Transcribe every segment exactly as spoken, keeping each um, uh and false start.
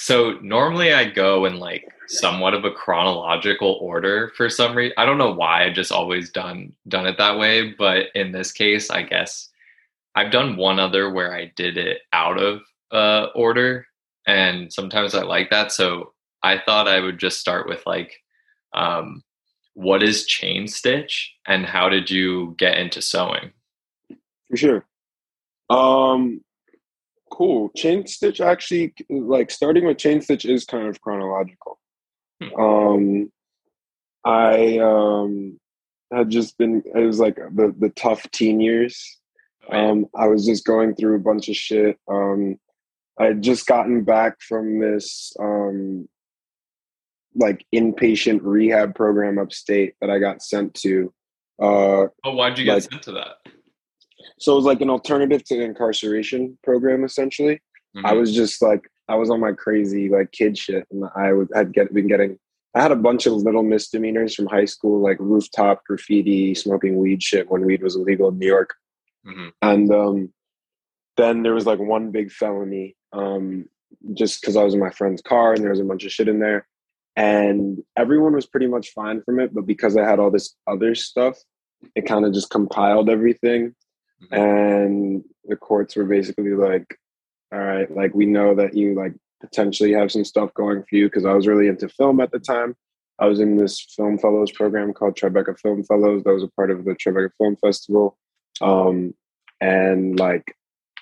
so normally I go in like somewhat of a chronological order for some reason. I don't know why. I just always done done it that way. But in this case, I guess I've done one other where I did it out of uh, order. And sometimes I like that. So I thought I would just start with like, um, what is chain stitch and how did you get into sewing? For sure. Um, cool. Chain stitch actually, like starting with chain stitch is kind of chronological. Hmm. Um, I um, had just been, it was like the, the tough teen years. Oh, yeah. Um, I was just going through a bunch of shit. Um, I had just gotten back from this um, like inpatient rehab program upstate that I got sent to. Uh, oh, why'd you get like, sent to that? So it was like an alternative to the incarceration program, essentially. Mm-hmm. I was just like, I was on my crazy like kid shit, and I would I'd get been getting. I had a bunch of little misdemeanors from high school, like rooftop graffiti, smoking weed shit when weed was illegal in New York, mm-hmm. and um, then there was like one big felony. Um, just because I was in my friend's car and there was a bunch of shit in there, and everyone was pretty much fine from it. But because I had all this other stuff, it kind of just compiled everything. Mm-hmm. And the courts were basically like, all right, like, we know that you like potentially have some stuff going for you. Because I was really into film at the time. I was in this film fellows program called Tribeca Film Fellows. That was a part of the Tribeca Film Festival. Um, and like,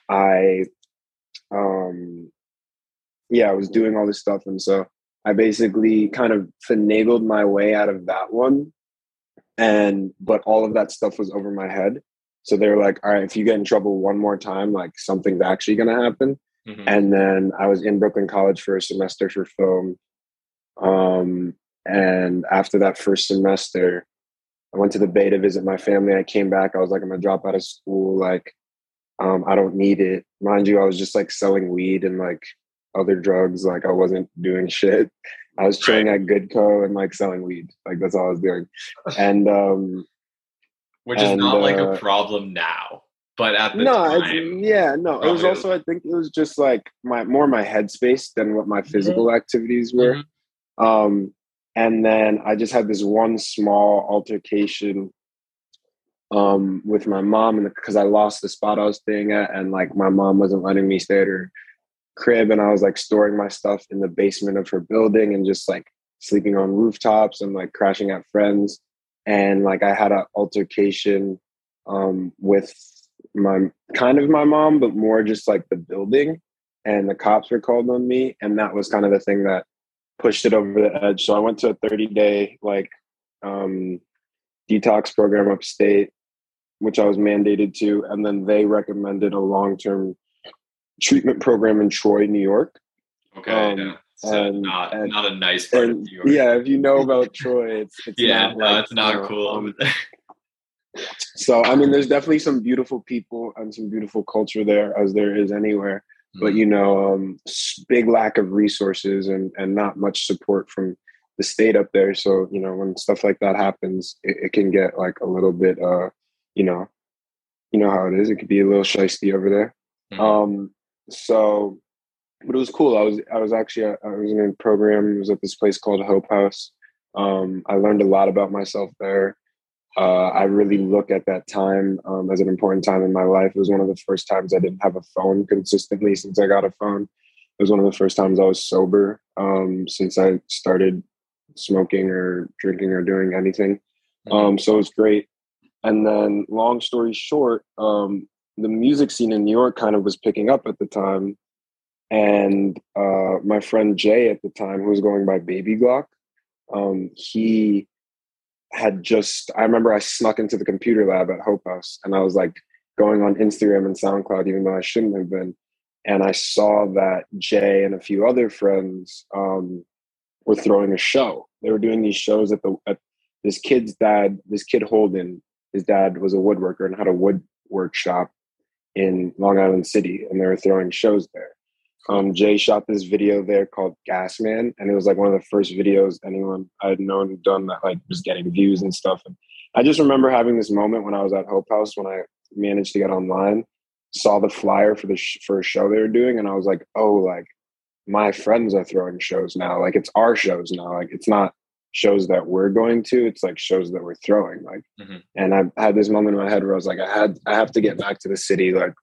I, um, yeah, I was doing all this stuff. And so I basically kind of finagled my way out of that one. And, but all of that stuff was over my head. So they were like, all right, if you get in trouble one more time, like something's actually going to happen. Mm-hmm. And then I was in Brooklyn College for a semester for film. Um, and after that first semester, I went to the Bay to visit my family. I came back. I was like, I'm going to drop out of school. Like, um, I don't need it. Mind you, I was just like selling weed and like other drugs. Like I wasn't doing shit. I was chilling at Goodco and like selling weed. Like that's all I was doing. And, um, Which is and, not like uh, a problem now, but at the no, time. Yeah, no. It was also, I think it was just like my more my headspace than what my physical mm-hmm. activities were. Mm-hmm. Um, and then I just had this one small altercation um, with my mom, and because I lost the spot I was staying at, and like my mom wasn't letting me stay at her crib, and I was like storing my stuff in the basement of her building and just like sleeping on rooftops and like crashing at friends. And like I had an altercation um, with my kind of my mom, but more just like the building, and the cops were called on me. And that was kind of the thing that pushed it over the edge. So I went to a thirty day like um, detox program upstate, which I was mandated to. And then they recommended a long-term treatment program in Troy, New York. Okay. Um, yeah. So and, not and, not a nice part and, of New York. Yeah, if you know about Troy, it's, it's yeah, not no, like, it's not you know, cool. Um, so I mean, there's definitely some beautiful people and some beautiful culture there, as there is anywhere. Mm-hmm. But you know, um, big lack of resources and and not much support from the state up there. So you know, when stuff like that happens, it, it can get like a little bit, uh, you know, you know how it is. It could be a little shysty over there. Mm-hmm. Um, so. But it was cool. I was I was actually I was in a program. It was at this place called Hope House. Um, I learned a lot about myself there. Uh, I really look at that time um, as an important time in my life. It was one of the first times I didn't have a phone consistently since I got a phone. It was one of the first times I was sober um, since I started smoking or drinking or doing anything. Um, so it was great. And then, long story short, um, the music scene in New York kind of was picking up at the time. And uh, my friend Jay at the time, who was going by Baby Glock, um, he had just, I remember I snuck into the computer lab at Hope House, and I was like going on Instagram and SoundCloud, even though I shouldn't have been. And I saw that Jay and a few other friends um, were throwing a show. They were doing these shows at the, at this kid's dad, this kid Holden, his dad was a woodworker and had a wood workshop in Long Island City. And they were throwing shows there. Um, Jay shot this video there called Gas Man, and it was like one of the first videos anyone I'd known had done that like was getting views and stuff. And I just remember having this moment when I was at Hope House, when I managed to get online, saw the flyer for the sh- for a show they were doing, and I was like, oh, like my friends are throwing shows now. Like, it's our shows now. Like, it's not shows that we're going to, it's like shows that we're throwing. Like, mm-hmm. And I've had this moment in my head where I was like, I had, I have to get back to the city. Like,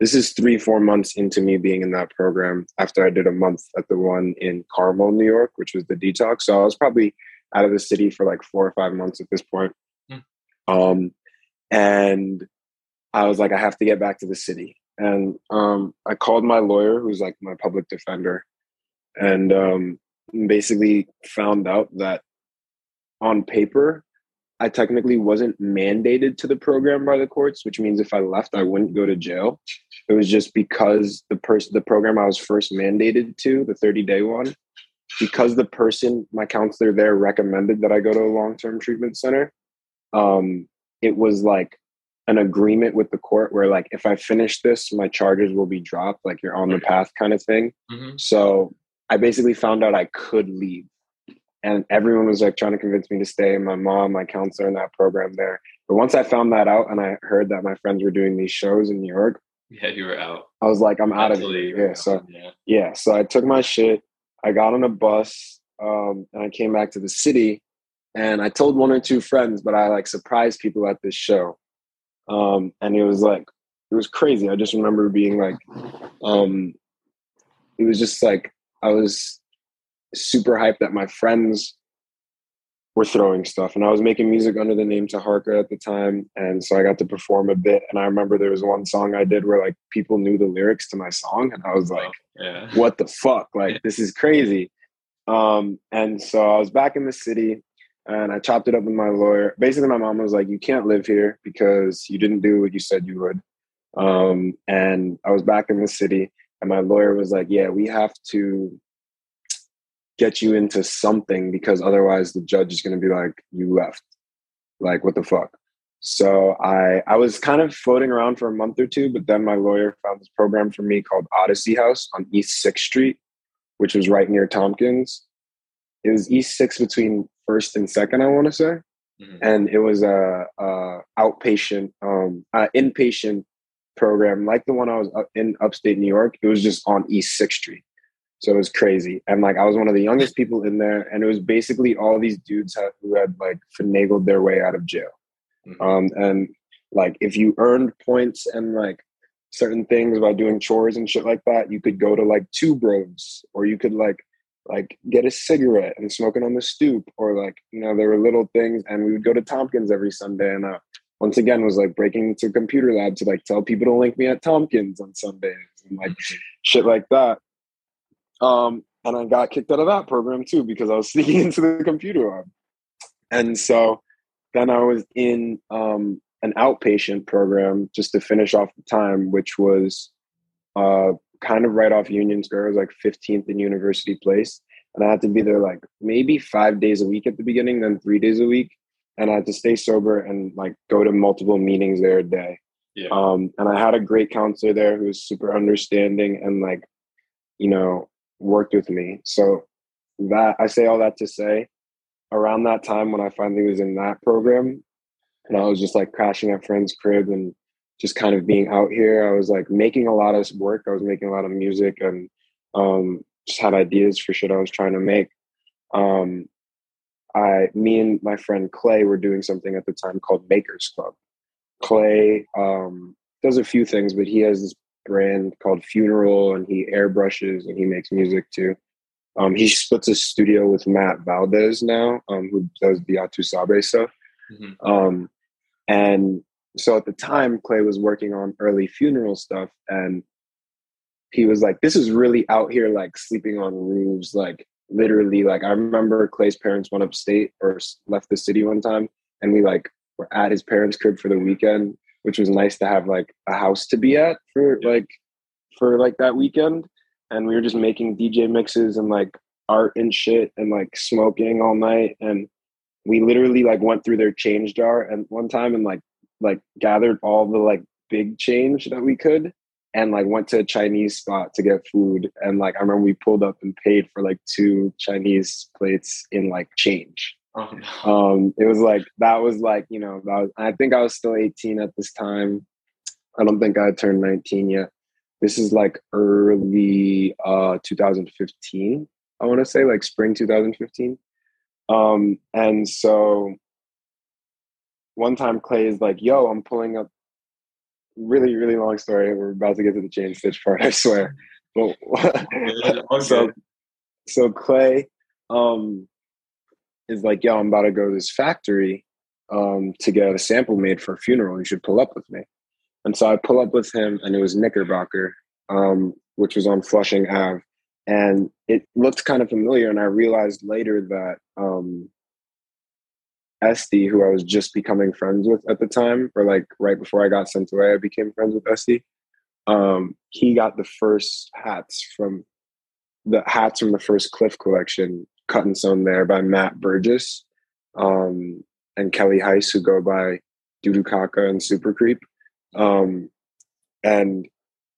this is three, four months into me being in that program after I did a month at the one in Carmel, New York, which was the detox. So I was probably out of the city for like four or five months at this point. Mm. Um, and I was like, I have to get back to the city. And um, I called my lawyer, who's like my public defender, and um, basically found out that on paper, I technically wasn't mandated to the program by the courts, which means if I left, I wouldn't go to jail. It was just because the person, the program I was first mandated to, the thirty-day one, because the person, my counselor there, recommended that I go to a long-term treatment center. Um, it was like an agreement with the court where, like, if I finish this, my charges will be dropped, like you're on the path kind of thing. Mm-hmm. So I basically found out I could leave. And everyone was like trying to convince me to stay. My mom, my counselor in that program there. But once I found that out and I heard that my friends were doing these shows in New York. Yeah, you were out. I was like, I'm out of here. Yeah, out. So, yeah. yeah. So I took my shit. I got on a bus um, and I came back to the city. And I told one or two friends, but I like surprised people at this show. Um, and it was like, it was crazy. I just remember being like, um, it was just like, I was super hyped that my friends were throwing stuff, and I was making music under the name Taharka at the time, and so I got to perform a bit. And I remember there was one song I did where like people knew the lyrics to my song, and I was like, yeah. What the fuck, like yeah. This is crazy. Um and so I was back in the city, and I chopped it up with my lawyer. Basically my mom was like, you can't live here because you didn't do what you said you would. Um and I was back in the city, and my lawyer was like, yeah, we have to get you into something, because otherwise the judge is going to be like, you left. Like, what the fuck? So I I was kind of floating around for a month or two, but then my lawyer found this program for me called Odyssey House on East sixth Street, which was right near Tompkins. It was East sixth between first and second, I want to say. Mm-hmm. And it was a, a outpatient, um, uh, inpatient program, like the one I was in upstate New York. It was just on East sixth Street. So it was crazy. And like, I was one of the youngest people in there, and it was basically all these dudes ha- who had like finagled their way out of jail. Mm-hmm. Um, and like, if you earned points and like certain things by doing chores and shit like that, you could go to like Two Bros, or you could like, like get a cigarette and smoke it on the stoop, or like, you know, there were little things. And we would go to Tompkins every Sunday. And I, once again, was like breaking into a computer lab to like tell people to link me at Tompkins on Sundays and like mm-hmm. shit like that. Um, and I got kicked out of that program too, because I was sneaking into the computer lab. And so then I was in, um, an outpatient program just to finish off the time, which was, uh, kind of right off Union Square. It was like fifteenth and University Place. And I had to be there like maybe five days a week at the beginning, then three days a week. And I had to stay sober and like go to multiple meetings there a day. Yeah. Um, and I had a great counselor there who was super understanding and like, you know, worked with me. So that I say all that to say, around that time when I finally was in that program, and I was just like crashing at friends' crib and just kind of being out here, I was like making a lot of work. I was making a lot of music, and um, just had ideas for shit I was trying to make. Um, I, me and my friend Clay were doing something at the time called Makers Club. Clay um, does a few things, but he has this brand called Funeral, and he airbrushes and he makes music too. Um, he splits a studio with Matt Valdez now, um, who does the Atusabe stuff. Mm-hmm. Um, and so at the time, Clay was working on early Funeral stuff, and he was like, this is really out here, like sleeping on roofs, like literally, like I remember Clay's parents went upstate or left the city one time, and we like were at his parents' crib for the weekend, which was nice to have like a house to be at for like, for like that weekend. And we were just making D J mixes and like art and shit and like smoking all night. And we literally like went through their change jar and one time and like, like gathered all the like big change that we could, and like went to a Chinese spot to get food. And like, I remember we pulled up and paid for like two Chinese plates in like change. Oh, no. Um, it was like, that was like, you know, that was, I think I was still eighteen at this time. I don't think I had turned nineteen yet. This is like early uh, two thousand fifteen, I want to say, like spring two thousand fifteen. Um, and so one time Clay is like, yo, I'm pulling up. Really, really long story. We're about to get to the chain stitch part, I swear. But so, so Clay um, is like, yo, I'm about to go to this factory um, to get a sample made for a funeral. You should pull up with me. And so I pull up with him, and it was Knickerbocker, um, which was on Flushing Avenue. And it looked kind of familiar. And I realized later that um, Esty, who I was just becoming friends with at the time, or like right before I got sent away, I became friends with Esty. Um, he got the first hats from the hats from the first Cliff collection, cut and sewn there by Matt Burgess um, and Kelly Heiss, who go by Dudukaka and Super Creep. Um, and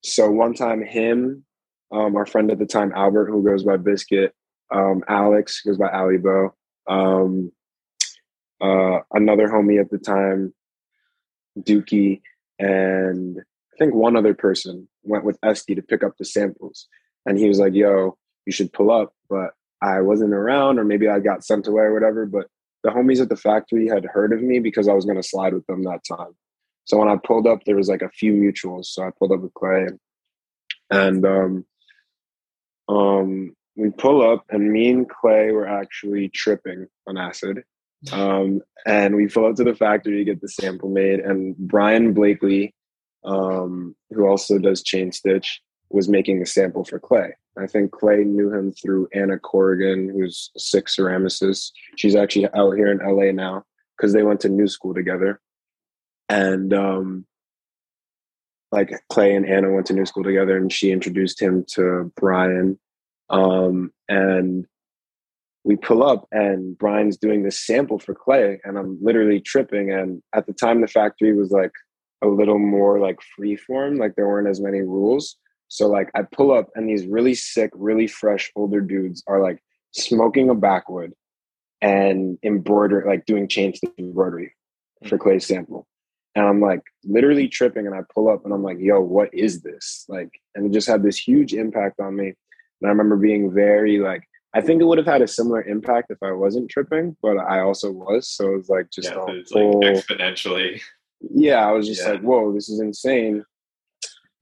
so one time him, um, our friend at the time, Albert, who goes by Biscuit, um, Alex goes by Ali Bo, um, uh, another homie at the time, Dookie, and I think one other person went with Esty to pick up the samples. And he was like, yo, you should pull up, but I wasn't around, or maybe I got sent away or whatever. But the homies at the factory had heard of me because I was going to slide with them that time. So when I pulled up, there was like a few mutuals. So I pulled up with Clay, and um, um, we pull up, and me and Clay were actually tripping on acid. Um, and we pull up to the factory to get the sample made. And Brian Blakely, um, who also does chain stitch, was making the sample for Clay. I think Clay knew him through Anna Corrigan, who's a sick ceramicist. She's actually out here in L A now because they went to New School together. And, um, like Clay and Anna went to New School together, and she introduced him to Brian. Um, and we pull up, and Brian's doing this sample for Clay, and I'm literally tripping. And at the time, the factory was like a little more like freeform, like there weren't as many rules. So like I pull up, and these really sick, really fresh older dudes are like smoking a backwood and embroider, like doing chain stitch embroidery for Clay's sample. And I'm like literally tripping, and I pull up, and I'm like, yo, what is this? Like, and it just had this huge impact on me. And I remember being very like, I think it would have had a similar impact if I wasn't tripping, but I also was. So it was like, just yeah, all was full, like exponentially. Yeah. I was just yeah. like, whoa, this is insane.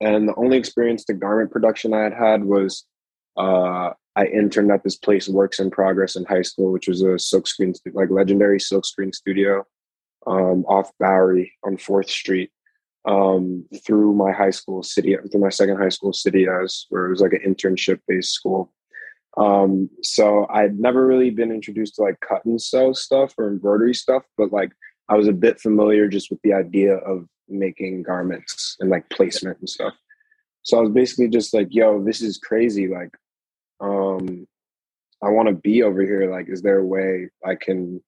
And the only experience to garment production I had had was, uh, I interned at this place, Works in Progress, in high school, which was a silkscreen, like legendary silkscreen studio. Um, off Bowery on Fourth Street, um, through my high school city, through my second high school city, as where it was like an internship based school. Um, so I'd never really been introduced to like cut and sew stuff or embroidery stuff, but like I was a bit familiar just with the idea of making garments and like placement and stuff. So I was basically just like, yo, this is crazy. Like, um, I want to be over here. Like, is there a way I can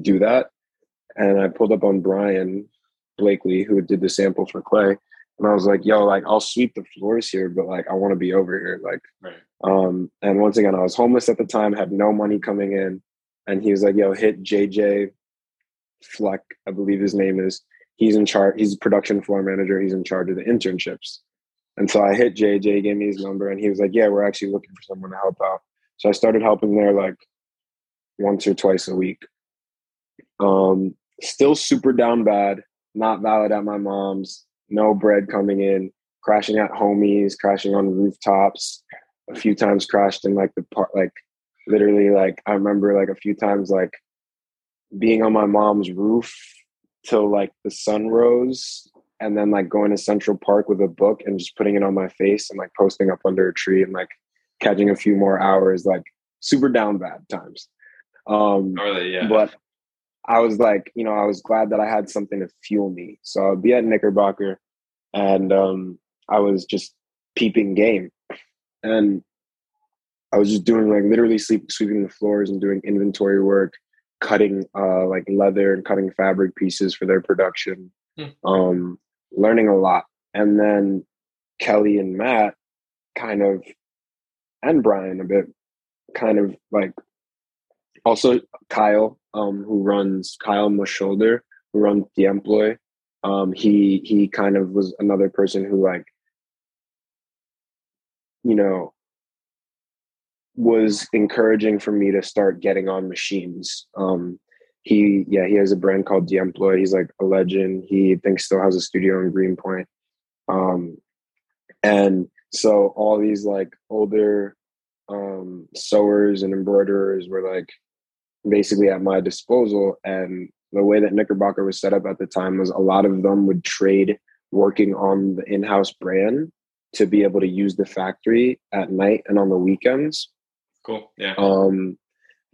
do that? And I pulled up on Brian Blakely, who did the sample for Clay. And I was like, yo, like, I'll sweep the floors here, but like, I want to be over here. Like, right. um, and once again, I was homeless at the time, had no money coming in. And he was like, yo, hit J J Fleck, I believe his name is. He's in charge. He's a production floor manager. He's in charge of the internships. And so I hit J J, gave me his number. And he was like, yeah, we're actually looking for someone to help out. So I started helping there like once or twice a week. Um, still super down bad, not valid at my mom's, no bread coming in, crashing at homies, crashing on rooftops, a few times crashed in like the park, like literally like I remember like a few times like being on my mom's roof till like the sun rose, and then like going to Central Park with a book and just putting it on my face and like posting up under a tree and like catching a few more hours, like super down bad times. Um, really, yeah. But I was like, you know, I was glad that I had something to fuel me. So I'd be at Knickerbocker, and um, I was just peeping game. And I was just doing like literally sleep, sweeping the floors and doing inventory work, cutting uh, like leather and cutting fabric pieces for their production, mm. um, learning a lot. And then Kelly and Matt kind of, and Brian a bit, kind of like, also Kyle, um, who runs Kyle Musholder, who runs Tiemploy. Um, he he kind of was another person who like you know, was encouraging for me to start getting on machines. Um, he, yeah, he has a brand called D'Emploi. He's like a legend. He thinks still has a studio in Greenpoint. Um, and so all these like older um, sewers and embroiderers were like basically at my disposal. And the way that Knickerbocker was set up at the time was a lot of them would trade working on the in-house brand to be able to use the factory at night and on the weekends. Cool. Yeah. Um,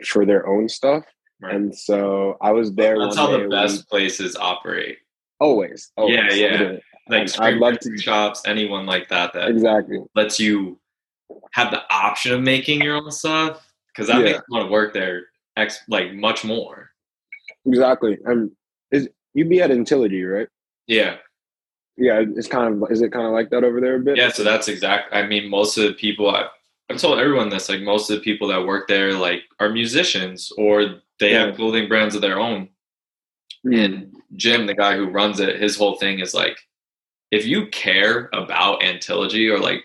for their own stuff. Right. And so I was there. That's how the best when... places operate. Always. always. Yeah. Yeah. Like I love to shops, anyone like that, that exactly lets you have the option of making your own stuff. Cause that yeah. makes you want to work there ex- like much more. Exactly. And is you'd be at Intility, right? Yeah. Yeah. It's kind of, is it kind of like that over there a bit? Yeah. So that's exact. I mean, most of the people I've, I've told everyone this, like most of the people that work there, like are musicians or they yeah. have clothing brands of their own. Mm. And Jim, the guy who runs it, his whole thing is like, if you care about Antilogy or like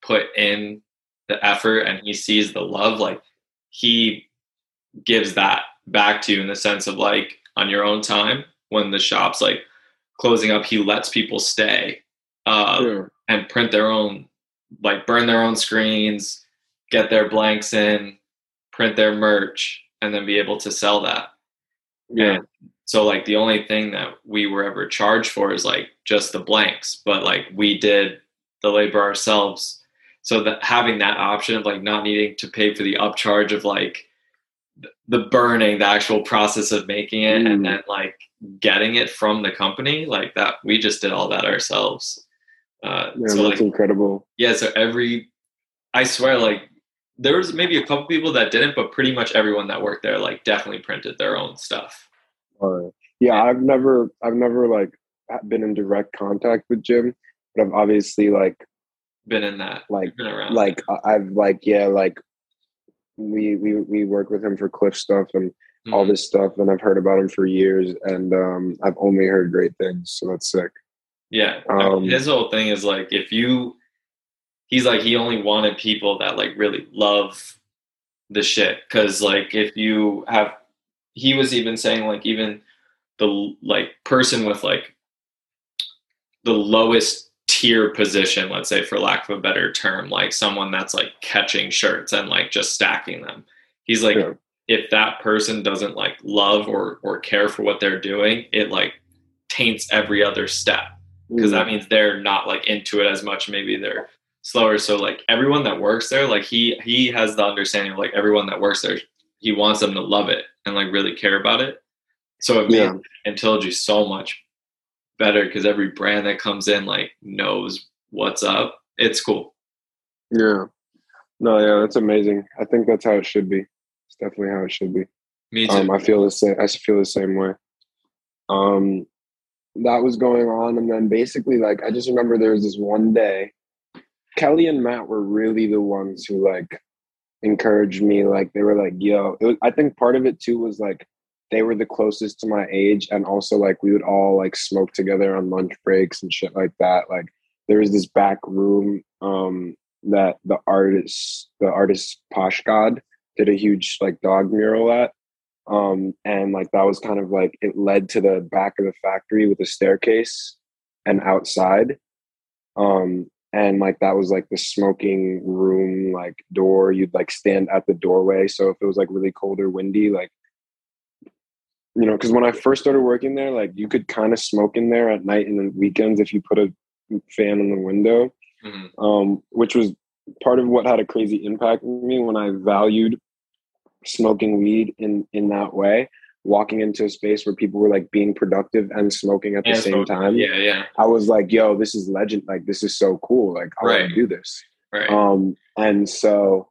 put in the effort and he sees the love, like he gives that back to you in the sense of like on your own time when the shop's like closing up, he lets people stay uh, sure. and print their own, like burn their own screens, get their blanks in, print their merch, and then be able to sell that. Yeah. And so like the only thing that we were ever charged for is like just the blanks, but like we did the labor ourselves. So that having that option of like not needing to pay for the upcharge of like the burning, the actual process of making it mm. and then like getting it from the company, like that, we just did all that ourselves. Uh, yeah, so that's like, incredible. Yeah. So every, I swear, like there was maybe a couple people that didn't, but pretty much everyone that worked there, like definitely printed their own stuff. Uh, yeah, yeah. I've never, I've never like been in direct contact with Jim, but I've obviously like been in that, like, been around like that. I've like, yeah, like we, we, we work with him for Cliff stuff and mm-hmm. all this stuff. And I've heard about him for years and, um, I've only heard great things. So that's sick. Yeah. Um, his whole thing is like, if you, he's like, he only wanted people that like really love the shit. Cause like, if you have, he was even saying like, even the like person with like the lowest tier position, let's say for lack of a better term, like someone that's like catching shirts and like just stacking them. He's like, yeah. if that person doesn't like love or, or care for what they're doing, it like taints every other step. Because that means they're not like into it as much. Maybe they're slower. So like everyone that works there, like he, he has the understanding of like everyone that works there, he wants them to love it and like really care about it. So it yeah. made Antilogy so much better because every brand that comes in like knows what's up. It's cool. Yeah. No, yeah, that's amazing. I think that's how it should be. It's definitely how it should be. Me too. Um, I feel the same. I feel the same way. Um, that was going on. And then basically like, I just remember there was this one day, Kelly and Matt were really the ones who like encouraged me. Like they were like, yo, it was, I think part of it too was like, they were the closest to my age. And also like, we would all like smoke together on lunch breaks and shit like that. Like there was this back room um, that the artist, the artist Posh God did a huge like dog mural at. Um, and like, that was kind of like, it led to the back of the factory with a staircase and outside. Um, and like, that was like the smoking room, like door, you'd like stand at the doorway. So if it was like really cold or windy, like, you know, cause when I first started working there, like you could kind of smoke in there at night and the weekends if you put a fan in the window, mm-hmm. um, which was part of what had a crazy impact on me when I valued smoking weed in in that way, walking into a space where people were like being productive and smoking at the and same smoking. time. Yeah, yeah. I was like, yo, this is legend. Like, this is so cool. Like, I right. want to do this. Right. Um, and so,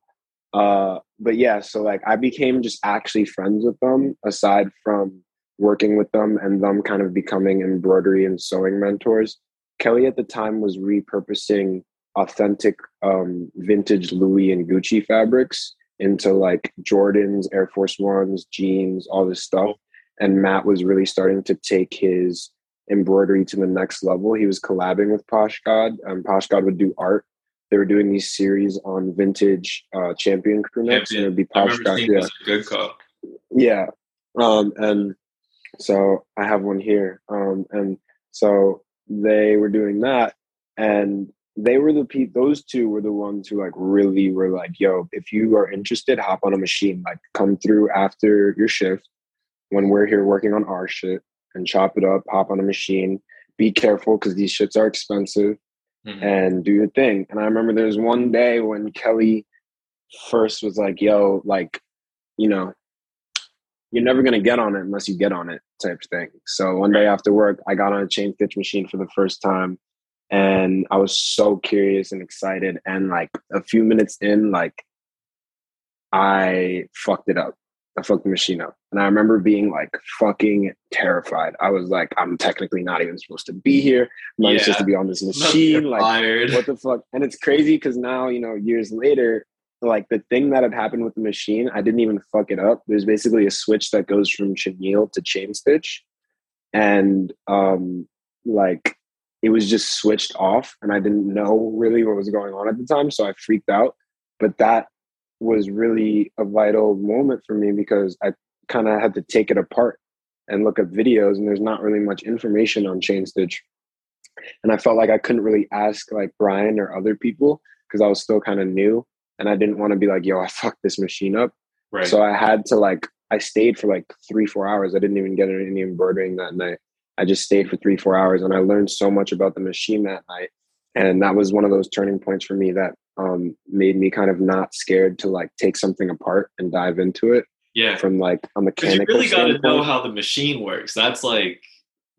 uh, but yeah, so like I became just actually friends with them aside from working with them and them kind of becoming embroidery and sewing mentors. Kelly at the time was repurposing authentic um, vintage Louis and Gucci fabrics into like Jordans, Air Force Ones, jeans, all this stuff. And Matt was really starting to take his embroidery to the next level. He was collabing with Posh God. Um, Posh God would do art they were doing these series on vintage uh, Champion crew necks. Yeah, and it'd be Posh God. Yeah. A good call. Yeah. Um, and so I have one here. Um, and so they were doing that, and they were the people, those two were the ones who like really were like, yo, if you are interested, hop on a machine, like come through after your shift when we're here working on our shit and chop it up, hop on a machine, be careful because these shits are expensive, mm-hmm. and do your thing. And I remember there was one day when Kelly first was like, yo, like, you know, you're never going to get on it unless you get on it type thing. So one day after work, I got on a chain stitch machine for the first time. And I was so curious and excited. And like a few minutes in, like I fucked it up. I fucked the machine up. And I remember being like fucking terrified. I was like, I'm technically not even supposed to be here. I'm not yeah. supposed to be on this machine. Like, fired. What the fuck? And it's crazy because now, you know, years later, like the thing that had happened with the machine, I didn't even fuck it up. There's basically a switch that goes from chenille to chain stitch. And um, like, it was just switched off, and I didn't know really what was going on at the time. So I freaked out, but that was really a vital moment for me because I kind of had to take it apart and look at videos, and there's not really much information on chain stitch. And I felt like I couldn't really ask like Brian or other people because I was still kind of new, and I didn't want to be like, yo, I fucked this machine up. Right. So I had to like, I stayed for like three, four hours. I didn't even get any embroidering that night. I just stayed for three, four hours, and I learned so much about the machine that night. And that was one of those turning points for me that um, made me kind of not scared to like take something apart and dive into it. Yeah. From like a mechanical standpoint. You really got to know how the machine works. That's like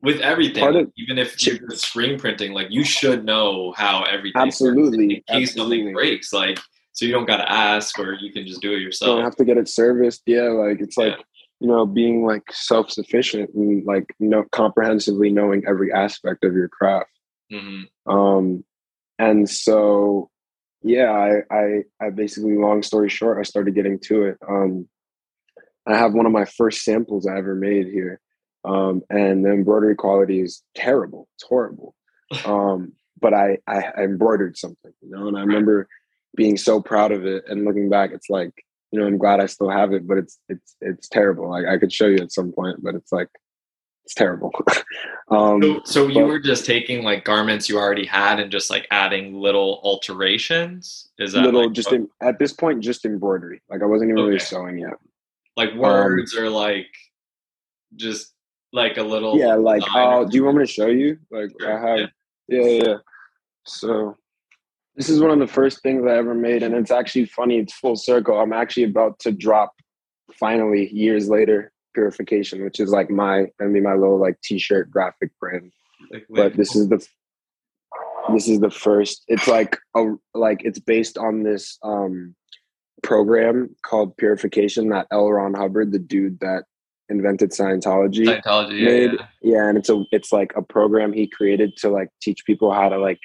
with everything, of, even if you're just screen printing, like you should know how everything absolutely, works in case absolutely. something breaks. Like, so you don't got to ask, or you can just do it yourself. You don't have to get it serviced. Yeah. Like it's like, yeah. you know, being like self-sufficient and like, you know, comprehensively knowing every aspect of your craft. Mm-hmm. Um, and so, yeah, I, I, I basically, long story short, I started getting to it. Um, I have one of my first samples I ever made here. Um, and the embroidery quality is terrible. It's horrible. Um, but I, I, I embroidered something, you know, and I remember being so proud of it, and looking back, it's like, you know, I'm glad I still have it, but it's it's it's terrible. Like I could show you at some point, but it's like it's terrible. um, so, so you but, were just taking like garments you already had and just like adding little alterations. Is that little like, just in, at this point just embroidery? Like I wasn't even okay. really sewing yet. Like words um, or like just like a little. Yeah, like oh, do you want me to show you? Like sure, I have. Yeah. yeah, yeah. So. This is one of the first things I ever made, and it's actually funny. It's full circle. I'm actually about to drop, finally, years later, Purification, which is like my, I mean, my little like T-shirt graphic brand. Like, but this is the, this is the first. It's like a like it's based on this um, program called Purification that L. Ron Hubbard, the dude that invented Scientology, Scientology made. Yeah, yeah. yeah, and it's a it's like a program he created to like teach people how to like.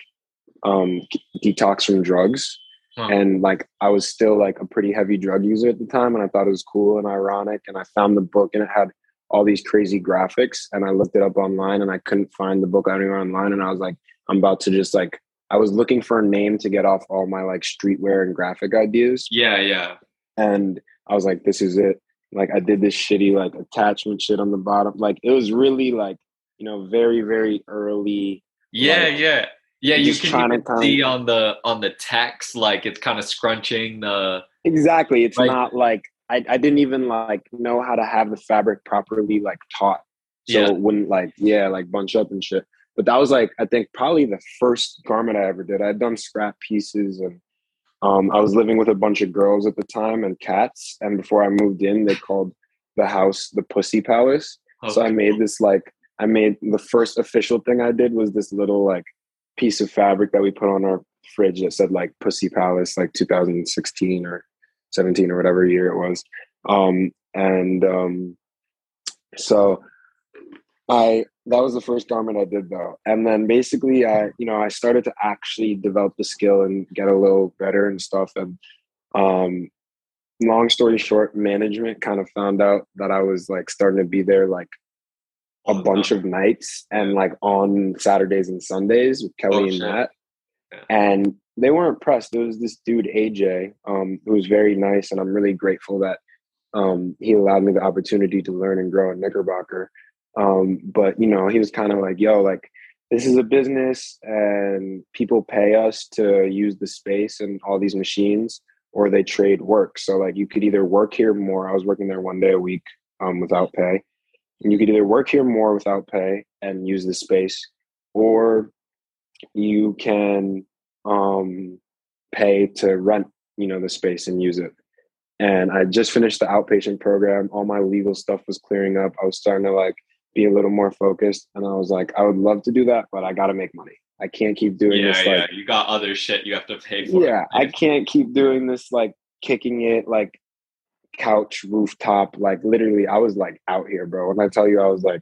Um, detox from drugs. Huh. And like I was still like a pretty heavy drug user at the time, and I thought it was cool and ironic, and I found the book, and it had all these crazy graphics, and I looked it up online, and I couldn't find the book anywhere online, and I was like, I'm about to just like, I was looking for a name to get off all my like streetwear and graphic ideas. Yeah, yeah. And I was like, this is it. Like I did this shitty like attachment shit on the bottom. Like it was really like, you know, very, very early. Yeah, like, yeah. Yeah, you just can even see of, on the on the text, like it's kind of scrunching the. Exactly, it's like, not like I, I didn't even like know how to have the fabric properly like taut, so yeah. it wouldn't like yeah like bunch up and shit. But that was like I think probably the first garment I ever did. I'd done scrap pieces, and um, I was living with a bunch of girls at the time and cats. And before I moved in, they called the house the Pussy Palace. Okay. So I made this like I made the first official thing I did was this little like. Piece of fabric that we put on our fridge that said like Pussy Palace, like two thousand sixteen or seventeen or whatever year it was. Um, and um, so I, that was the first garment I did though. And then basically I, you know, I started to actually develop the skill and get a little better and stuff. And um, long story short, management kind of found out that I was like starting to be there, like, a bunch of nights and like on Saturdays and Sundays with Kelly oh, and Matt. Yeah. And they weren't pressed. There was this dude, A J, um, who was very nice. And I'm really grateful that um, he allowed me the opportunity to learn and grow in Knickerbocker. Um, but, you know, he was kind of like, yo, like, this is a business and people pay us to use the space and all these machines, or they trade work. So like, you could either work here more. I was working there one day a week um, without pay. And you could either work here more without pay and use the space, or you can um, pay to rent, you know, the space and use it. And I just finished the outpatient program. All my legal stuff was clearing up. I was starting to like be a little more focused. And I was like, I would love to do that, but I got to make money. I can't keep doing yeah, this. Yeah, like, you got other shit you have to pay for. Yeah, it. I can't keep doing this, like kicking it, like couch, rooftop. Like literally, I was like out here, bro. When I tell you, I was like,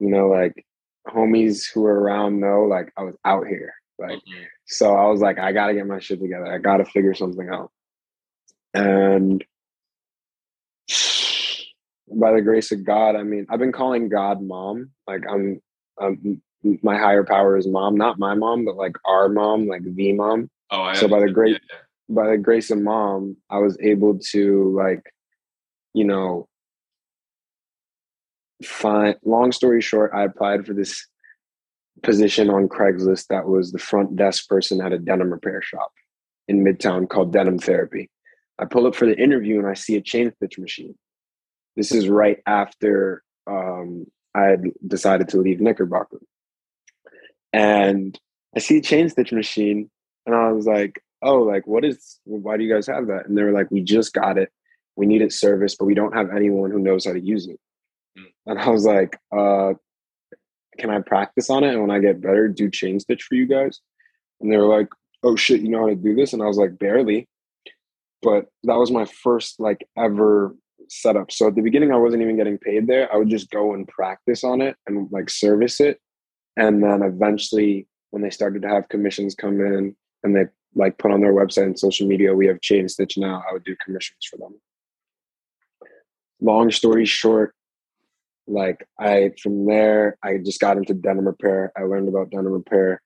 you know, like homies who were around know, like I was out here. Like, mm-hmm. So I was like, I got to get my shit together. I got to figure something out. And by the grace of God, I mean, I've been calling God mom. Like I'm, I'm my higher power is mom, not my mom, but like our mom, like the mom. Oh, I so by the great, yeah, yeah. by the grace of mom, I was able to like, you know, find. Long story short, I applied for this position on Craigslist that was the front desk person at a denim repair shop in Midtown called Denim Therapy. I pull up for the interview and I see a chain stitch machine. This is right after um, I had decided to leave Knickerbocker. And I see a chain stitch machine and I was like, oh, like, what is, why do you guys have that? And they were like, we just got it. We need it serviced, but we don't have anyone who knows how to use it. And I was like, uh, can I practice on it? And when I get better, do chain stitch for you guys? And they were like, oh shit, you know how to do this? And I was like, barely. But that was my first like ever setup. So at the beginning, I wasn't even getting paid there. I would just go and practice on it and like service it. And then eventually when they started to have commissions come in and they like put on their website and social media, we have chain stitch now, I would do commissions for them. Long story short, like I, from there, I just got into denim repair. I learned about denim repair.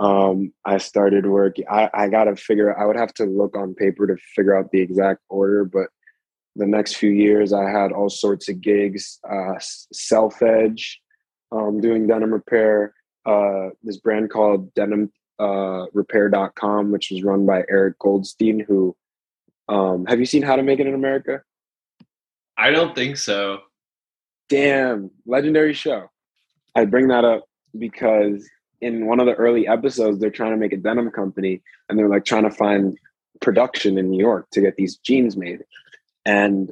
Um, I started working, I, I got to figure I would have to look on paper to figure out the exact order, but the next few years I had all sorts of gigs, uh, Self Edge, um, doing denim repair, uh, this brand called denim repair dot com, which was run by Eric Goldstein, who, um, have you seen How to Make It in America? I don't think so. Damn, legendary show. I bring that up because in one of the early episodes, they're trying to make a denim company and they're like trying to find production in New York to get these jeans made. And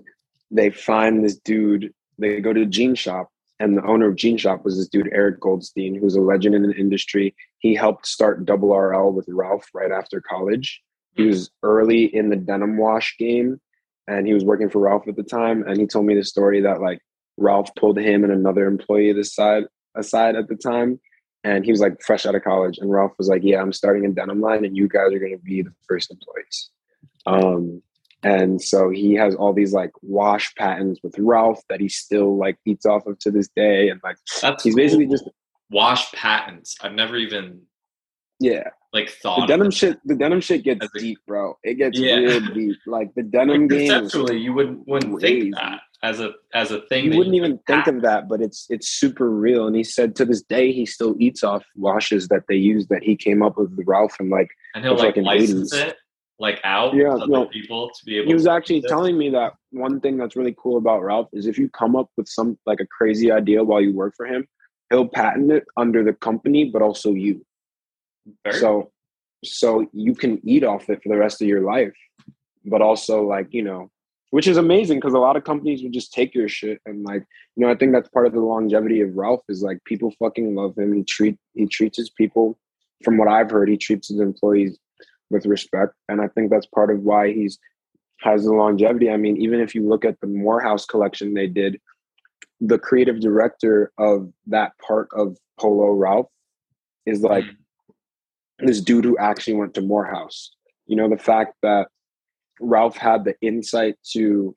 they find this dude, they go to a jean shop, and the owner of jean shop was this dude, Eric Goldstein, who's a legend in the industry. He helped start Double R L with Ralph right after college. He was early in the denim wash game and he was working for Ralph at the time. And he told me the story that like Ralph pulled him and another employee aside, aside at the time. And he was like fresh out of college. And Ralph was like, yeah, I'm starting a denim line and you guys are going to be the first employees. Um, and so he has all these like wash patents with Ralph that he still like eats off of to this day. And like, that's he's cool. Basically just wash patents. I've never even yeah like thought the denim shit. The denim shit gets a, deep, bro. It gets yeah. real deep. Like the denim game. Conceptually, you wouldn't wouldn't think that. As a as a thing, you wouldn't you even think of that, but it's it's super real. And he said to this day he still eats off washes that they use that he came up with Ralph and like and he'll like, like license eighties. It like out yeah, to no, other people to be able. He was to actually telling me that one thing that's really cool about Ralph is if you come up with some like a crazy idea while you work for him, he'll patent it under the company, but also you. Very so cool. So you can eat off it for the rest of your life, but also like you know. Which is amazing because a lot of companies would just take your shit and like, you know, I think that's part of the longevity of Ralph is like people fucking love him. He treat he treats his people, from what I've heard, he treats his employees with respect. And I think that's part of why he's has the longevity. I mean, even if you look at the Morehouse collection they did, the creative director of that part of Polo Ralph is like this dude who actually went to Morehouse. You know, the fact that Ralph had the insight to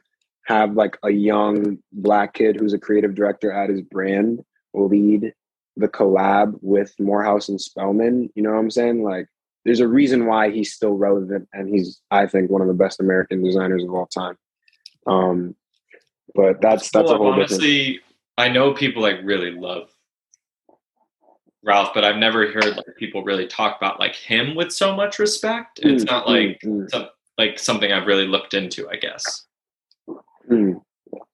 have like a young black kid who's a creative director at his brand lead the collab with Morehouse and Spellman. You know what I'm saying? Like there's a reason why he's still relevant, and he's, I think, one of the best American designers of all time. Um, but that's that's well, a whole honestly, different. I know people like really love Ralph, but I've never heard like people really talk about like him with so much respect. Mm, it's not like mm, some, like something I've really looked into, I guess. Mm.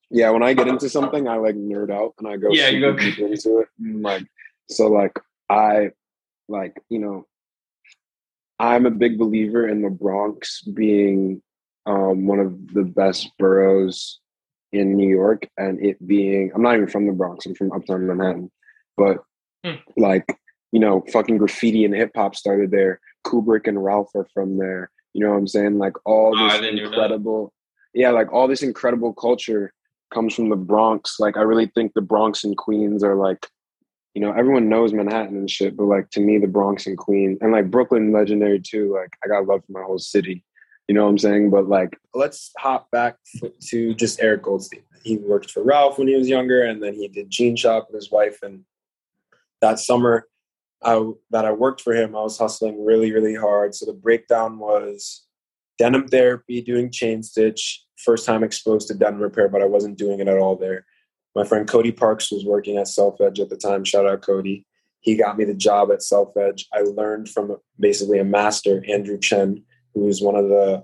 Yeah, when I get into something, I like nerd out and I go yeah, super you go- deep into it. And, like so, like I like you know. I'm a big believer in the Bronx being um, one of the best boroughs in New York, and it being, I'm not even from the Bronx, I'm from Uptown Manhattan, but mm. like, you know, fucking graffiti and hip hop started there. Kubrick and Ralph are from there. You know what I'm saying? Like all this oh, incredible, yeah, like all this incredible culture comes from the Bronx. Like I really think the Bronx and Queens are like, you know, everyone knows Manhattan and shit, but like to me, the Bronx and Queens and like Brooklyn, legendary too. Like I got love for my whole city, you know what I'm saying? But like, let's hop back to just Eric Goldstein. He worked for Ralph when he was younger, and then he did Jean Shop with his wife. And that summer I, that I worked for him, I was hustling really, really hard. So the breakdown was Denim Therapy, doing chain stitch, first time exposed to denim repair, but I wasn't doing it at all there. My friend Cody Parks was working at Self Edge at the time. Shout out Cody. He got me the job at Self Edge. I learned from basically a master, Andrew Chen, who is one of the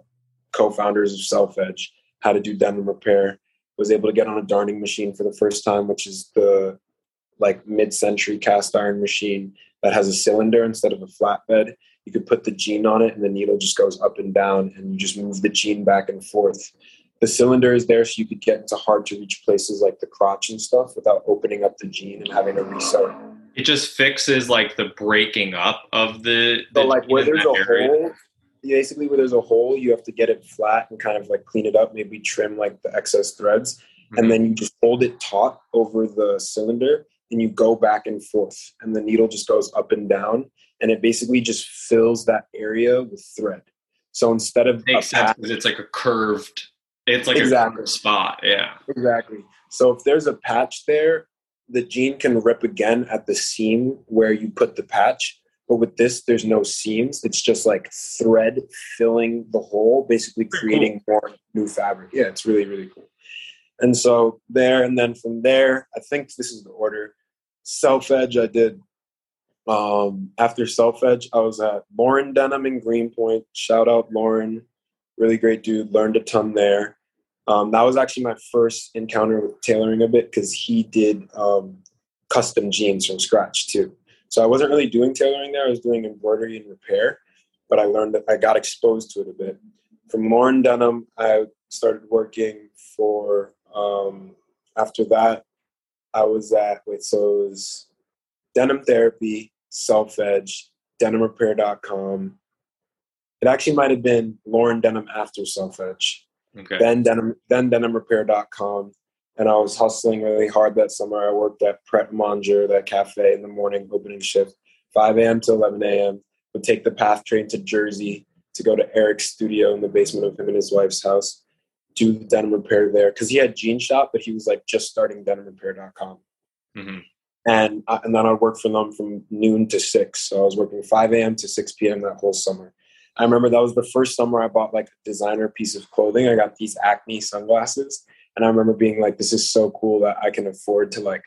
co-founders of Self Edge, how to do denim repair. Was able to get on a darning machine for the first time, which is the like mid-century cast iron machine that has a cylinder instead of a flatbed. You could put the jean on it and the needle just goes up and down and you just move the jean back and forth. The cylinder is there so you could get into hard-to-reach places like the crotch and stuff without opening up the jean and having to resew. It just fixes, like, the breaking up of the... the so, like, where there's a area. hole, basically where there's a hole, you have to get it flat and kind of, like, clean it up, maybe trim, like, the excess threads. Mm-hmm. And then you just hold it taut over the cylinder, and you go back and forth. And the needle just goes up and down, and it basically just fills that area with thread. So instead of... It makes sense because it's, like, a curved... It's like exactly. a spot, yeah. Exactly. So if there's a patch there, the jean can rip again at the seam where you put the patch. But with this, there's no seams. It's just like thread filling the hole, basically creating cool. more new fabric. Yeah, it's really, really cool. And so there, and then from there, I think this is the order. Self Edge I did. Um, after Self Edge, I was at Lauren Denim in Greenpoint. Shout out Lauren. Really great dude. Learned a ton there. Um, that was actually my first encounter with tailoring a bit because he did um, custom jeans from scratch too. So I wasn't really doing tailoring there. I was doing embroidery and repair, but I learned that I got exposed to it a bit. From Lauren Denim, I started working for, um, after that, I was at, wait, so it was Denim Therapy, Self Edge, denim repair dot com. It actually might have been Lauren Denim after Self Edge, okay. then denim, then denim repair dot com. And I was hustling really hard that summer. I worked at Pret Manger, that cafe in the morning, opening shift, five a.m. to eleven a.m. Would take the PATH train to Jersey to go to Eric's studio in the basement of him and his wife's house, do the denim repair there. Because he had Jean Shop, but he was like just starting denim repair dot com. Mm-hmm. And, I, and then I worked for them from noon to six. So I was working five a.m. to six p.m. that whole summer. I remember that was the first summer I bought like a designer piece of clothing. I got these Acne sunglasses. And I remember being like, this is so cool that I can afford to like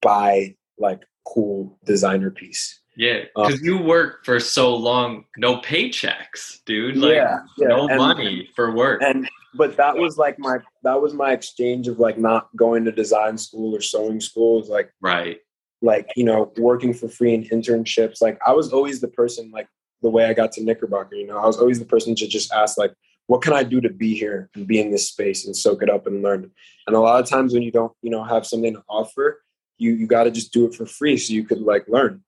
buy like cool designer piece. Yeah. Cause um, you work for so long, no paychecks, dude. Like yeah, yeah. no and, money for work. And, but that was like my, that was my exchange of like not going to design school or sewing school. It was like, right. Like, you know, working for free and internships. Like I was always the person like, the way I got to Knickerbocker, you know, I was always the person to just ask, like, what can I do to be here and be in this space and soak it up and learn? And a lot of times when you don't, you know, have something to offer, you you got to just do it for free so you could like learn.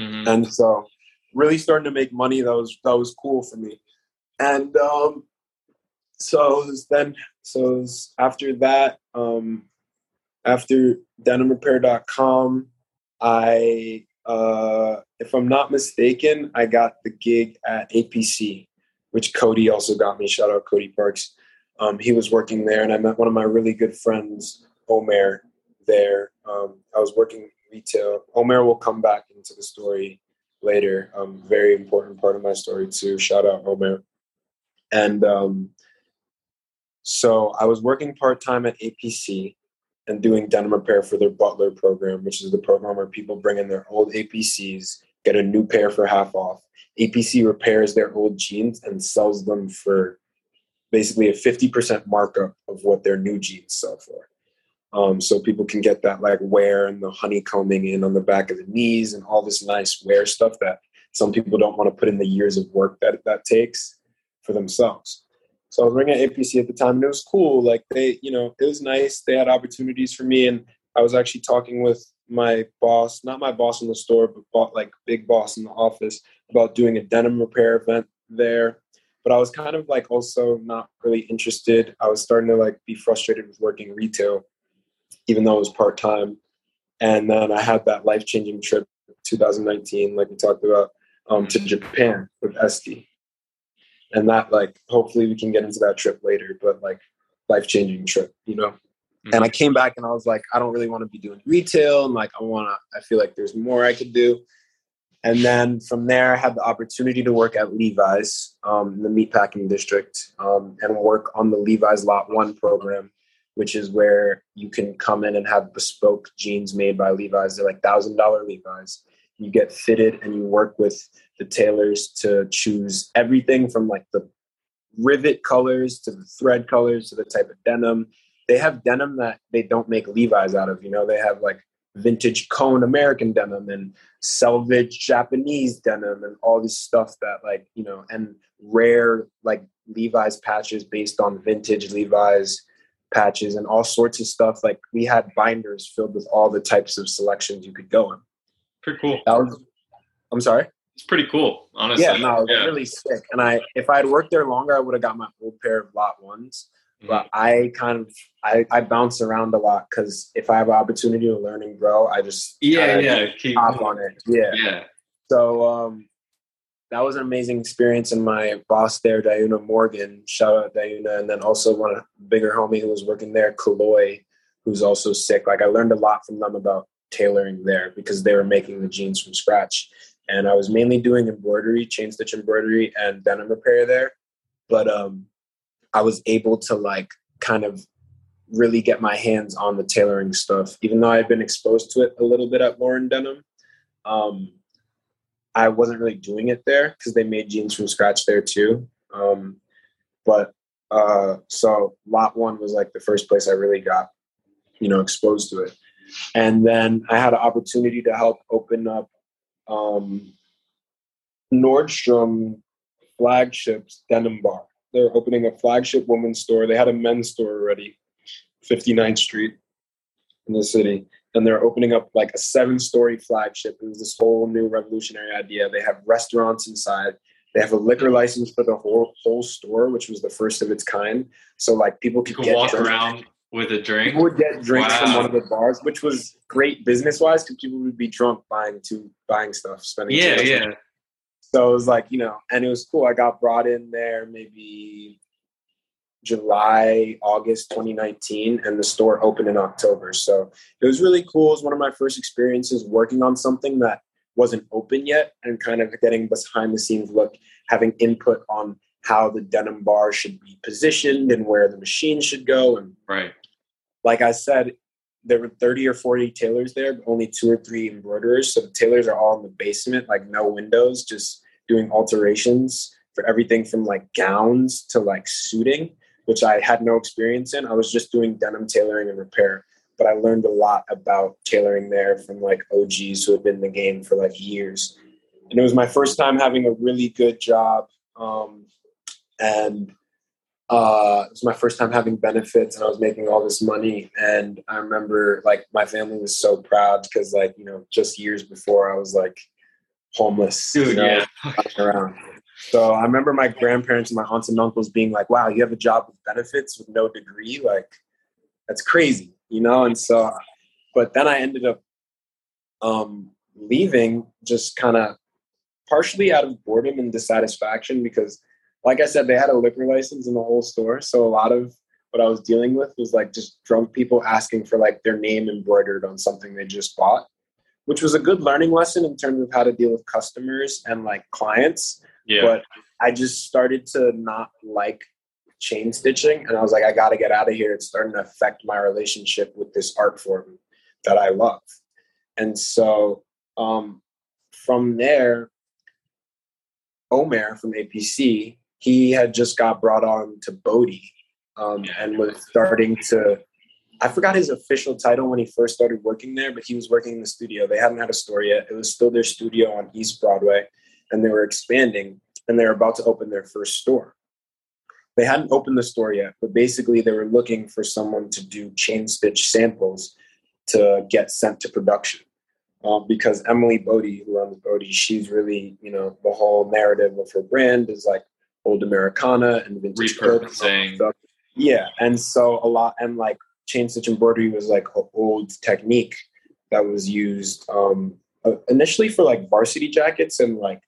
Mm-hmm. And so really starting to make money, that was, that was cool for me. And um, so it was then, so it was after that, um, after denim repair dot com, I, Uh, if I'm not mistaken, I got the gig at A P C, which Cody also got me. Shout out Cody Parks. Um, he was working there, and I met one of my really good friends, Omer, there. Um, I was working retail. Omer will come back into the story later. Um, very important part of my story too. Shout out Omer. And um, so I was working part-time at A P C and doing denim repair for their butler program, which is the program where people bring in their old A P Cs, get a new pair for half off. A P C repairs their old jeans and sells them for basically a fifty percent markup of what their new jeans sell for. Um, so people can get that like wear and the honeycombing in on the back of the knees and all this nice wear stuff that some people don't want to put in the years of work that that takes for themselves. So I was working at A P C at the time, and it was cool. Like they, you know, it was nice. They had opportunities for me. And I was actually talking with my boss, not my boss in the store, but like big boss in the office, about doing a denim repair event there. But I was kind of like also not really interested. I was starting to like be frustrated with working retail, even though it was part-time. And then I had that life-changing trip two thousand nineteen, like we talked about, um, to Japan with Esty. And that, like, hopefully we can get into that trip later, but, like, life-changing trip, you know? Mm-hmm. And I came back and I was like, I don't really want to be doing retail. And, like, I want to, I feel like there's more I could do. And then from there, I had the opportunity to work at Levi's um, in the meatpacking district um, and work on the Levi's Lot One program, which is where you can come in and have bespoke jeans made by Levi's. They're like one thousand dollars Levi's. You get fitted and you work with the tailors to choose everything from like the rivet colors to the thread colors to the type of denim. They have denim that they don't make Levi's out of. You know, they have like vintage cone American denim and selvage Japanese denim and all this stuff that like, you know, and rare like Levi's patches based on vintage Levi's patches and all sorts of stuff. Like we had binders filled with all the types of selections you could go in. Pretty cool. That was, I'm sorry? It's pretty cool, honestly. Yeah, no, it was yeah. really sick. And I, if I had worked there longer, I would have got my old pair of Lot Ones. Mm-hmm. But I kind of, I, I bounce around a lot because if I have an opportunity to learn and grow, I just yeah, yeah, keep hop on it. Yeah. yeah. So um, that was an amazing experience. And my boss there, Diuna Morgan, shout out Diuna. And then also one of the bigger homie who was working there, Kaloy, who's also sick. Like I learned a lot from them about tailoring there because they were making the jeans from scratch. And I was mainly doing embroidery, chain stitch embroidery and denim repair there. But um, I was able to like kind of really get my hands on the tailoring stuff, even though I had been exposed to it a little bit at Lauren Denim. Um, I wasn't really doing it there because they made jeans from scratch there too. Um, but uh, so Lot One was like the first place I really got, you know, exposed to it. And then I had an opportunity to help open up um, Nordstrom flagship's denim bar. They're opening a flagship women's store. They had a men's store already, fifty-ninth Street in the city. And they're opening up like a seven-story flagship. It was this whole new revolutionary idea. They have restaurants inside. They have a liquor license for the whole whole store, which was the first of its kind. So like people could get walk drunk. around. With a drink? People would get drinks wow. from one of the bars, which was great business-wise because people would be drunk buying to buying stuff, spending Yeah, yeah. Money. So it was like, you know, and it was cool. I got brought in there maybe July, August twenty nineteen, and the store opened in October. So it was really cool. It was one of my first experiences working on something that wasn't open yet and kind of getting behind-the-scenes look, having input on how the denim bar should be positioned and where the machine should go. And right. Like I said, there were thirty or forty tailors there, but only two or three embroiderers. So the tailors are all in the basement, like no windows, just doing alterations for everything from like gowns to like suiting, which I had no experience in. I was just doing denim tailoring and repair, but I learned a lot about tailoring there from like O Gs who had been in the game for like years. And it was my first time having a really good job. Um, And uh, it was my first time having benefits and I was making all this money. And I remember like my family was so proud because like, you know, just years before I was like homeless. Dude, you know, yeah. around. So I remember my grandparents and my aunts and uncles being like, wow, you have a job with benefits with no degree. Like that's crazy, you know? And so, but then I ended up um, leaving just kind of partially out of boredom and dissatisfaction because like I said, they had a liquor license in the whole store. So a lot of what I was dealing with was like just drunk people asking for like their name embroidered on something they just bought, which was a good learning lesson in terms of how to deal with customers and like clients. Yeah. But I just started to not like chain stitching. And I was like, I got to get out of here. It's starting to affect my relationship with this art form that I love. And so um, from there, Omer from A P C, he had just got brought on to Bodie um, yeah, and was starting to, I forgot his official title when he first started working there, but he was working in the studio. They hadn't had a store yet. It was still their studio on East Broadway, and they were expanding, and they were about to open their first store. They hadn't opened the store yet, but basically they were looking for someone to do chain stitch samples to get sent to production. Um, because Emily Bodie, who runs Bodie, she's really, you know, the whole narrative of her brand is like old Americana and vintage clothes. Yeah. And so a lot, and like, chain stitch embroidery was like an old technique that was used um, initially for like varsity jackets and like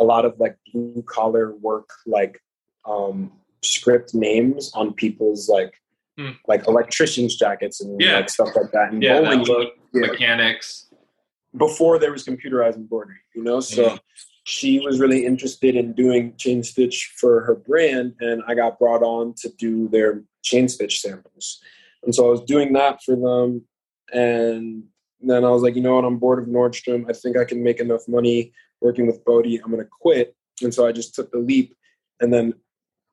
a lot of like blue collar work, like um, script names on people's like hmm. like electricians' jackets and yeah. like stuff like that. And yeah, bowling, that yeah, mechanics. Before there was computerized embroidery, you know? So mm-hmm. she was really interested in doing chain stitch for her brand, and I got brought on to do their chain stitch samples. And so I was doing that for them. And then I was like, you know what? I'm bored of Nordstrom. I think I can make enough money working with Bodie. I'm going to quit. And so I just took the leap. And then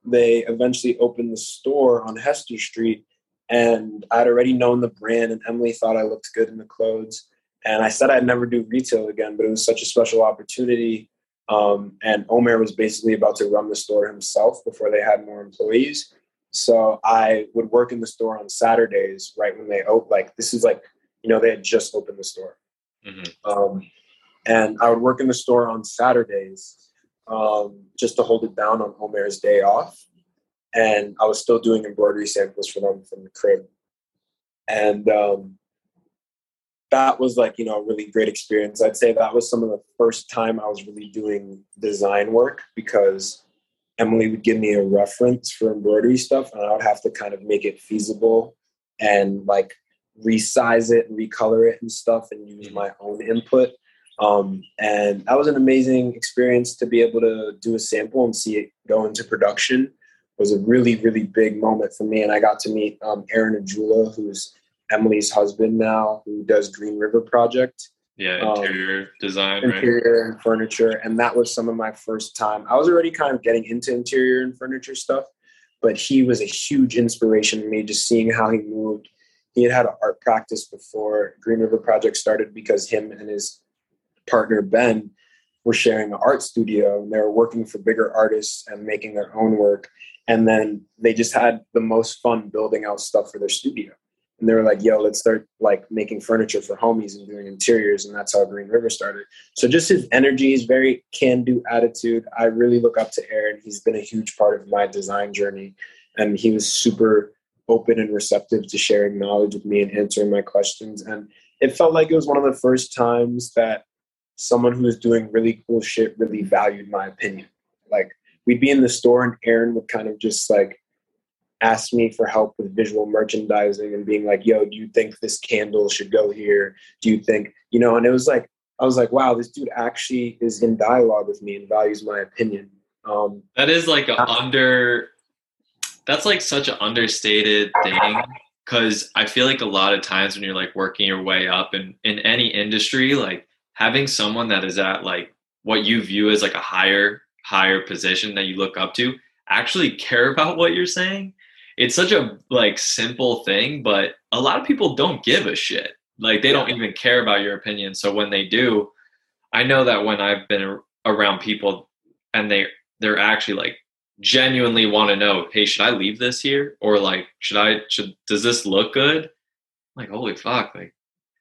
they eventually opened the store on Hester Street. And I'd already known the brand. And Emily thought I looked good in the clothes. And I said I'd never do retail again, but it was such a special opportunity. Um, and Omer was basically about to run the store himself before they had more employees. So I would work in the store on Saturdays, right when they opened. Like, this is like, you know, they had just opened the store. Mm-hmm. Um, and I would work in the store on Saturdays um, just to hold it down on Omer's day off. And I was still doing embroidery samples for them from the crib. And um, that was like, you know, a really great experience. I'd say that was some of the first time I was really doing design work, because Emily would give me a reference for embroidery stuff, and I would have to kind of make it feasible and like resize it and recolor it and stuff, and use my own input. Um, and that was an amazing experience. To be able to do a sample and see it go into production was a really, really big moment for me. And I got to meet um, Erin Ajula, who's Emily's husband now, who does Green River Project. Yeah, interior um, design, interior right? and furniture, and that was some of my first time. I was already kind of getting into interior and furniture stuff, but he was a huge inspiration to me. Just seeing how he moved, he had had an art practice before Green River Project started, because him and his partner Ben were sharing an art studio, and they were working for bigger artists and making their own work. And then they just had the most fun building out stuff for their studio. And they were like, yo, let's start like making furniture for homies and doing interiors. And that's how Green River started. So just his energy, his very can-do attitude. I really look up to Aaron. He's been a huge part of my design journey. And he was super open and receptive to sharing knowledge with me and answering my questions. And it felt like it was one of the first times that someone who was doing really cool shit really valued my opinion. Like, we'd be in the store and Aaron would kind of just like asked me for help with visual merchandising and being like, yo, do you think this candle should go here? Do you think, you know, and it was like, I was like, wow, this dude actually is in dialogue with me and values my opinion. Um, that is like a under, that's like such an understated thing. Cause I feel like a lot of times when you're like working your way up and in, in any industry, like having someone that is at like what you view as like a higher, higher position that you look up to actually care about what you're saying. It's such a like simple thing, but a lot of people don't give a shit. Like, they don't even care about your opinion. So when they do, I know that when I've been around people and they, they're actually like genuinely want to know, hey, should I leave this here? Or like, should I, should, does this look good? I'm like, holy fuck. Like,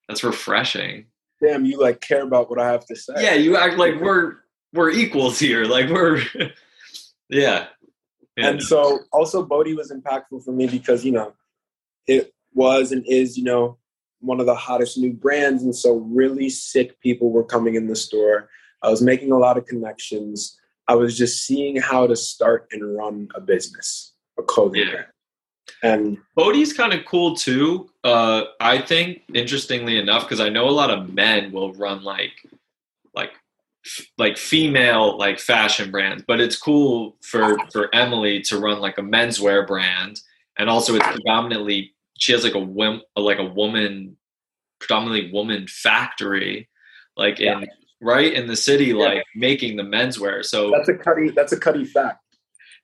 that's refreshing. Damn. You like care about what I have to say. Yeah. You act like we're, we're equals here. Like we're, yeah. And so also Bodie was impactful for me because, you know, it was and is, you know, one of the hottest new brands. And so really sick people were coming in the store. I was making a lot of connections. I was just seeing how to start and run a business, a clothing yeah. brand. And Bodie's kind of cool too. Uh, I think, interestingly enough, because I know a lot of men will run like, like, f- like female like fashion brands, but it's cool for for Emily to run like a menswear brand, and also it's predominantly she has like a wom- like a woman, predominantly woman factory, like in yeah. right in the city, yeah. like making the menswear. So that's a cutty. That's a cutty fact.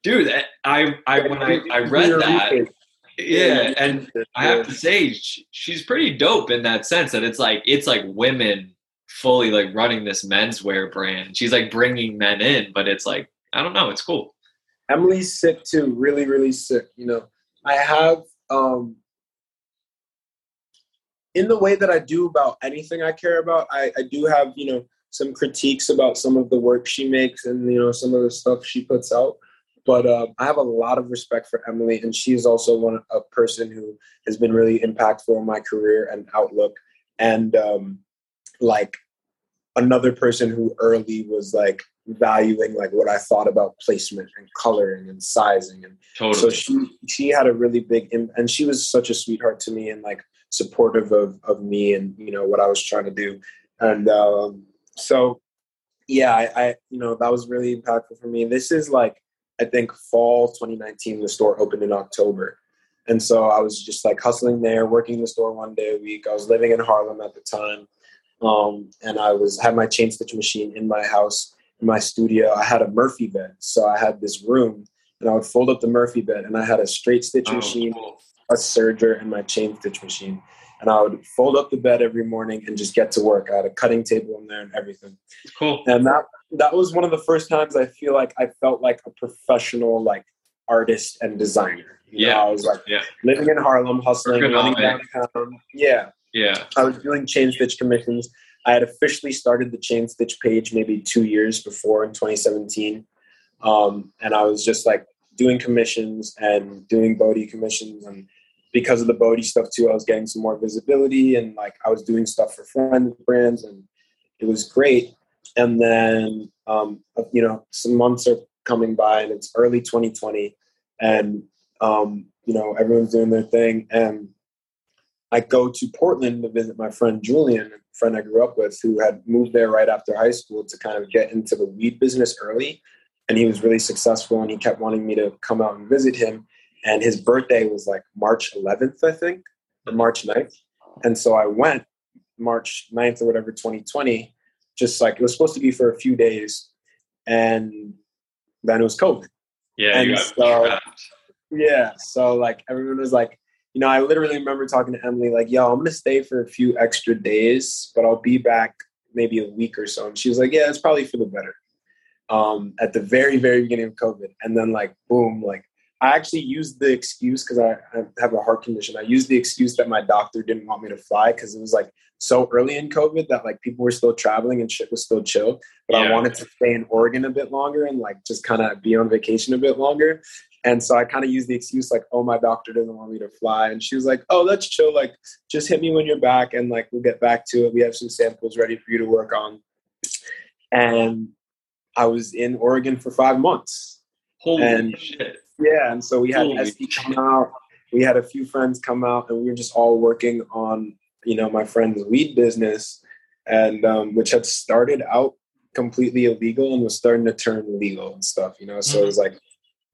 Dude, I I when I, I read that, yeah, and I have to say she, she's pretty dope in that sense that it's like it's like women fully like running this menswear brand. She's like bringing men in, but it's like I don't know, it's cool. Emily's sick too, really, really sick. You know, I have um, in the way that I do about anything I care about, I, I do have you know some critiques about some of the work she makes and you know some of the stuff she puts out. But uh, I have a lot of respect for Emily, and she's also one a person who has been really impactful in my career and outlook. And um, like another person who early was like valuing like what I thought about placement and coloring and sizing, and totally. So she she had a really big imp- and she was such a sweetheart to me and like supportive of of me and you know what I was trying to do. And um, so yeah, I, I you know that was really impactful for me. This is like. I think fall twenty nineteen, the store opened in October. And so I was just like hustling there, working the store one day a week. I was living in Harlem at the time. Um, and I was had my chain stitch machine in my house, in my studio. I had a Murphy bed. So I had this room and I would fold up the Murphy bed and I had a straight stitch oh, machine, cool. a serger, and my chain stitch machine. And I would fold up the bed every morning and just get to work. I had a cutting table in there and everything. Cool. And that that was one of the first times I feel like I felt like a professional, like artist and designer. You yeah. know, I was like yeah. living in Harlem, hustling, running downtown. Yeah. Yeah. I was doing chain stitch commissions. I had officially started the chain stitch page maybe two years before in twenty seventeen. Um, and I was just like doing commissions and doing Bodie commissions and because of the Bodie stuff too, I was getting some more visibility and like I was doing stuff for friends, brands, and it was great. And then, um, you know, some months are coming by and it's early twenty twenty and, um, you know, everyone's doing their thing. And I go to Portland to visit my friend Julian, a friend I grew up with who had moved there right after high school to kind of get into the weed business early. And he was really successful and he kept wanting me to come out and visit him. And his birthday was like March eleventh, I think, or March ninth. And so I went March ninth or whatever, twenty twenty, just like it was supposed to be for a few days. And then it was COVID. Yeah. And you got so, yeah. So like everyone was like, you know, I literally remember talking to Emily, like, yo, I'm going to stay for a few extra days, but I'll be back maybe a week or so. And she was like, yeah, it's probably for the better um, at the very, very beginning of COVID. And then like, boom, like, I actually used the excuse because I, I have a heart condition. I used the excuse that my doctor didn't want me to fly because it was like so early in COVID that like people were still traveling and shit was still chill. But yeah. I wanted to stay in Oregon a bit longer and like just kind of be on vacation a bit longer. And so I kind of used the excuse like, oh, my doctor doesn't want me to fly. And she was like, oh, that's chill. Like just hit me when you're back and like we'll get back to it. We have some samples ready for you to work on. And I was in Oregon for five months. Holy and- shit. Yeah, and so we had Esty come out. We had a few friends come out, and we were just all working on, you know, my friend's weed business, and um, which had started out completely illegal and was starting to turn legal and stuff, you know. So mm-hmm. it was like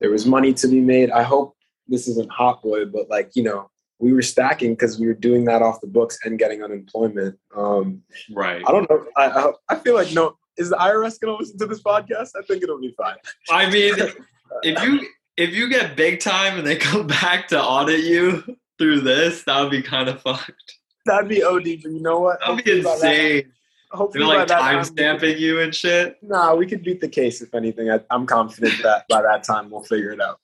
there was money to be made. I hope this isn't hot boy, but like you know, we were stacking because we were doing that off the books and getting unemployment. Um, right. I don't know. I I, I feel like no. Is the I R S going to listen to this podcast? I think it'll be fine. I mean, if you. If you get big time and they come back to audit you through this, that would be kind of fucked. That'd be O D, but you know what? That'd be insane. Hopefully, like time stamping you and shit. Nah, we could beat the case if anything. I, I'm confident that by that time we'll figure it out.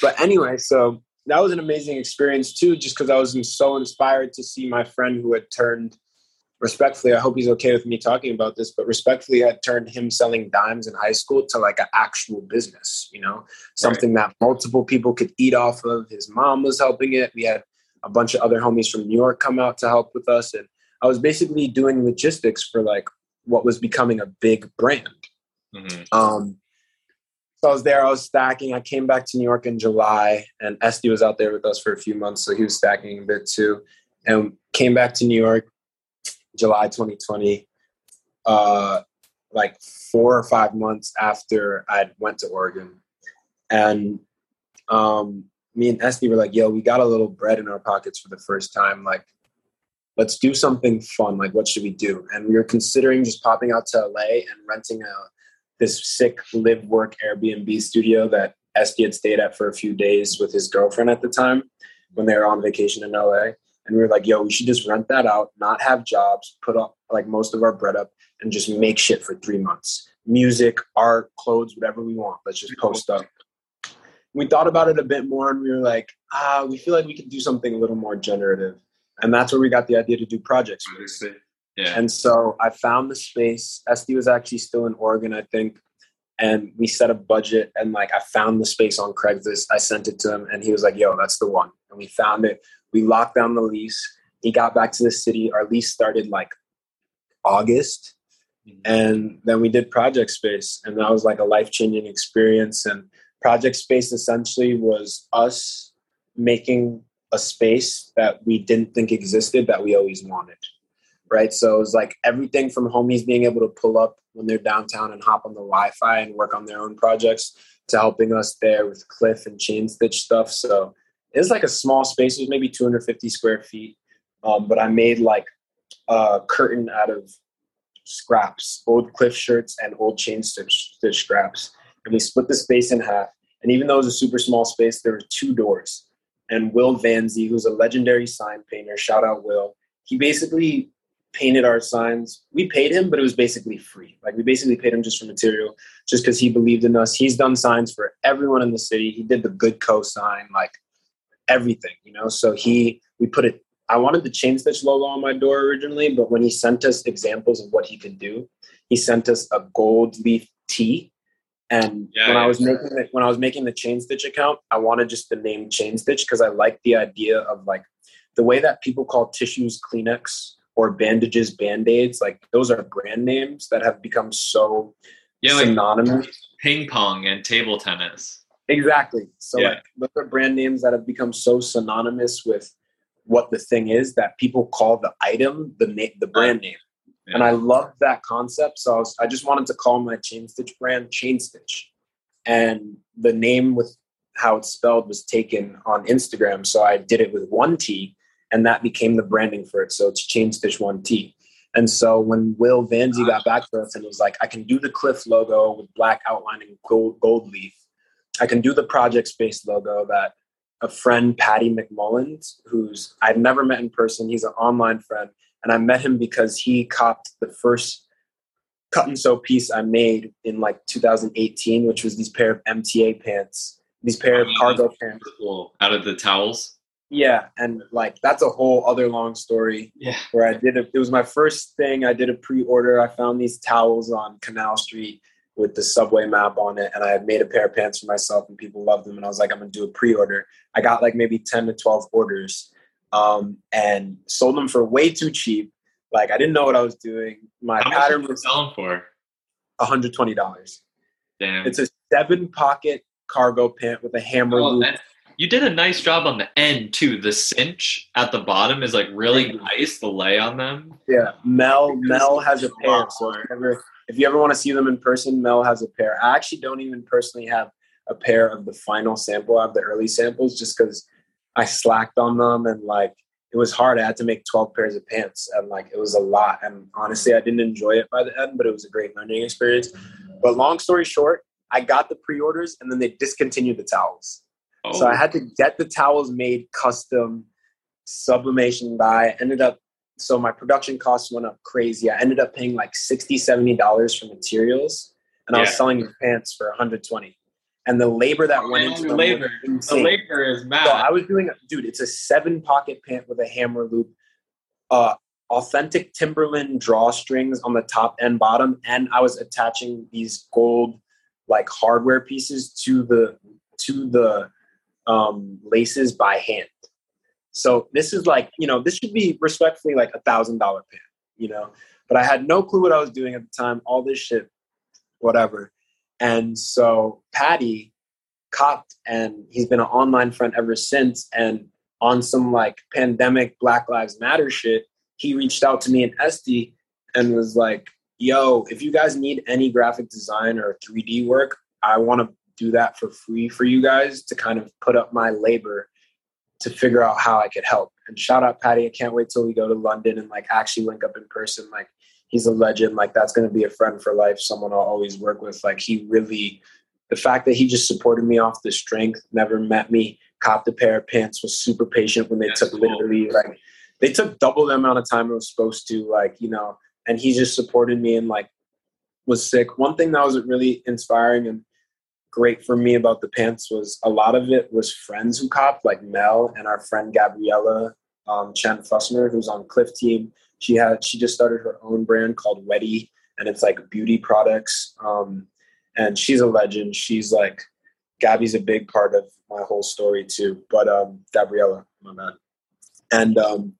But anyway, so that was an amazing experience too, just because I was so inspired to see my friend who had turned, respectfully, I hope he's okay with me talking about this, but respectfully, I had turned him selling dimes in high school to like an actual business, you know, something right. that multiple people could eat off of. His mom was helping it. We had a bunch of other homies from New York come out to help with us. And I was basically doing logistics for like what was becoming a big brand. Mm-hmm. Um, So I was there, I was stacking. I came back to New York in July, and Esty was out there with us for a few months, so he was stacking a bit too. And came back to New York July twenty twenty, uh, like four or five months after I went to Oregon. And um, me and Esty were like, yo, we got a little bread in our pockets for the first time. Like, let's do something fun. Like, what should we do? And we were considering just popping out to L A and renting a this sick live work Airbnb studio that Esty had stayed at for a few days with his girlfriend at the time when they were on vacation in L A. And we were like, yo, we should just rent that out, not have jobs, put up like most of our bread up and just make shit for three months. Music, art, clothes, whatever we want. Let's just post up. We thought about it a bit more and we were like, ah, we feel like we could do something a little more generative. And that's where we got the idea to do projects. Really. Yeah. And so I found the space. Esty was actually still in Oregon, I think. And we set a budget and like I found the space on Craigslist. I sent it to him and he was like, yo, that's the one. And we found it. We locked down the lease. He got back to the city. Our lease started like August. Mm-hmm. And then we did Project Space. And that was like a life-changing experience. And Project Space essentially was us making a space that we didn't think existed that we always wanted. Right. So it was like everything from homies being able to pull up when they're downtown and hop on the Wi-Fi and work on their own projects to helping us there with Cliff and chain stitch stuff. So it was like a small space. It was maybe two hundred fifty square feet. Um, but I made like a curtain out of scraps, old Cliff shirts and old chain stitch, stitch scraps. And we split the space in half. And even though it was a super small space, there were two doors. And Will Vanzi, who's a legendary sign painter, shout out Will, he basically painted our signs. We paid him, but it was basically free. Like we basically paid him just for material, just because he believed in us. He's done signs for everyone in the city. He did the Good Co sign, like everything, you know? So he, we put it, I wanted the chain stitch logo on my door originally, but when he sent us examples of what he could do, he sent us a gold leaf tee. And yeah, when I was making the, when I was making the chain stitch account, I wanted just the name chain stitch because I like the idea of like the way that people call tissues Kleenex or bandages Band-Aids. Like those are brand names that have become so yeah, like synonymous. Ping pong and table tennis. Exactly. So yeah. like those are brand names that have become so synonymous with what the thing is that people call the item the na- the brand name. Yeah. And I loved that concept. So I, was, I just wanted to call my chain stitch brand Chain Stitch. And the name with how it's spelled was taken on Instagram. So I did it with one T and that became the branding for it. So it's Chain Stitch one T. And so when Will Vanzi got back to us and was like, I can do the Cliff logo with black outlining gold, gold leaf. I can do the Project Space logo that a friend, Patty McMullins, who's I've never met in person. He's an online friend. And I met him because he copped the first cut and sew piece I made in like two thousand eighteen, which was these pair of M T A pants, these pair of cargo pants. Cool. Out of the towels? Yeah. And like, that's a whole other long story. Yeah. Where I did, a, it was my first thing. I did a pre-order. I found these towels on Canal Street with the subway map on it. And I had made a pair of pants for myself and people loved them. And I was like, I'm going to do a pre-order. I got like maybe ten to twelve orders. Um, and sold them for way too cheap. Like I didn't know what I was doing. My How pattern was selling for one hundred twenty dollars. Damn. It's a seven pocket cargo pant with a hammer. Oh, loop. You did a nice job on the end too. The cinch at the bottom is like really nice. The lay on them. Yeah. Mel, Mel has a pair. So if you ever, if you ever want to see them in person, Mel has a pair. I actually don't even personally have a pair of the final sample. I have the early samples just because I slacked on them and like, it was hard. I had to make twelve pairs of pants and like, it was a lot. And honestly, I didn't enjoy it by the end, but it was a great learning experience. But long story short, I got the pre-orders and then they discontinued the towels. Oh. So I had to get the towels made custom, sublimation dye. Ended up, so my production costs went up crazy. I ended up paying like sixty, seventy dollars for materials and yeah. I was selling the pants for one hundred twenty. And the labor that went into the labor, the labor is mad. So I was doing, dude, it's a seven pocket pant with a hammer loop, uh, authentic Timberland drawstrings on the top and bottom. And I was attaching these gold, like hardware pieces to the, to the, um, laces by hand. So this is like, you know, this should be respectfully like a thousand dollar pant, you know, but I had no clue what I was doing at the time, all this shit, whatever. And so Patty copped, and he's been an online friend ever since. And on some like pandemic Black Lives Matter shit, he reached out to me and Esty and was like, yo, if you guys need any graphic design or three D work, I want to do that for free for you guys to kind of put up my labor to figure out how I could help. And shout out Patty. I can't wait till we go to London and like actually link up in person. Like, he's a legend. Like, that's going to be a friend for life. Someone I'll always work with. Like, he really, the fact that he just supported me off the strength, never met me, copped a pair of pants, was super patient when they that's took cool. literally like, they took double the amount of time it was supposed to, like, you know, and he just supported me and like was sick. One thing that was really inspiring and great for me about the pants was a lot of it was friends who copped, like Mel and our friend Gabriella um, Chen Fussner, who's on Cliff team. She had, she just started her own brand called Weddy, and it's like beauty products. Um, and she's a legend. She's like, Gabby's a big part of my whole story too, but um, Gabriella, my bad. And um,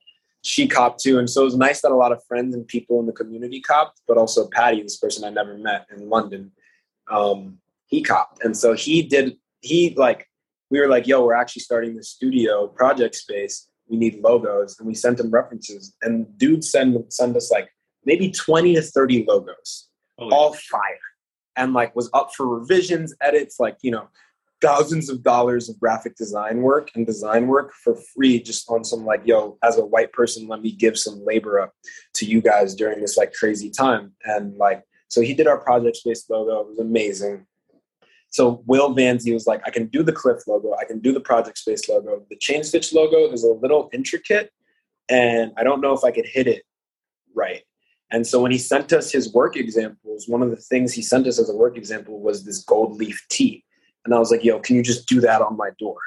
she copped too. And so it was nice that a lot of friends and people in the community copped, but also Patty, this person I never met in London, um, he copped. And so he did, he like, we were like, yo, we're actually starting the studio project space. We need logos, and we sent him references, and dude send send us like maybe twenty to thirty logos. Holy all fire, and like was up for revisions, edits, like, you know, thousands of dollars of graphic design work and design work for free, just on some like, yo, as a white person, let me give some labor up to you guys during this like crazy time. And like, so he did our project space logo. It was amazing. So Will Vanzi was like, I can do the Cliff logo. I can do the Project Space logo. The Chain Stitch logo is a little intricate, and I don't know if I could hit it right. And so when he sent us his work examples, one of the things he sent us as a work example was this gold leaf tee. And I was like, yo, can you just do that on my door?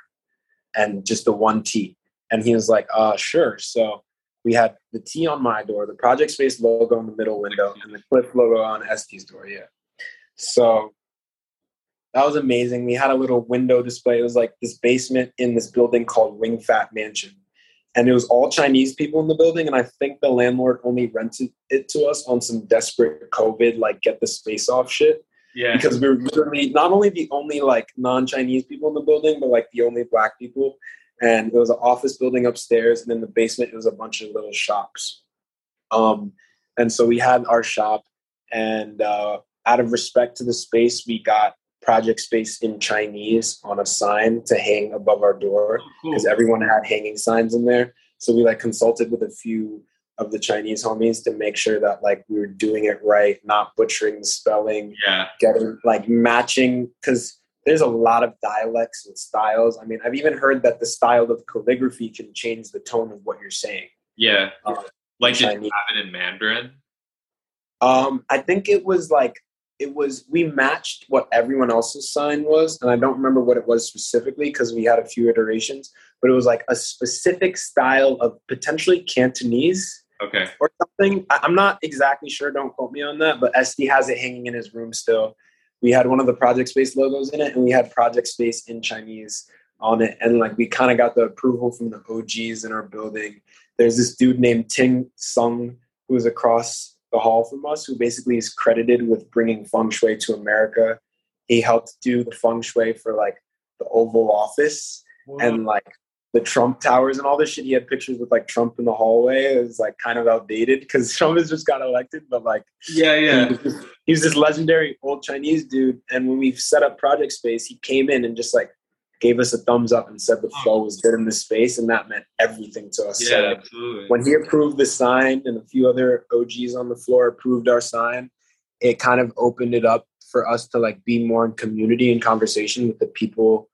And just the one tee. And he was like, uh, sure. So we had the tee on my door, the Project Space logo in the middle window, and the Cliff logo on Esty's door, yeah. So that was amazing. We had a little window display. It was like this basement in this building called Wing Fat Mansion. And it was all Chinese people in the building. And I think the landlord only rented it to us on some desperate COVID, like get the space off shit. Yeah. Because we were literally not only the only like non-Chinese people in the building, but like the only Black people. And it was an office building upstairs. And in the basement, it was a bunch of little shops. Um, and so we had our shop. And uh, out of respect to the space, we got Project Space in Chinese on a sign to hang above our door, because everyone had hanging signs in there. So we like consulted with a few of the Chinese homies to make sure that like we were doing it right, not butchering the spelling, yeah, getting like matching, because there's a lot of dialects and styles. I mean, I've even heard that the style of calligraphy can change the tone of what you're saying. Yeah. Um, like did you have it in Mandarin? Um, I think it was like, It was, we matched what everyone else's sign was. And I don't remember what it was specifically because we had a few iterations, but it was like a specific style of potentially Cantonese okay, or something. I, I'm not exactly sure. Don't quote me on that, but Esty has it hanging in his room still. We had one of the Project Space logos in it, and we had Project Space in Chinese on it. And like, we kind of got the approval from the O Gs in our building. There's this dude named Ting Sung who was across the hall from us, who basically is credited with bringing feng shui to America. He helped do the feng shui for like the Oval Office wow. and like the Trump Towers and all this shit. He had pictures with like Trump in the hallway. It was like kind of outdated because Trump has just got elected, but like yeah yeah he was, he was this legendary old Chinese dude. And when we set up Project Space, he came in and just like gave us a thumbs up and said the flow was good in this space, and that meant everything to us. Yeah, so like, absolutely. When he approved the sign and a few other O Gs on the floor approved our sign, it kind of opened it up for us to like be more in community and conversation with the people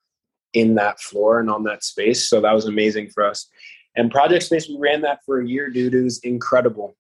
in that floor and on that space. So that was amazing for us. And Project Space, we ran that for a year, dude. It was incredible.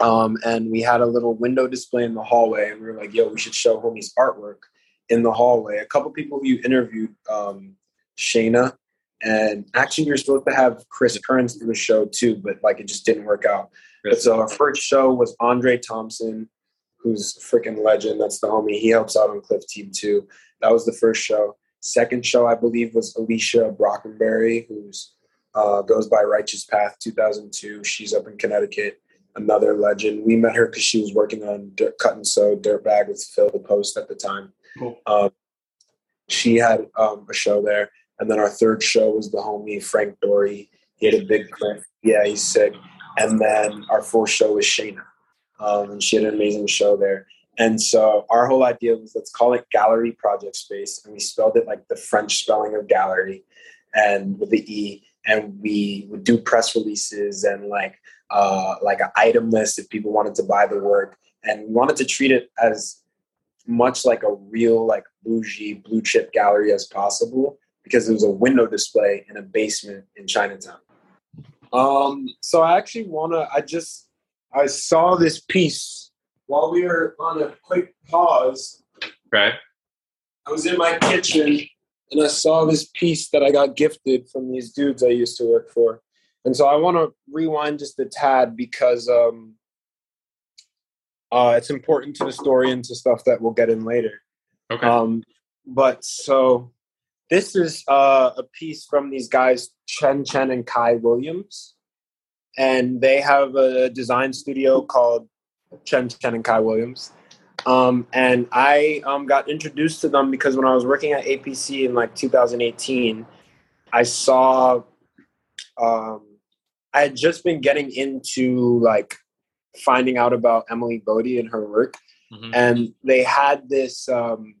Um, and we had a little window display in the hallway, and we were like, yo, we should show homies artwork in the hallway. A couple people who you interviewed, um, Shayna, and actually we were supposed to have Chris Kearns do the show too, but like it just didn't work out. But so our first show was Andre Thompson, who's a freaking legend. That's the homie. He helps out on Cliff team too. That was the first show. Second show, I believe, was Alicia Brockenberry, who's uh, goes by Righteous Path two thousand two. She's up in Connecticut. Another legend. We met her because she was working on Dirt, Cut and Sew Dirtbag with Phil Post at the time. Cool. Um, she had um, a show there. And then our third show was the homie Frank Dory. He had a big clip. Yeah, he's sick. And then our fourth show was Shayna. Um, and she had an amazing show there. And so our whole idea was, let's call it Gallery Project Space. And we spelled it like the French spelling of gallery and with the E. And we would do press releases and like uh, like an item list if people wanted to buy the work. And we wanted to treat it as much like a real like bougie blue chip gallery as possible, because it was a window display in a basement in Chinatown. Um, so I actually want to, I just, I saw this piece while we were on a quick pause. Okay. I was in my kitchen and I saw this piece that I got gifted from these dudes I used to work for. And so I want to rewind just a tad because um, uh, it's important to the story and to stuff that we'll get in later. Okay. Um, but so... This is uh, a piece from these guys, Chen Chen and Kai Williams. And they have a design studio called Chen Chen and Kai Williams. Um, and I um, got introduced to them because when I was working at A P C in like two thousand eighteen, I saw, um, I had just been getting into like finding out about Emily Bodie and her work. Mm-hmm. And they had this, um,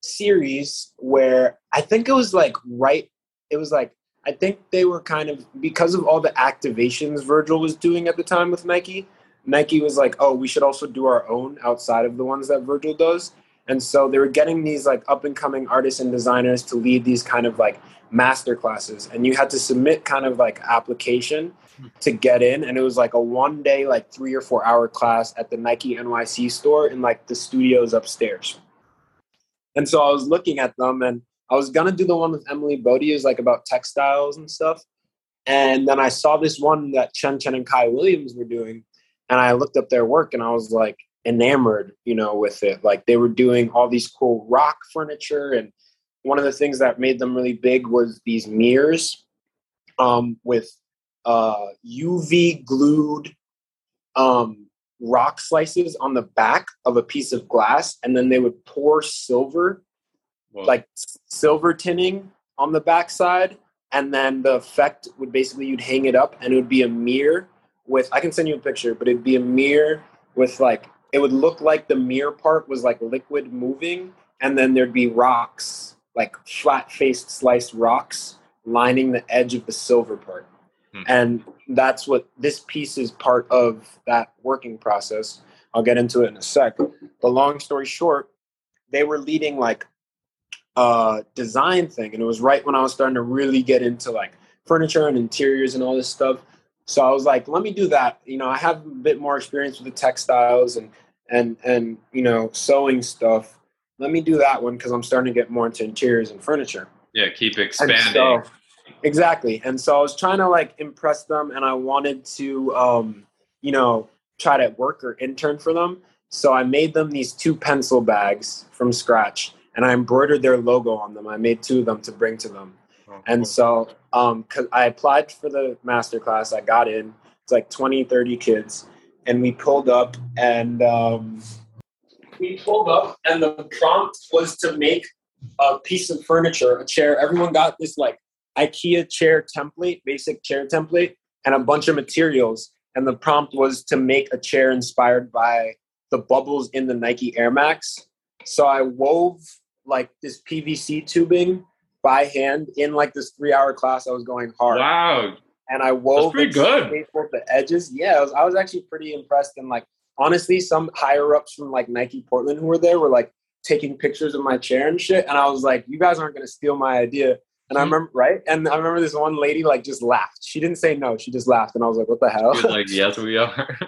series where I think it was like right it was like I think they were kind of, because of all the activations Virgil was doing at the time with Nike Nike was like, oh, we should also do our own outside of the ones that Virgil does. And so they were getting these like up and coming artists and designers to lead these kind of like master classes, and you had to submit kind of like application to get in. And it was like a one day like three or four hour class at the Nike N Y C store in like the studios upstairs. And so I was looking at them, and I was going to do the one with Emily Bodie. It was like about textiles and stuff. And then I saw this one that Chen Chen and Kai Williams were doing, and I looked up their work and I was like enamored, you know, with it. Like they were doing all these cool rock furniture. And one of the things that made them really big was these mirrors um, with uh, U V glued um rock slices on the back of a piece of glass, and then they would pour silver, Whoa. like silver tinning on the backside, and then the effect would basically, you'd hang it up and it would be a mirror with, I can send you a picture, but it'd be a mirror with like, it would look like the mirror part was like liquid moving, and then there'd be rocks, like flat-faced sliced rocks lining the edge of the silver part. And that's what this piece is part of that working process. I'll get into it in a sec. But long story short, they were leading like a design thing. And it was right when I was starting to really get into like furniture and interiors and all this stuff. So I was like, let me do that. You know, I have a bit more experience with the textiles and, and, and, you know, sewing stuff. Let me do that one because I'm starting to get more into interiors and furniture. Yeah. Keep expanding. Exactly. And so I was trying to like impress them, and I wanted to, um, you know, try to work or intern for them. So I made them these two pencil bags from scratch, and I embroidered their logo on them. I made two of them to bring to them. Oh, and cool. so um, 'cause I applied for the masterclass. I got in. It's like twenty, thirty kids. And we pulled up and um, we pulled up and the prompt was to make a piece of furniture, a chair. Everyone got this like IKEA chair template, basic chair template, and a bunch of materials. And the prompt was to make a chair inspired by the bubbles in the Nike Air Max. So I wove like this P V C tubing by hand in like this three hour class. I was going hard. Wow. And I wove pretty good. the edges. Yeah, I was, I was actually pretty impressed. And like, honestly, some higher ups from like Nike Portland who were there were like taking pictures of my chair and shit. And I was like, you guys aren't going to steal my idea. And I remember, right? And I remember this one lady, like, just laughed. She didn't say no. She just laughed. And I was like, what the hell? She was like, yes, we are.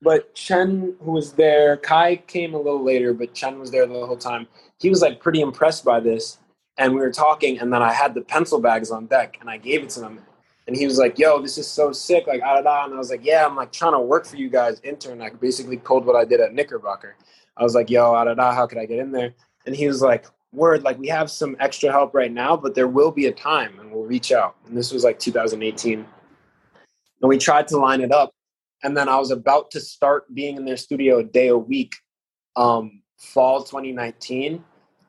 But Chen, who was there, Kai came a little later, but Chen was there the whole time. He was, like, pretty impressed by this. And we were talking, and then I had the pencil bags on deck, and I gave it to them. And he was like, yo, this is so sick, like, ah, da, da. And I was like, yeah, I'm, like, trying to work for you guys, intern. I basically pulled what I did at Knickerbocker. I was like, yo, ah, da, da, how could I get in there? And he was like, word, like we have some extra help right now, but there will be a time and we'll reach out. And this was like two thousand eighteen. And we tried to line it up. And then I was about to start being in their studio a day a week, um, fall twenty nineteen.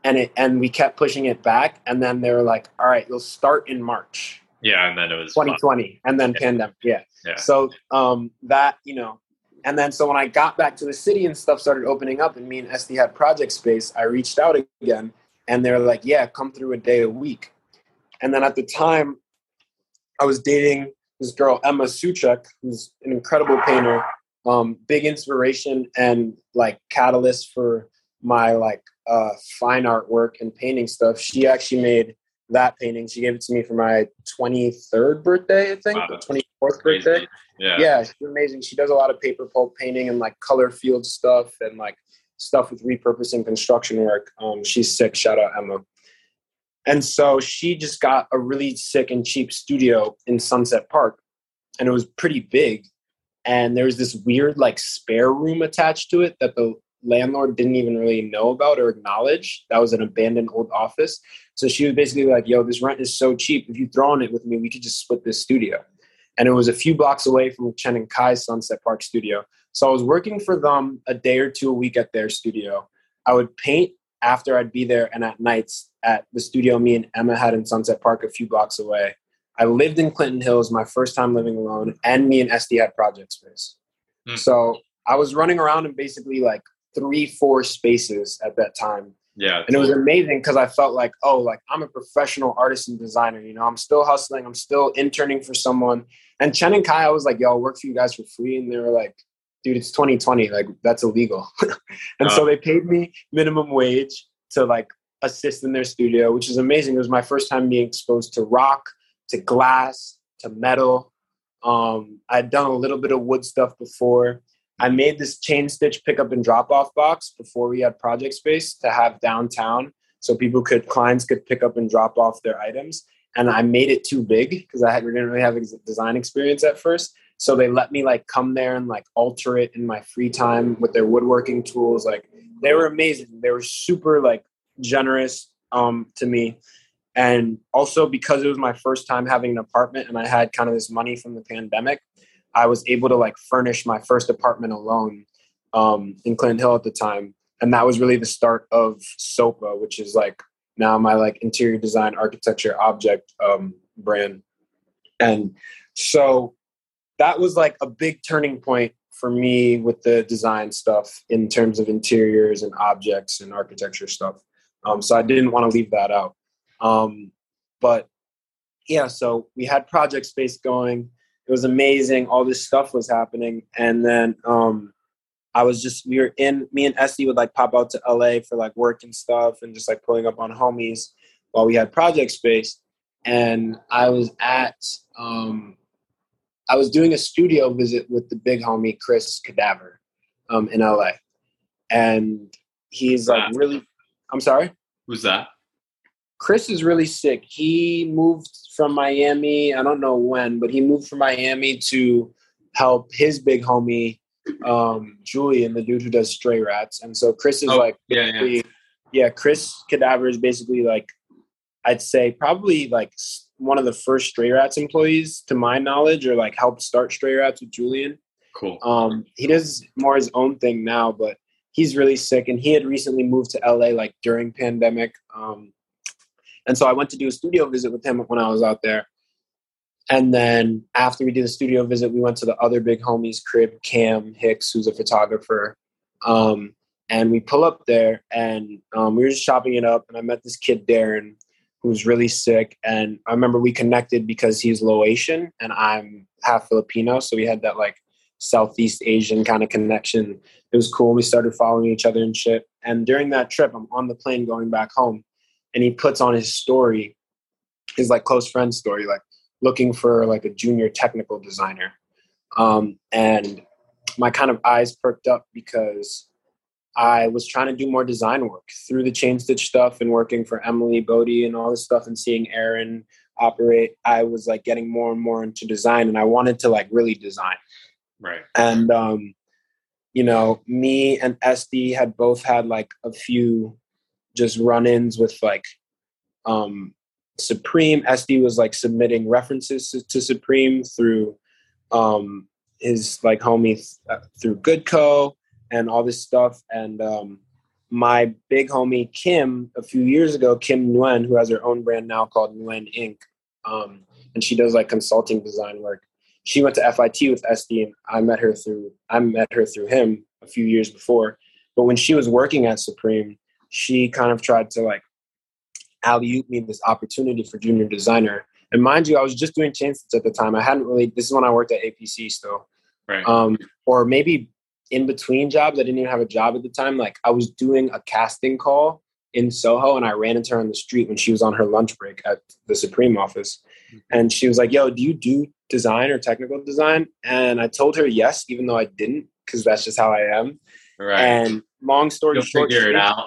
and it, and we kept pushing it back. And then they were like, all right, you'll start in March. Yeah. And then it was twenty twenty fun. And then yeah. pandemic. Yeah. yeah. So um, that, you know, and then, so when I got back to the city and stuff started opening up and me and Esty had project space, I reached out again and they're like, yeah, come through a day a week. And then at the time I was dating this girl, Emma Suchek, who's an incredible painter, um, big inspiration and like catalyst for my like uh, fine artwork and painting stuff. She actually made that painting. She gave it to me for my twenty-third birthday, I think, wow, or twenty-fourth birthday. Yeah. yeah, she's amazing. She does a lot of paper pulp painting and like color field stuff and like stuff with repurposing construction work. Um, she's sick. Shout out Emma. And so she just got a really sick and cheap studio in Sunset Park, and it was pretty big. And there was this weird like spare room attached to it that the landlord didn't even really know about or acknowledge. That was an abandoned old office. So she was basically like, yo, this rent is so cheap. If you throw on it with me, we could just split this studio. And it was a few blocks away from Chen and Kai's Sunset Park studio. So I was working for them a day or two a week at their studio. I would paint after I'd be there and at nights at the studio me and Emma had in Sunset Park a few blocks away. I lived in Clinton Hills, my first time living alone, and me and Esty had project space. Mm. So I was running around in basically like three, four spaces at that time. Yeah. And it was amazing because I felt like, oh, like I'm a professional artist and designer. You know, I'm still hustling. I'm still interning for someone. And Chen and Kai, I was like, yo, I'll work for you guys for free. And they were like, dude, it's twenty twenty. Like, that's illegal. and oh. so they paid me minimum wage to like assist in their studio, which is amazing. It was my first time being exposed to rock, to glass, to metal. Um, I'd done a little bit of wood stuff before. I made this chain stitch pickup and drop off box before we had project space to have downtown. So people could, clients could pick up and drop off their items. And I made it too big because I didn't really have design experience at first. So they let me like come there and like alter it in my free time with their woodworking tools. Like they were amazing. They were super like generous um, to me. And also because it was my first time having an apartment and I had kind of this money from the pandemic, I was able to like furnish my first apartment alone um, in Clinton Hill at the time. And that was really the start of SOPA, which is like now my like interior design, architecture, object um, brand. And so that was like a big turning point for me with the design stuff in terms of interiors and objects and architecture stuff. Um, so I didn't want to leave that out. Um, but yeah, so we had project space going. It was amazing. All this stuff was happening. And then um, I was just, we were in, me and Esty would like pop out to L A for like work and stuff and just like pulling up on homies while we had project space. And I was at, um, I was doing a studio visit with the big homie, Chris Cadaver um, in L A. And he's like that? really, I'm sorry? Who's that? Chris is really sick. He moved from Miami. I don't know when, but he moved from Miami to help his big homie, um, Julian, the dude who does Stray Rats. And so Chris is oh, like, yeah, yeah. yeah, Chris Cadaver is basically like, I'd say probably like one of the first Stray Rats employees to my knowledge, or like helped start Stray Rats with Julian. Cool. Um, he does more his own thing now, but he's really sick. And he had recently moved to L A like during pandemic. Um, And so I went to do a studio visit with him when I was out there. And then after we did the studio visit, we went to the other big homie's crib, Cam Hicks, who's a photographer. Um, and we pull up there and um, we were just chopping it up. And I met this kid, Darren, who was really sick. And I remember we connected because he's Laotian and I'm half Filipino. So we had that like Southeast Asian kind of connection. It was cool. We started following each other and shit. And during that trip, I'm on the plane going back home. And he puts on his story, his like close friend story, like looking for like a junior technical designer. Um, and my kind of eyes perked up because I was trying to do more design work through the chain stitch stuff and working for Emily Bodie and all this stuff and seeing Erin operate. I was like getting more and more into design and I wanted to like really design. Right. And, um, you know, me and Esty had both had like a few just run-ins with like um, Supreme. Esty was like submitting references to, to Supreme through um, his like homie th- through Goodco and all this stuff. And um, my big homie, Kim, a few years ago, Kim Nguyen, who has her own brand now called Nguyen Incorporated. Um, and she does like consulting design work. She went to F I T with Esty, and I met her through, I met her through him a few years before. But when she was working at Supreme, she kind of tried to like alley-oop me this opportunity for junior designer. And mind you, I was just doing chain sets at the time. I hadn't really, this is when I worked at A P C still. Right. Um, or maybe in between jobs, I didn't even have a job at the time. Like I was doing a casting call in Soho, and I ran into her on the street when she was on her lunch break at the Supreme office. And she was like, yo, do you do design or technical design? And I told her yes, even though I didn't, because that's just how I am. Right. And long story You'll short, figure she, it out.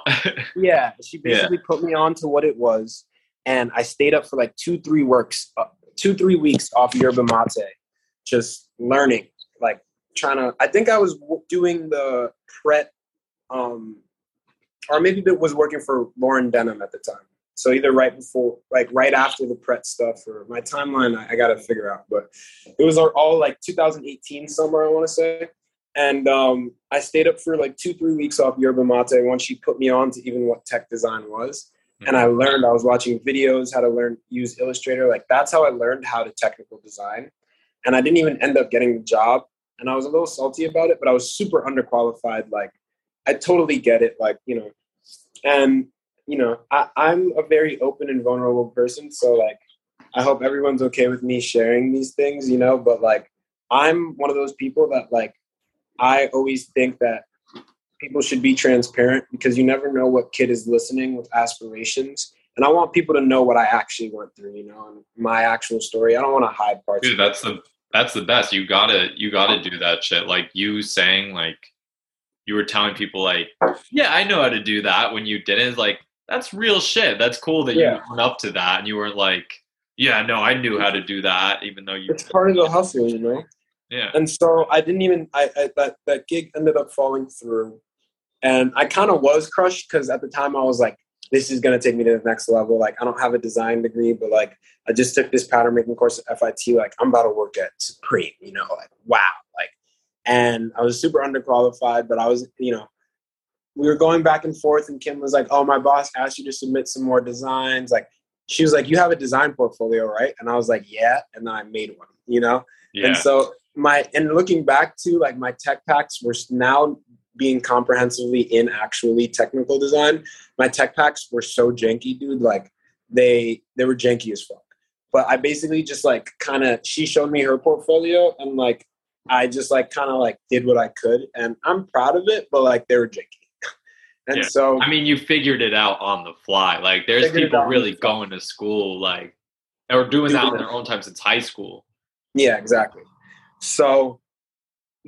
yeah, she basically yeah. put me on to what it was. And I stayed up for like two, three works, uh, two, three weeks off yerba mate, just learning, like trying to, I think I was w- doing the Pret, um, or maybe it was working for Lauren Denim at the time. So either right before, like right after the Pret stuff, or my timeline, I, I got to figure out, but it was all like two thousand eighteen somewhere, I want to say. And um, I stayed up for like two, three weeks off yerba mate once she put me on to even what tech design was. And I learned, I was watching videos, how to learn, use Illustrator. Like that's how I learned how to technical design. And I didn't even end up getting the job. And I was a little salty about it, but I was super underqualified. Like I totally get it. Like, you know, and you know, I, I'm a very open and vulnerable person. So like, I hope everyone's okay with me sharing these things, you know, but like, I'm one of those people that like, I always think that people should be transparent, because you never know what kid is listening with aspirations. And I want people to know what I actually went through, you know, and my actual story. I don't want to hide parts. Dude, that's the, that's the best. You gotta, you gotta do that shit. Like you saying, like you were telling people like, yeah, I know how to do that when you didn't. Like, that's real shit. That's cool that yeah. you went up to that and you were like, yeah, no, I knew how to do that. Even though you, it's part of the hustle, you know? Yeah. And so I didn't even, I, I that, that gig ended up falling through. And I kind of was crushed, because at the time I was like, this is going to take me to the next level. Like, I don't have a design degree, but like, I just took this pattern making course at F I T. Like, I'm about to work at Supreme, you know, like, wow. Like, and I was super underqualified, but I was, you know, we were going back and forth, and Kim was like, oh, my boss asked you to submit some more designs. Like, she was like, you have a design portfolio, right? And I was like, yeah. And then I made one, you know? Yeah. And so my, and looking back to like my tech packs were now being comprehensively in actually technical design. My tech packs were so janky, dude. Like they, they were janky as fuck, but I basically just like kind of, she showed me her portfolio, and like, I just like kind of like did what I could, and I'm proud of it, but like they were janky. and yeah. so, I mean, you figured it out on the fly. Like there's people really going to school, like, or doing that on their own time since high school. Yeah, exactly. So,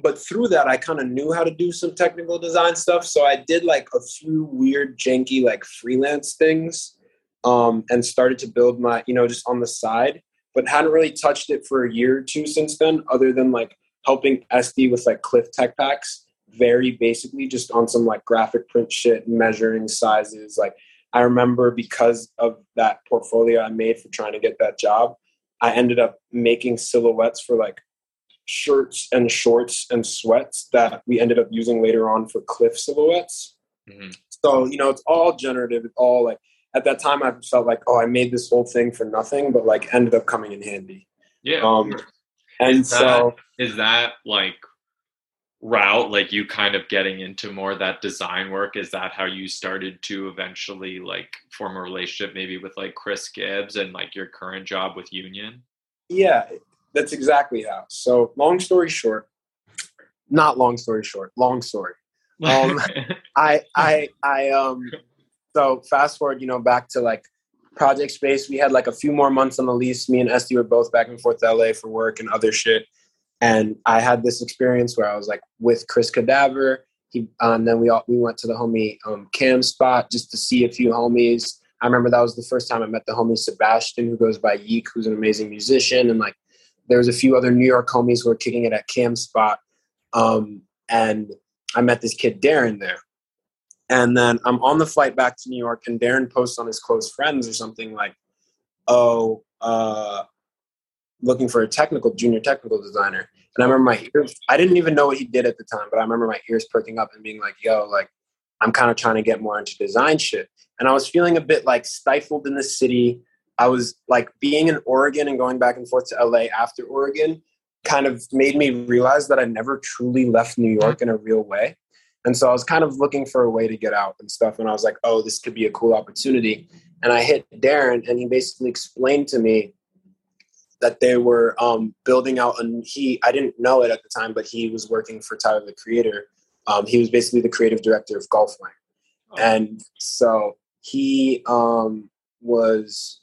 but through that, I kind of knew how to do some technical design stuff. So I did like a few weird, janky, like freelance things, um, and started to build my, you know, just on the side, but hadn't really touched it for a year or two since then, other than like helping Esty with like Cliff tech packs, very basically just on some like graphic print shit, measuring sizes. Like I remember because of that portfolio I made for trying to get that job, I ended up making silhouettes for like shirts and shorts and sweats that we ended up using later on for Cliff silhouettes. Mm-hmm. So, you know, it's all generative. It's all like, at that time I felt like, oh, I made this whole thing for nothing, but like ended up coming in handy. Yeah. Um, and is that, so is that like route, like you kind of getting into more of that design work? Is that how you started to eventually like form a relationship maybe with like Chris Gibbs and like your current job with Union? Yeah. That's exactly how. So long story short, not long story short, long story. Um, I, I, I, um, so fast forward, you know, back to like project space. We had like a few more months on the lease. Me and Esty were both back and forth to L A for work and other shit. And I had this experience where I was like with Chris Cadaver. He, um, and then we all, we went to the homie, um, Cam spot just to see a few homies. I remember that was the first time I met the homie Sebastian, who goes by Yeek, who's an amazing musician. And like, there was a few other New York homies who were kicking it at Cam's spot. Um, and I met this kid, Darren, there. And then I'm on the flight back to New York, and Darren posts on his close friends or something like, oh, uh, looking for a technical, junior technical designer. And I remember my ears, I didn't even know what he did at the time, but I remember my ears perking up and being like, yo, like, I'm kind of trying to get more into design shit. And I was feeling a bit like stifled in the city. I was like being in Oregon and going back and forth to L A after Oregon kind of made me realize that I never truly left New York in a real way. And so I was kind of looking for a way to get out and stuff. And I was like, oh, this could be a cool opportunity. And I hit Darren and he basically explained to me that they were um, building out, and he, I didn't know it at the time, but he was working for Tyler, the Creator. Um, he was basically the creative director of Golf Lane. Oh. And so he um, was,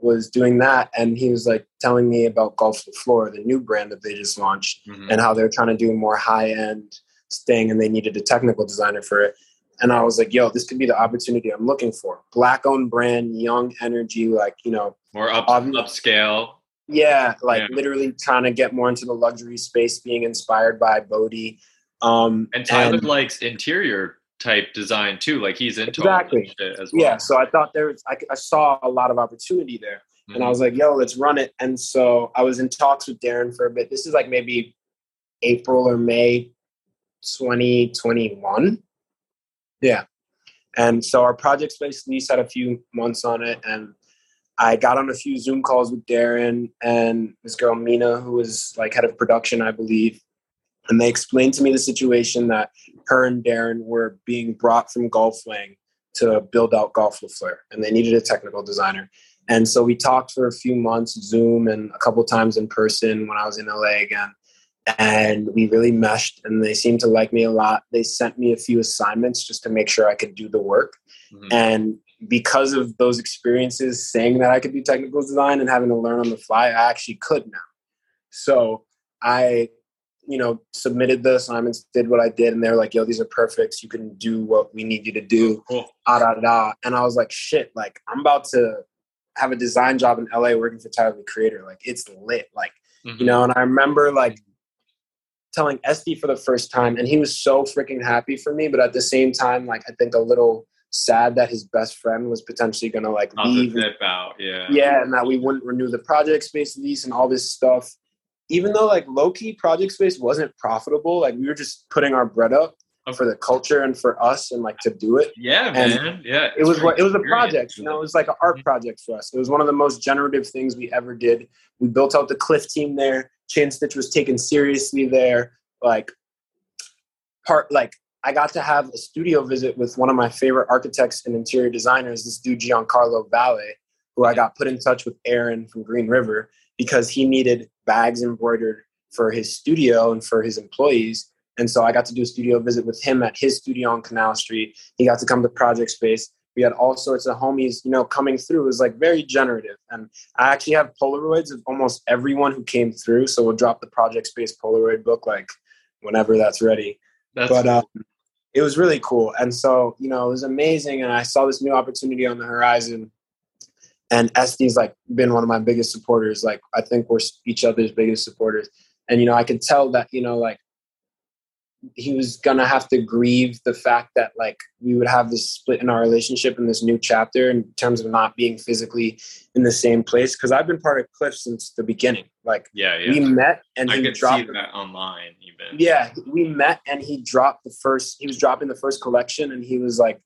was doing that. And he was like telling me about Golf the Floor, the new brand that they just launched, mm-hmm. and how they're trying to do more high end thing. And they needed a technical designer for it. And I was like, yo, this could be the opportunity I'm looking for. Black owned brand, young energy, like, you know, more up, upscale. Yeah, like yeah. literally trying to get more into the luxury space, being inspired by Bodie. Um, and Tyler and, likes interior type design too. Like he's into exactly. all that shit as well. Yeah, so I thought there was, I, I saw a lot of opportunity there. Mm-hmm. And I was like, yo, let's run it. And so I was in talks with Darren for a bit. This is like maybe April or May twenty twenty-one. Yeah. And so our project space lease had a few months on it, and I got on a few Zoom calls with Darren and this girl, Mina, who was like head of production, I believe. And they explained to me the situation that her and Darren were being brought from Golf Lang to build out Golf LaFleur, and they needed a technical designer. And so we talked for a few months, Zoom, and a couple times in person when I was in L A again. And we really meshed, and they seemed to like me a lot. They sent me a few assignments just to make sure I could do the work. Mm-hmm. And because of those experiences, saying that I could do technical design and having to learn on the fly, I actually could now. So I, you know, submitted the assignments, did what I did, and they were like, yo, these are perfect. You can do what we need you to do. Cool. Ah, da, da. And I was like, shit, like I'm about to have a design job in L A working for Tyler, the Creator. Like it's lit. Like, mm-hmm. you know, and I remember like telling Esty for the first time, and he was so freaking happy for me. But at the same time, like I think a little sad that his best friend was potentially going to like I'll leave and, out. Yeah. yeah. And that we wouldn't renew the project space lease and all this stuff. Even though like low key project space wasn't profitable. Like we were just putting our bread up okay. for the culture and for us and like to do it. Yeah, and man. Yeah. It was what, it was a project, you know, it was like an art project for us. It was one of the most generative things we ever did. We built out the Cliff team there. Chain Stitch was taken seriously there. Like part, like, I got to have a studio visit with one of my favorite architects and interior designers, this dude Giancarlo Valle, who I got put in touch with Erin from Green River because he needed bags embroidered for his studio and for his employees. And so I got to do a studio visit with him at his studio on Canal Street. He got to come to Project Space. We had all sorts of homies, you know, coming through. It was like very generative. And I actually have Polaroids of almost everyone who came through. So we'll drop the Project Space Polaroid book, like whenever that's ready. That's but, um, it was really cool. And so, you know, it was amazing. And I saw this new opportunity on the horizon, and Esty's like been one of my biggest supporters. Like, I think we're each other's biggest supporters. And, you know, I could tell that, you know, like he was going to have to grieve the fact that like we would have this split in our relationship in this new chapter in terms of not being physically in the same place. Cause I've been part of Cliff since the beginning. Like yeah, yeah. we met and I he dropped see that online even. Yeah. We met and he dropped the first, he was dropping the first collection, and he was like,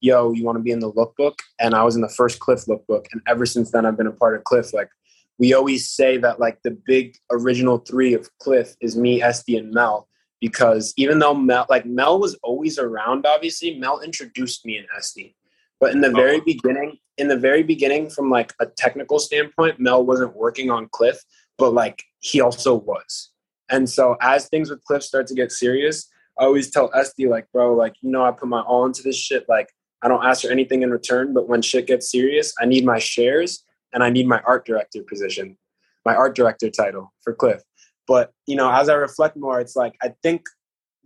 yo, you want to be in the lookbook? And I was in the first Cliff lookbook. And ever since then I've been a part of Cliff. Like we always say that like the big original three of Cliff is me, Esty, and Mel. Because even though Mel, like Mel was always around, obviously, Mel introduced me and Esty. But in the very oh. beginning, in the very beginning, from like a technical standpoint, Mel wasn't working on Cliff, but like he also was. And so as things with Cliff start to get serious, I always tell Esty, like, bro, like, you know, I put my all into this shit. Like, I don't ask for anything in return, but when shit gets serious, I need my shares and I need my art director position, my art director title for Cliff. But, you know, as I reflect more, it's like, I think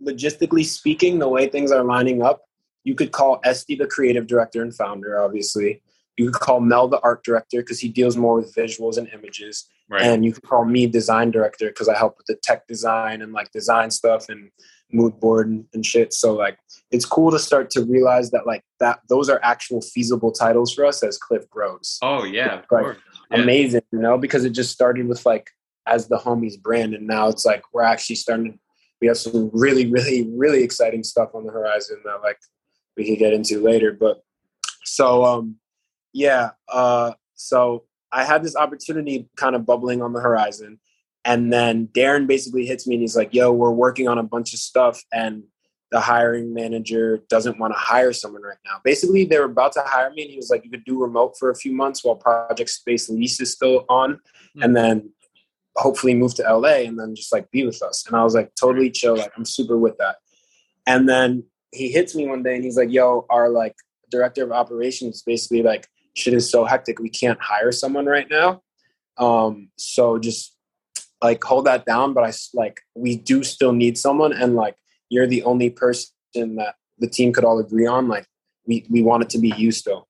logistically speaking, the way things are lining up, you could call Esty the creative director and founder, obviously. You could call Mel the art director because he deals more with visuals and images. Right. And you could call me design director because I help with the tech design and like design stuff and mood board and, and shit. So like, it's cool to start to realize that like that those are actual feasible titles for us as Cliff grows. Oh, yeah. It's, of like, course. Yeah. Amazing, you know, because it just started with like, as the homies brand. And now it's like, we're actually starting, we have some really, really, really exciting stuff on the horizon that like, we could get into later. But so, um, yeah, uh, so I had this opportunity kind of bubbling on the horizon. And then Darren basically hits me and he's like, yo, we're working on a bunch of stuff. And the hiring manager doesn't want to hire someone right now. Basically, they were about to hire me. And he was like, you could do remote for a few months while Project Space Lease is still on. Mm-hmm. And then hopefully move to L A and then just like be with us. And I was like, totally chill. Like, I'm super with that. And then he hits me one day and he's like, yo, our like director of operations basically like, shit is so hectic. We can't hire someone right now. Um, so just like hold that down. But I like, we do still need someone. And like, you're the only person that the team could all agree on. Like we, we want it to be you still.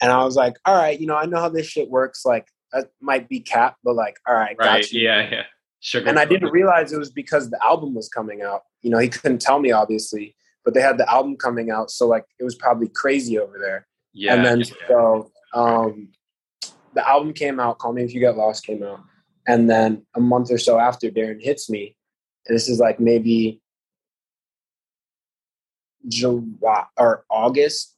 And I was like, all right, you know, I know how this shit works. Like, that might be cap, but like, all right, right, got you. Yeah, yeah. Sugar. And I didn't realize it was because the album was coming out. You know, he couldn't tell me, obviously, but they had the album coming out. So, like, it was probably crazy over there. Yeah. And then, yeah, so um, the album came out, Call Me If You Get Lost came out. And then a month or so after, Darren hits me. And this is like maybe July or August.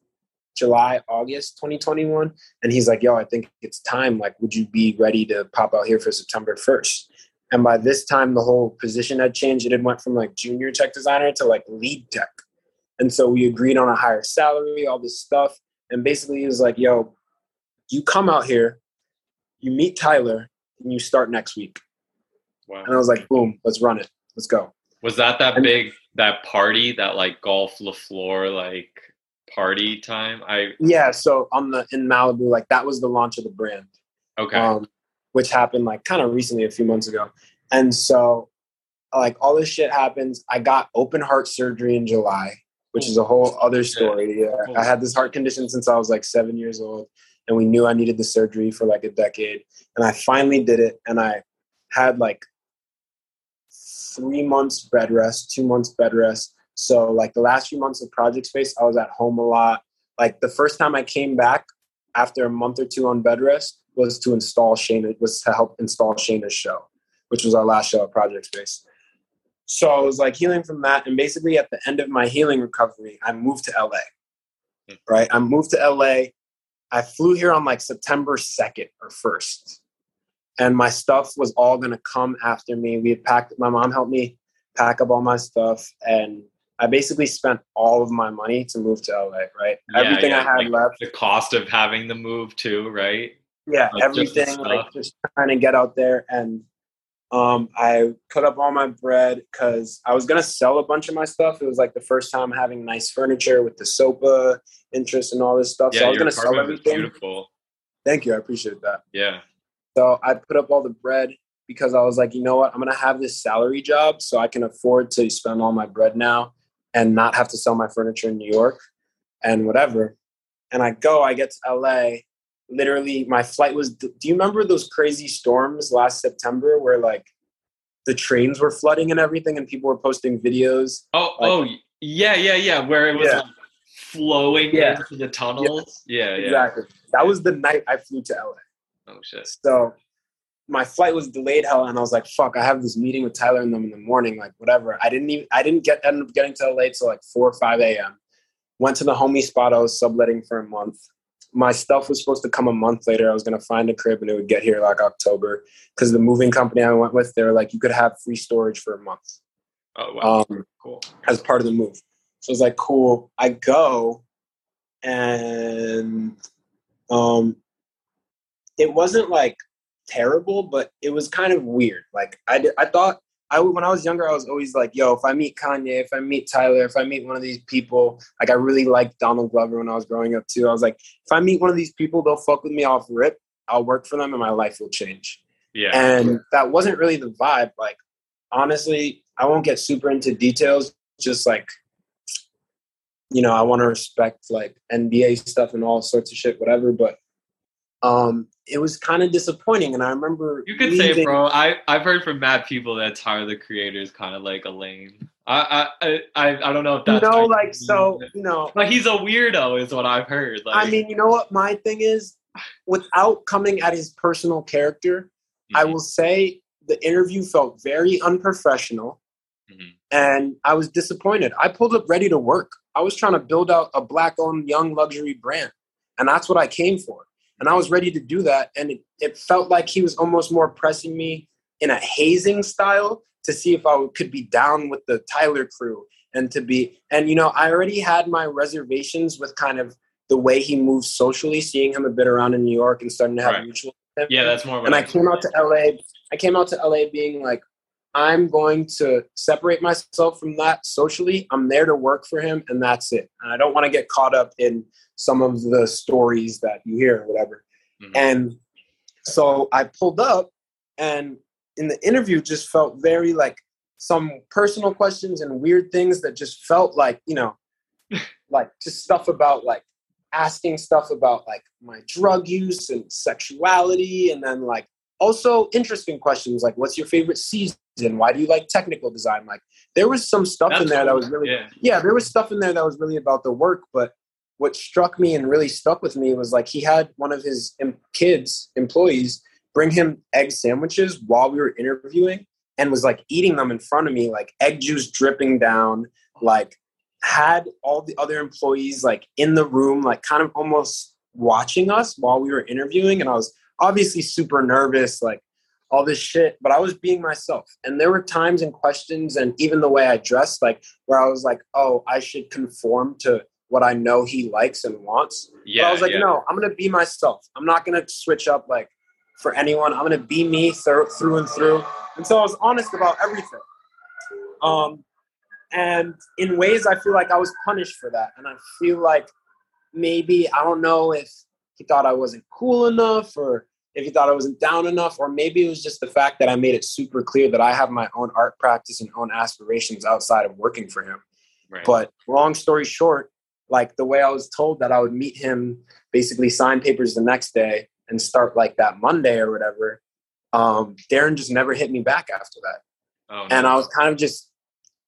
July, August, twenty twenty-one. And he's like, yo, I think it's time. Like, would you be ready to pop out here for September first? And by this time, the whole position had changed. It had went from like junior tech designer to like lead tech. And so we agreed on a higher salary, all this stuff. And basically he was like, yo, you come out here, you meet Tyler, and you start next week. Wow. And I was like, boom, let's run it. Let's go. Was that that and big, that party, that like golf LaFleur, like, party time? I yeah so on the in Malibu, like that was the launch of the brand, okay um, which happened like kind of recently, a few months ago. And so like all this shit happens. I got open heart surgery in July, which is a whole other story. yeah. yeah I had this heart condition since I was like seven years old, and we knew I needed the surgery for like a decade, and I finally did it. And I had like three months bed rest, two months bed rest. So like the last few months of Project Space, I was at home a lot. Like the first time I came back after a month or two on bed rest was to install Shayna, was to help install Shayna's show, which was our last show at Project Space. So I was like healing from that. And basically at the end of my healing recovery, I moved to L A, right? I moved to L A. I flew here on like September second or first. And my stuff was all going to come after me. We had packed, my mom helped me pack up all my stuff, and I basically spent all of my money to move to L A, right? Yeah, everything yeah. I had like left. The cost of having the move too, right? Yeah, like everything, just like just trying to get out there. And um, I put up all my bread because I was going to sell a bunch of my stuff. It was like the first time having nice furniture with the SOPA interest and all this stuff. Yeah, so I was going to sell everything. Beautiful. Thank you. I appreciate that. Yeah. So I put up all the bread because I was like, you know what? I'm going to have this salary job so I can afford to spend all my bread now and not have to sell my furniture in New York and whatever. And I go, I get to L A. Literally, my flight was, do you remember those crazy storms last September where like the trains were flooding and everything and people were posting videos? Oh, like, oh, yeah, yeah, yeah. Where it was yeah. like flowing yeah. into the tunnels. Yeah, yeah. yeah. Exactly. That yeah. was the night I flew to L A. Oh, shit. So my flight was delayed hell, and I was like, fuck, I have this meeting with Tyler and them in the morning, like whatever. I didn't even, I didn't get, ended up getting to L A till like four or five a.m. Went to the homie spot I was subletting for a month. My stuff was supposed to come a month later. I was going to find a crib and it would get here like October, because the moving company I went with, they were like, you could have free storage for a month. Oh, wow. Um, cool. As part of the move. So I was like, cool. I go, and um, it wasn't like terrible, but it was kind of weird. Like I, did, I thought I would, when I was younger, I was always like, yo, if I meet Kanye, if I meet Tyler, if I meet one of these people, like I really liked Donald Glover when I was growing up too. I was like, if I meet one of these people, they'll fuck with me off rip. I'll work for them and my life will change. Yeah. And yeah. that wasn't really the vibe. Like, honestly, I won't get super into details. Just like, you know, I want to respect like N B A stuff and all sorts of shit, whatever. But, um, it was kind of disappointing, and I remember you could leaving. say, bro. I I've heard from mad people that's how the creators kind of like a lame. I I I I don't know if that's you know like mean. so you know like he's a weirdo is what I've heard. Like, I mean, you know what my thing is, without coming at his personal character, mm-hmm. I will say the interview felt very unprofessional, mm-hmm. And I was disappointed. I pulled up ready to work. I was trying to build out a Black-owned young luxury brand. And that's what I came for. And I was ready to do that. And it, it felt like he was almost more pressing me in a hazing style to see if I could be down with the Tyler crew and to be, and, you know, I already had my reservations with kind of the way he moves socially, seeing him a bit around in New York and starting to have right. mutual. Yeah, that's more. What and I, I came out to L A. I came out to L A being like, I'm going to separate myself from that socially. I'm there to work for him, and that's it. And I don't want to get caught up in some of the stories that you hear or whatever. Mm-hmm. And so I pulled up, and in the interview just felt very like some personal questions and weird things that just felt like, you know, like just stuff about like asking stuff about like my drug use and sexuality. And then like also interesting questions like, what's your favorite season? Why do you like technical design? Like there was some stuff That's in there cool. that was really, yeah. yeah, there was stuff in there that was really about the work. But what struck me and really stuck with me was like, he had one of his em- kids, employees, bring him egg sandwiches while we were interviewing and was like eating them in front of me, like egg juice dripping down, like had all the other employees like in the room, like kind of almost watching us while we were interviewing. And I was obviously super nervous, like all this shit, but I was being myself. And there were times and questions and even the way I dressed, like where I was like, oh, I should conform to what I know he likes and wants. Yeah, but I was like, yeah. no, I'm going to be myself. I'm not going to switch up like for anyone. I'm going to be me thir- through and through. And so I was honest about everything. Um, and in ways, I feel like I was punished for that. And I feel like maybe, I don't know if he thought I wasn't cool enough or if he thought I wasn't down enough, or maybe it was just the fact that I made it super clear that I have my own art practice and own aspirations outside of working for him. Right. But long story short, like the way I was told that I would meet him, basically sign papers the next day and start like that Monday or whatever. Um, Darren just never hit me back after that. Oh, no. And I was kind of just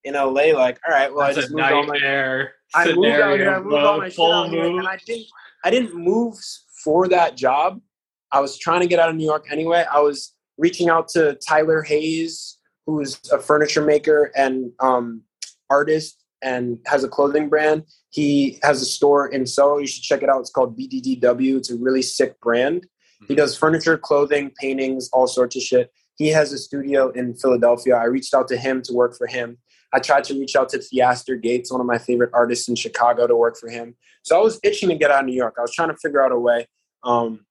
in L A like, all right, well, That's I just moved all my, I moved out here, I moved all my shit out here, and I didn't, I didn't move for that job. I was trying to get out of New York anyway. I was reaching out to Tyler Hayes, who's a furniture maker and um, artist and has a clothing brand. He has a store in Soho. You should check it out. It's called B D D W. It's a really sick brand. Mm-hmm. He does furniture, clothing, paintings, all sorts of shit. He has a studio in Philadelphia. I reached out to him to work for him. I tried to reach out to Theaster Gates, one of my favorite artists in Chicago, to work for him. So I was itching to get out of New York. I was trying to figure out a way. Um,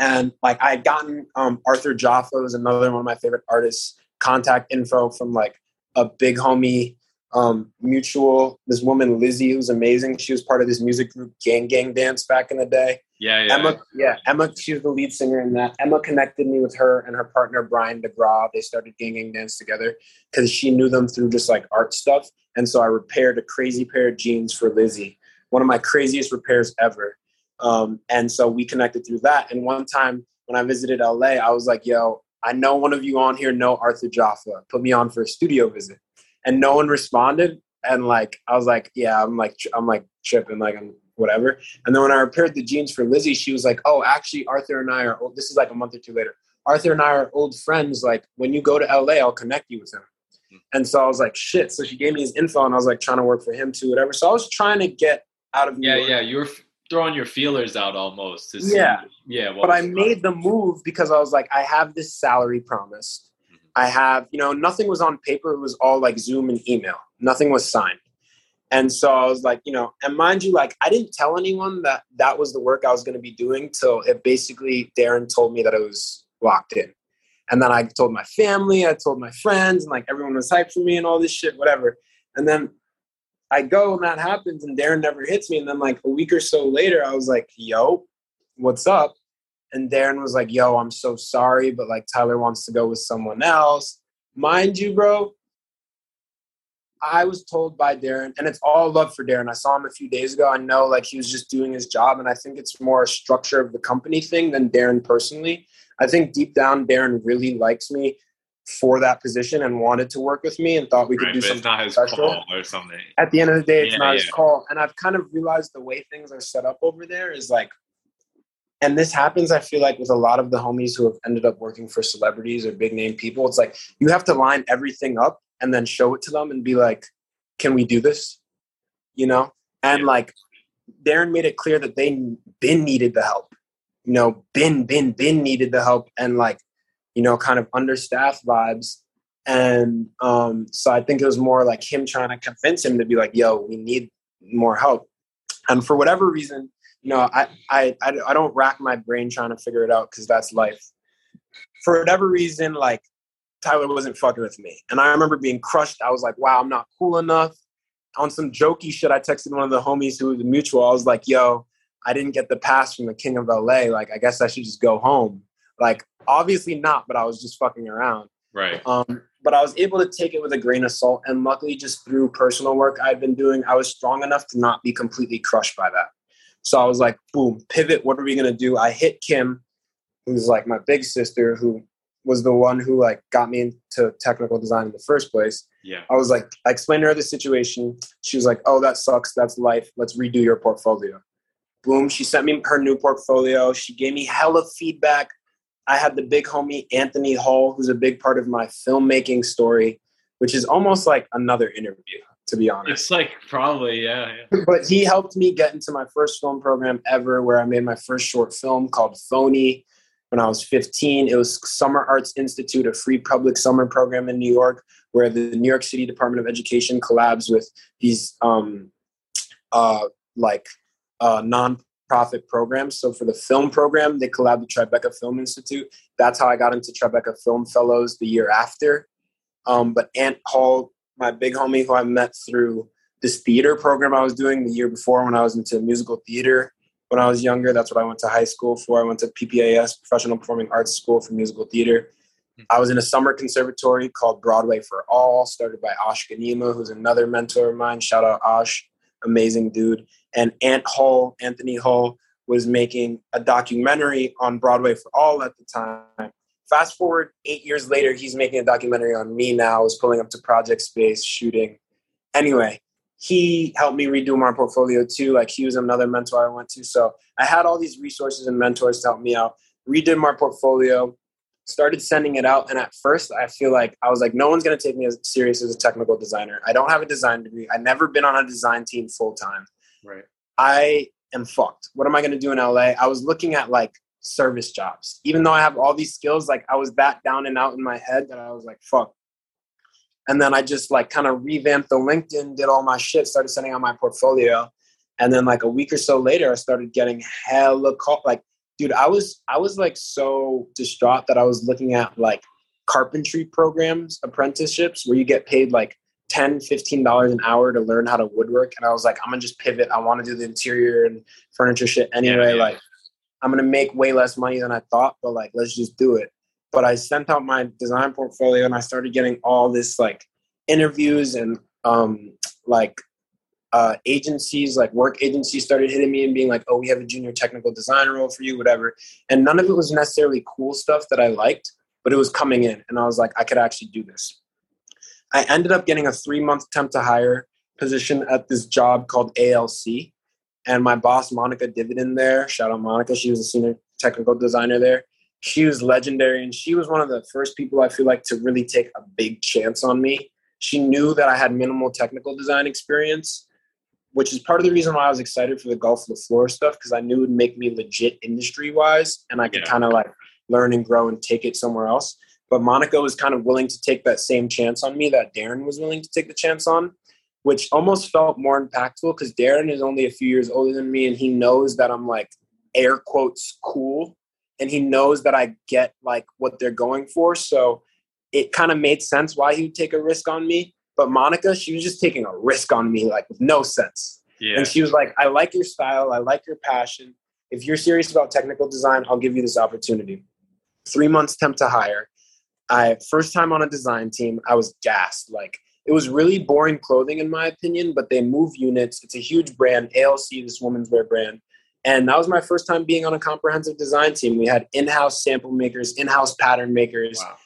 and like I had gotten um, Arthur Jaffa, who's another one of my favorite artists, contact info from like a big homie, Um, mutual, this woman, Lizzie, who's amazing. She was part of this music group, Gang Gang Dance, back in the day. Yeah, yeah. Emma, yeah, Emma, she was the lead singer in that. Emma connected me with her and her partner, Brian DeGraw. They started Gang Gang Dance together because she knew them through just like art stuff. And so I repaired a crazy pair of jeans for Lizzie, one of my craziest repairs ever. Um, and so we connected through that. And one time when I visited L A, I was like, yo, I know one of you on here know Arthur Jaffa. Put me on for a studio visit. And no one responded. And like, I was like, yeah, I'm like, I'm like tripping, like I'm whatever. And then when I repaired the jeans for Lizzie, she was like, oh, actually Arthur and I are, old. This is like a month or two later. Arthur and I are old friends. Like when you go to L A, I'll connect you with him. Mm-hmm. And so I was like, shit. So she gave me his info and I was like trying to work for him too, whatever. So I was trying to get out of New Yeah. York. Yeah. You were f- throwing your feelers out almost. To see, yeah. Yeah. But I made the move because I was like, I have this salary promised. I have, you know, nothing was on paper. It was all like Zoom and email. Nothing was signed. And so I was like, you know, and mind you, like I didn't tell anyone that that was the work I was going to be doing till it basically Darren told me that it was locked in. And then I told my family, I told my friends, and like everyone was hyped for me and all this shit, whatever. And then I go and that happens and Darren never hits me. And then like a week or so later, I was like, yo, what's up? And Darren was like, yo, I'm so sorry, but like Tyler wants to go with someone else. Mind you, bro, I was told by Darren, and it's all love for Darren. I saw him a few days ago. I know like he was just doing his job, and I think it's more a structure of the company thing than Darren personally. I think deep down, Darren really likes me for that position and wanted to work with me and thought we could right, do something not his special. Call or something. At the end of the day, it's yeah, not yeah. his call. And I've kind of realized the way things are set up over there is like, and this happens, I feel like, with a lot of the homies who have ended up working for celebrities or big name people. It's like you have to line everything up and then show it to them and be like, can we do this? You know? And yeah. like, Darren made it clear that they been needed the help, you know, been, been, been needed the help and like, you know, kind of understaffed vibes. And um, so I think it was more like him trying to convince him to be like, yo, we need more help. And for whatever reason, you know, I, I, I don't rack my brain trying to figure it out because that's life. For whatever reason, like Tyler wasn't fucking with me. And I remember being crushed. I was like, wow, I'm not cool enough. On some jokey shit, I texted one of the homies who was a mutual. I was like, yo, I didn't get the pass from the King of L A. Like, I guess I should just go home. Like, obviously not, but I was just fucking around. Right. Um, but I was able to take it with a grain of salt. And luckily, just through personal work I've been doing, I was strong enough to not be completely crushed by that. So I was like, boom, pivot. What are we going to do? I hit Kim, who's like my big sister, who was the one who like got me into technical design in the first place. Yeah. I was like, I explained to her the situation. She was like, oh, that sucks. That's life. Let's redo your portfolio. Boom. She sent me her new portfolio. She gave me hella feedback. I had the big homie, Anthony Hall, who's a big part of my filmmaking story, which is almost like another interview, to be honest. It's like probably, yeah. yeah. But he helped me get into my first film program ever, where I made my first short film called Phony when I was fifteen. It was Summer Arts Institute, a free public summer program in New York, where the New York City Department of Education collabs with these um, uh, like uh, non profit programs. So for the film program, they collabed with Tribeca Film Institute. That's how I got into Tribeca Film Fellows the year after. Um, but Ant Hall, my big homie who I met through this theater program I was doing the year before when I was into musical theater when I was younger. That's what I went to high school for. I went to P P A S, Professional Performing Arts School, for musical theater. I was in a summer conservatory called Broadway for All, started by Ash Ganima, who's another mentor of mine. Shout out Ash. Amazing dude. And Ant Hall, Anthony Hall, was making a documentary on Broadway for All at the time. Fast forward eight years later, he's making a documentary on me now. I was pulling up to Project Space, shooting. Anyway, he helped me redo my portfolio too. Like, he was another mentor I went to. So I had all these resources and mentors to help me out. Redid my portfolio, started sending it out. And at first, I feel like I was like, no one's going to take me as serious as a technical designer. I don't have a design degree. I've never been on a design team full time. Right. I am fucked. What am I going to do in L A? I was looking at like service jobs, even though I have all these skills. Like, I was that down and out in my head that I was like, fuck. And then I just like kind of revamped the LinkedIn, did all my shit, started sending out my portfolio. And then like a week or so later, I started getting hella call. Like, dude, I was, I was like so distraught that I was looking at like carpentry programs, apprenticeships where you get paid like ten, fifteen dollars an hour to learn how to woodwork. And I was like, I'm gonna just pivot. I want to do the interior and furniture shit anyway. Yeah, yeah. Like, I'm gonna make way less money than I thought, but like, let's just do it. But I sent out my design portfolio and I started getting all this like interviews and um, like uh, agencies, like work agencies started hitting me and being like, oh, we have a junior technical design role for you, whatever. And none of it was necessarily cool stuff that I liked, but it was coming in. And I was like, I could actually do this. I ended up getting a three-month temp to hire position at this job called A L C. And my boss, Monica Dividend there, shout out Monica, she was a senior technical designer there. She was legendary, and she was one of the first people I feel like to really take a big chance on me. She knew that I had minimal technical design experience, which is part of the reason why I was excited for the Golf of the Floor stuff, because I knew it would make me legit industry-wise, and I could yeah. kind of like learn and grow and take it somewhere else. But Monica was kind of willing to take that same chance on me that Darren was willing to take the chance on, which almost felt more impactful because Darren is only a few years older than me, and he knows that I'm like air quotes cool. And he knows that I get like what they're going for. So it kind of made sense why he would take a risk on me. But Monica, she was just taking a risk on me, like with no sense. Yeah. And she was like, I like your style. I like your passion. If you're serious about technical design, I'll give you this opportunity. Three months temp to hire. I first time on a design team. I was gassed. Like, it was really boring clothing in my opinion, but they move units. It's a huge brand, A L C, this women's wear brand. And that was my first time being on a comprehensive design team. We had in-house sample makers, in-house pattern makers. Wow.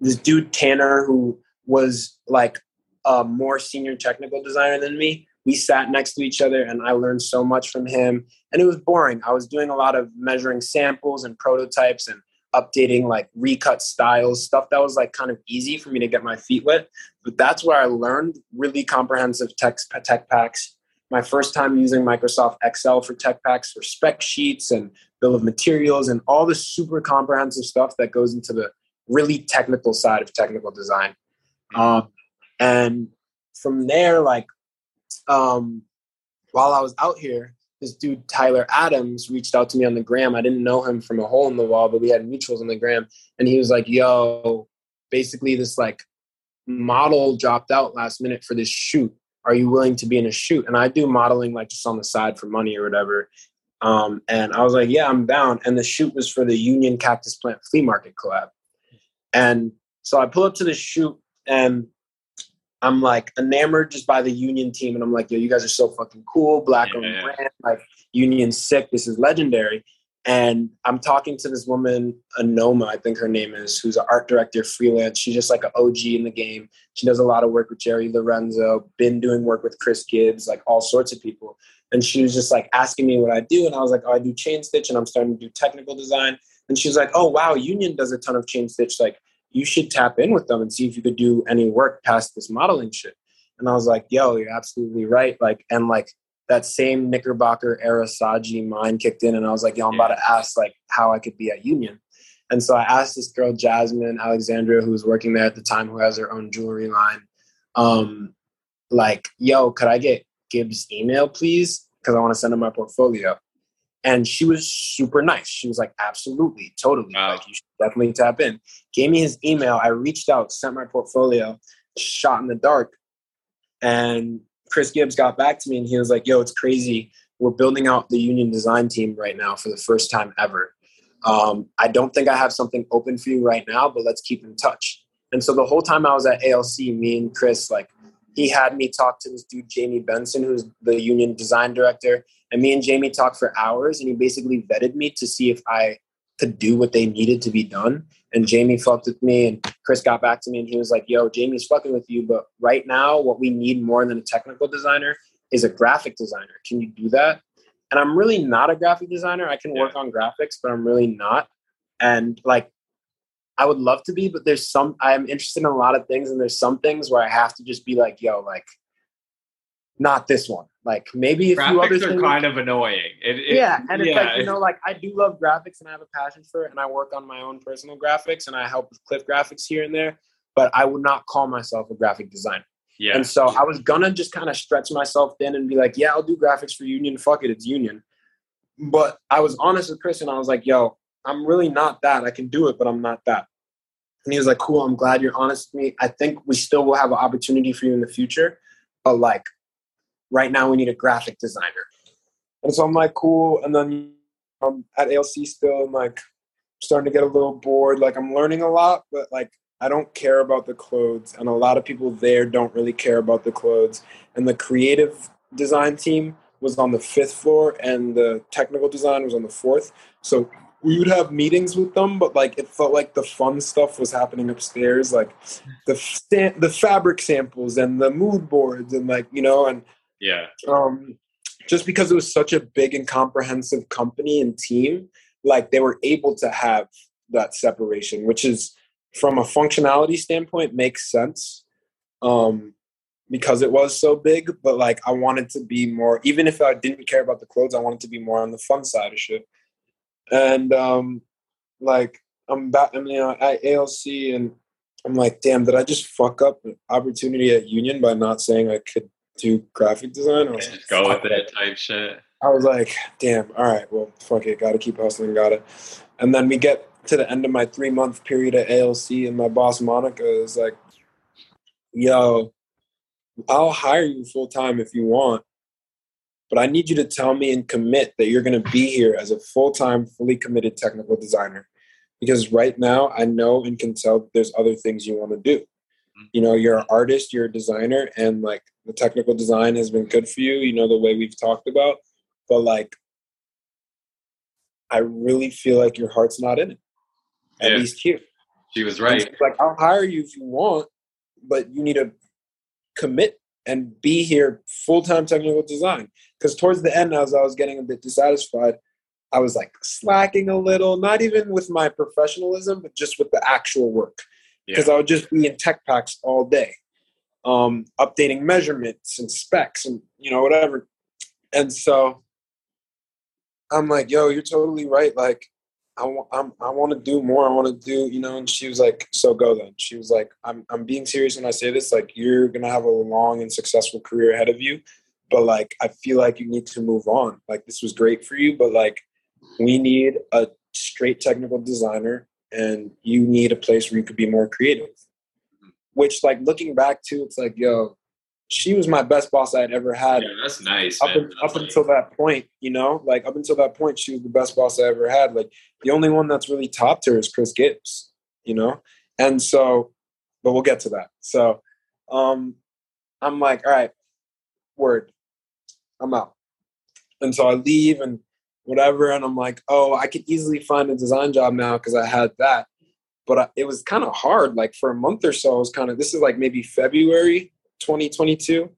This dude, Tanner, who was like a more senior technical designer than me, we sat next to each other and I learned so much from him. And it was boring. I was doing a lot of measuring samples and prototypes and updating like recut styles, stuff that was like kind of easy for me to get my feet wet. But that's where I learned really comprehensive tech, tech packs. My first time using Microsoft Excel for tech packs, for spec sheets and bill of materials and all the super comprehensive stuff that goes into the really technical side of technical design. Um, and from there, like um, while I was out here, this dude, Tyler Adams, reached out to me on the gram. I didn't know him from a hole in the wall, but we had mutuals on the gram. And he was like, yo, basically this like model dropped out last minute for this shoot. Are you willing to be in a shoot? And I do modeling like just on the side for money or whatever. Um, and I was like, yeah, I'm down. And the shoot was for the Union Cactus Plant Flea Market collab. And so I pull up to the shoot and I'm like enamored just by the Union team. And I'm like, yo, you guys are so fucking cool. Black yeah. owned brand, like Union sick. This is legendary. And I'm talking to this woman, Anoma, I think her name is, who's an art director freelance. She's just like an O G in the game. She does a lot of work with Jerry Lorenzo, been doing work with Chris Gibbs, like all sorts of people. And she was just like asking me what I do. And I was like, oh, I do chain stitch and I'm starting to do technical design. And she's like, oh, wow, Union does a ton of chain stitch. Like, you should tap in with them and see if you could do any work past this modeling shit. And I was like, yo, you're absolutely right. Like, and like that same Knickerbocker era Saji mind kicked in. And I was like, yo, I'm yeah. about to ask like how I could be at Union. And so I asked this girl, Jasmine Alexandra, who was working there at the time, who has her own jewelry line. Um, like, yo, could I get Gibbs' email, please? Cause I want to send him my portfolio. And she was super nice. She was like, absolutely, totally. Wow. Like, you should definitely tap in. Gave me his email. I reached out, sent my portfolio, shot in the dark. And Chris Gibbs got back to me and he was like, yo, it's crazy. We're building out the Union design team right now for the first time ever. Um, I don't think I have something open for you right now, but let's keep in touch. And so the whole time I was at A L C, me and Chris, like, he had me talk to this dude, Jamie Benson, who's the Union design director. And me and Jamie talked for hours, and he basically vetted me to see if I could do what they needed to be done. And Jamie fucked with me, and Chris got back to me, and he was like, yo, Jamie's fucking with you, but right now what we need more than a technical designer is a graphic designer. Can you do that? And I'm really not a graphic designer. I can yeah. work on graphics, but I'm really not. And like, I would love to be, but there's some, I'm interested in a lot of things, and there's some things where I have to just be like, yo, like, not this one. Like, maybe a graphics few other things. Graphics are kind of annoying. It, it, yeah, and it's yeah. like, you know, like, I do love graphics, and I have a passion for it, and I work on my own personal graphics, and I help with Cliff graphics here and there, but I would not call myself a graphic designer. Yeah. And so I was gonna just kind of stretch myself thin and be like, yeah, I'll do graphics for Union. Fuck it, it's Union. But I was honest with Chris, and I was like, yo, I'm really not that. I can do it, but I'm not that. And he was like, cool, I'm glad you're honest with me. I think we still will have an opportunity for you in the future. But like, right now we need a graphic designer. And so I'm like, cool. And then I'm at A L C still, I'm like starting to get a little bored. Like, I'm learning a lot, but like, I don't care about the clothes. And a lot of people there don't really care about the clothes. And the creative design team was on the fifth floor and the technical design was on the fourth. So we would have meetings with them, but like, it felt like the fun stuff was happening upstairs, like the fa- the fabric samples and the mood boards and like, you know, and yeah, um, just because it was such a big and comprehensive company and team, like they were able to have that separation, which is from a functionality standpoint makes sense um, because it was so big. But like, I wanted to be more, even if I didn't care about the clothes, I wanted to be more on the fun side of shit. And, um, like, I'm back, I'm, you know, at A L C, and I'm like, damn, did I just fuck up an opportunity at Union by not saying I could do graphic design? I was yeah, like, go with it, it type shit. I was like, damn, all right, well, fuck it, gotta keep hustling, gotta. And then we get to the end of my three-month period at A L C, and my boss, Monica, is like, yo, I'll hire you full-time if you want. But I need you to tell me and commit that you're going to be here as a full-time, fully committed technical designer. Because right now, I know and can tell that there's other things you want to do. You know, you're an artist, you're a designer, and, like, the technical design has been good for you, you know, the way we've talked about. But, like, I really feel like your heart's not in it, at yeah. least here. She was right. She's like, I'll hire you if you want, but you need to commit and be here full-time technical design. Because towards the end, as I was getting a bit dissatisfied, I was like slacking a little, not even with my professionalism, but just with the actual work. Because yeah. I would just be in tech packs all day, um, updating measurements and specs and, you know, whatever. And so I'm like, yo, you're totally right. Like, I, w- I'm, I want to do more. I want to do, you know, and she was like, so go then. She was like, I'm I'm being serious when I say this. Like, you're going to have a long and successful career ahead of you. But, like, I feel like you need to move on. Like, this was great for you. But, like, we need a straight technical designer. And you need a place where you could be more creative. Which, like, looking back to, it's like, yo, she was my best boss I'd ever had. Yeah, that's nice. Up, man. That's up nice. Until that point, you know, like up until that point, she was the best boss I ever had. Like the only one that's really topped her is Chris Gibbs, you know? And so, but we'll get to that. So um, I'm like, all right, word, I'm out. And so I leave and whatever. And I'm like, oh, I could easily find a design job now because I had that. But I, it was kind of hard. Like for a month or so, I was kind of, this is like maybe February twenty twenty-two.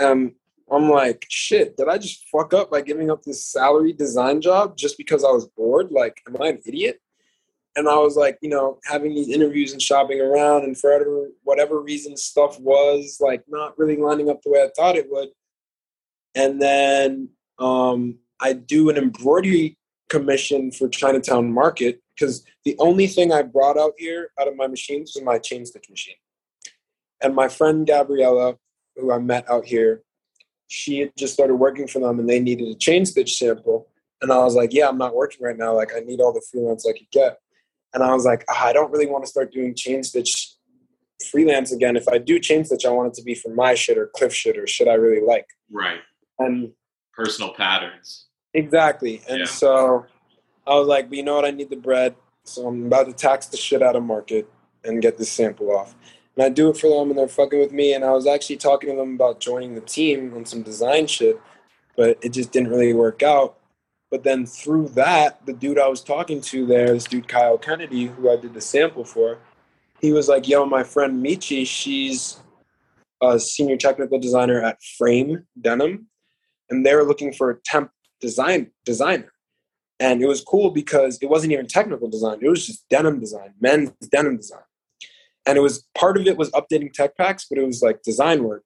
Um, I'm like, shit, did I just fuck up by giving up this salary design job just because I was bored? Like, am I an idiot? And I was like, you know, having these interviews and shopping around, and for whatever, whatever reason, stuff was like not really lining up the way I thought it would. And then um, I do an embroidery commission for Chinatown Market because the only thing I brought out here out of my machines was my chain stitch machine. And my friend Gabriella, who I met out here, she had just started working for them and they needed a chain stitch sample. And I was like, yeah, I'm not working right now. Like I need all the freelance I could get. And I was like, ah, I don't really want to start doing chain stitch freelance again. If I do chain stitch, I want it to be for my shit or Cliff shit or shit I really like. Right. And personal patterns. Exactly. And yeah. So I was like, but you know what? I need the bread. So I'm about to tax the shit out of Market and get this sample off. And I do it for them, and they're fucking with me. And I was actually talking to them about joining the team on some design shit, but it just didn't really work out. But then through that, the dude I was talking to there, this dude Kyle Kennedy, who I did the sample for, he was like, yo, my friend Michi, she's a senior technical designer at Frame Denim, and they were looking for a temp design designer. And it was cool because it wasn't even technical design. It was just denim design, men's denim design. And it was part of it was updating tech packs, but it was like design work.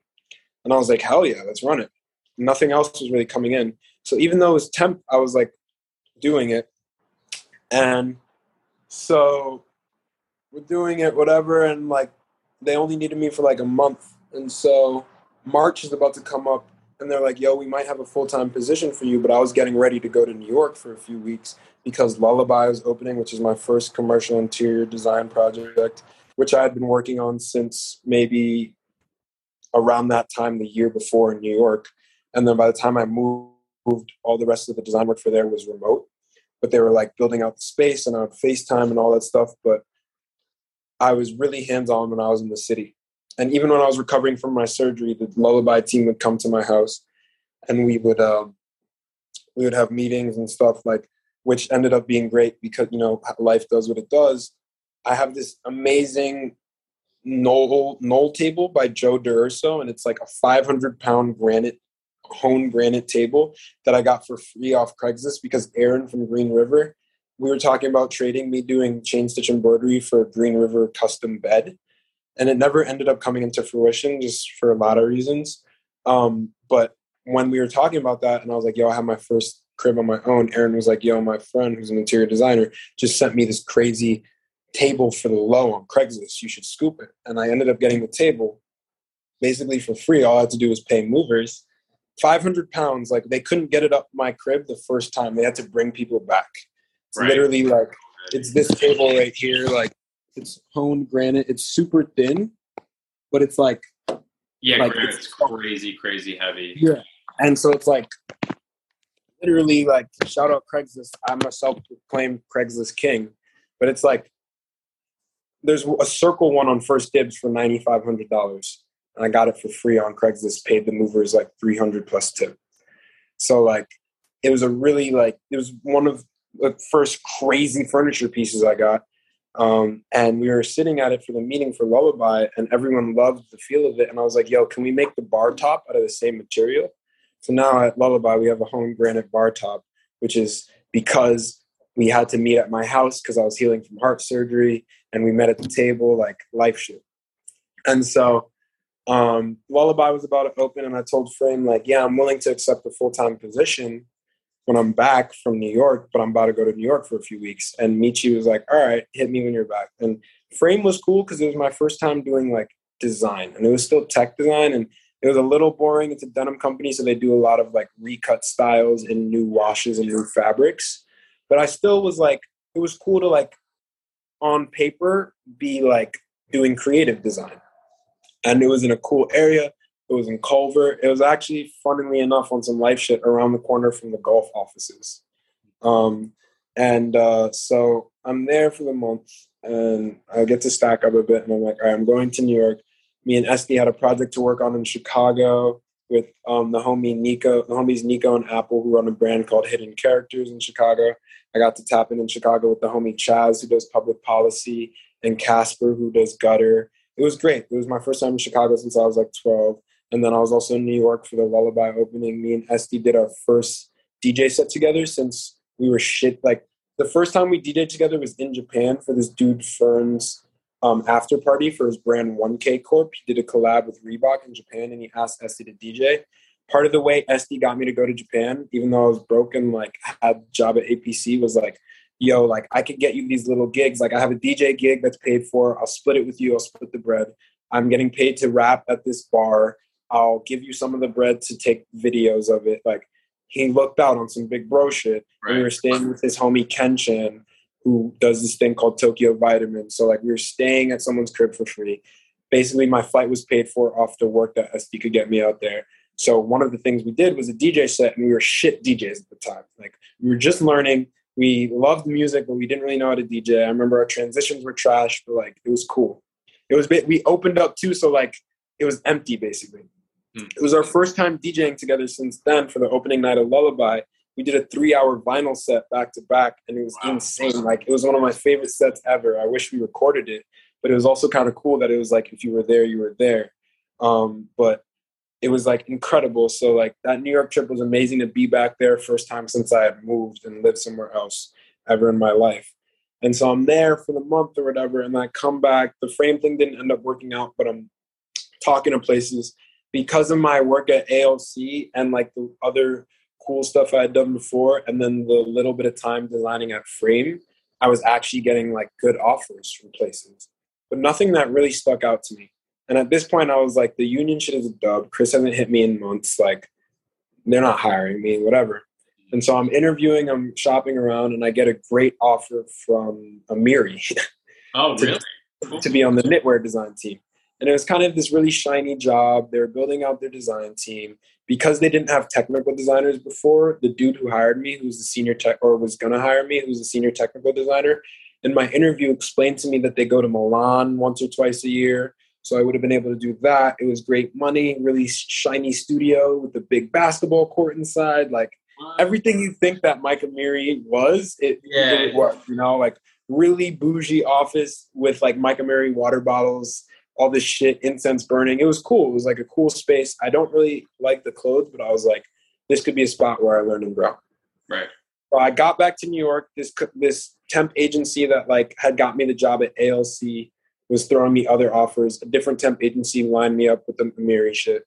And I was like, hell yeah, let's run it. Nothing else was really coming in. So even though it was temp, I was like doing it. And so we're doing it, whatever. And like, they only needed me for like a month. And so March is about to come up and they're like, yo, we might have a full-time position for you. But I was getting ready to go to New York for a few weeks because Lullaby was opening, which is my first commercial interior design project, which I had been working on since maybe around that time the year before in New York. And then by the time I moved, all the rest of the design work for there was remote. But they were like building out the space and I would FaceTime and all that stuff. But I was really hands-on when I was in the city. And even when I was recovering from my surgery, the Lullaby team would come to my house and we would um, we would have meetings and stuff, like, which ended up being great because, you know, life does what it does. I have this amazing knoll, knoll table by Joe D'Urso, and it's like a five hundred pound granite, honed granite table that I got for free off Craigslist because Erin from Green River, we were talking about trading me doing chain stitch embroidery for a Green River custom bed. And it never ended up coming into fruition just for a lot of reasons. Um, but when we were talking about that, and I was like, yo, I have my first crib on my own, Erin was like, yo, my friend who's an interior designer just sent me this crazy table for the low on Craigslist, you should scoop it. And I ended up getting the table basically for free. All I had to do was pay movers. five hundred pounds, like they couldn't get it up my crib the first time. They had to bring people back. It's right. Literally like, it's this table right here. Like it's honed granite. It's super thin, but it's like. Yeah, like, it's crazy, crazy heavy. Yeah. And so it's like, literally like, shout out Craigslist. I'm a self-proclaimed Craigslist king. But it's like, there's a circle one on First Dibs for nine thousand five hundred dollars. And I got it for free on Craigslist, paid the movers like three hundred plus tip. So like, it was a really like, it was one of the first crazy furniture pieces I got. Um, and we were sitting at it for the meeting for Lullaby and everyone loved the feel of it. And I was like, yo, can we make the bar top out of the same material? So now at Lullaby, we have a honed granite bar top, which is because we had to meet at my house because I was healing from heart surgery, and we met at the table, like life shit. And so um, Lullaby was about to open, and I told Frame, like, yeah, I'm willing to accept a full-time position when I'm back from New York, but I'm about to go to New York for a few weeks. And Michi was like, all right, hit me when you're back. And Frame was cool because it was my first time doing like design, and it was still tech design, and it was a little boring. It's a denim company, so they do a lot of like recut styles and new washes and new fabrics. But I still was like, it was cool to like on paper be like doing creative design. And it was in a cool area. It was in Culver. It was actually, funnily enough, on some life shit around the corner from the golf offices. Um, and uh, so I'm there for the month, and I get to stack up a bit, and I'm like, all right, I'm going to New York. Me and Esty had a project to work on in Chicago with um, the homie Nico, the homies Nico and Apple, who run a brand called Hidden Characters in Chicago. I got to tap in in Chicago with the homie Chaz, who does public policy, and Casper, who does gutter. It was great. It was my first time in Chicago since I was like twelve. And then I was also in New York for the Lullaby opening. Me and Esty did our first D J set together since we were shit. Like, the first time we D J'd together was in Japan for this dude Fern's um, after party for his brand one K Corp. He did a collab with Reebok in Japan, and he asked Esty to D J. Part of the way Esty got me to go to Japan, even though I was broke and like had a job at A P C, was like, yo, like, I could get you these little gigs. Like, I have a D J gig that's paid for. I'll split it with you. I'll split the bread. I'm getting paid to rap at this bar. I'll give you some of the bread to take videos of it. Like, he looked out on some big bro shit. Right. We were staying with his homie Chen Chen, who does this thing called Tokyo Vitamin. So like, we were staying at someone's crib for free. Basically, my flight was paid for off the work that S D could get me out there. So one of the things we did was a D J set, and we were shit D Js at the time. Like, we were just learning. We loved music, but we didn't really know how to D J. I remember our transitions were trash, but like, it was cool. It was, we opened up too. So like, it was empty basically. Hmm. It was our first time DJing together since then for the opening night of Lullaby. We did a three hour vinyl set back to back, and it was wow. insane. Like, it was one of my favorite sets ever. I wish we recorded it, but it was also kind of cool that it was like, if you were there, you were there. Um, but it was like incredible. So like, that New York trip was amazing to be back there. First time since I had moved and lived somewhere else ever in my life. And so I'm there for the month or whatever. And I come back, the Frame thing didn't end up working out, but I'm talking to places because of my work at A L C and like the other cool stuff I had done before. And then the little bit of time designing at Frame, I was actually getting like good offers from places, but nothing that really stuck out to me. And at this point I was like, the Union shit is a dub. Chris hasn't hit me in months. Like, they're not hiring me, whatever. And so I'm interviewing, I'm shopping around, and I get a great offer from Amiri. Oh, to, really? To be on the knitwear design team. And it was kind of this really shiny job. They were building out their design team. Because they didn't have technical designers before, the dude who hired me, who was the senior tech, or was going to hire me, who was a senior technical designer, in my interview explained to me that they go to Milan once or twice a year. So I would have been able to do that. It was great money, really shiny studio with a big basketball court inside. Like, everything you think that Mike Amiri was, it yeah. really was, you know, like really bougie office with like Mike Amiri water bottles, all this shit, incense burning. It was cool. It was like a cool space. I don't really like the clothes, but I was like, this could be a spot where I learn and grow. Right. So I got back to New York. This, this temp agency that like had got me the job at A L C was throwing me other offers. A different temp agency lined me up with the Amiri shit.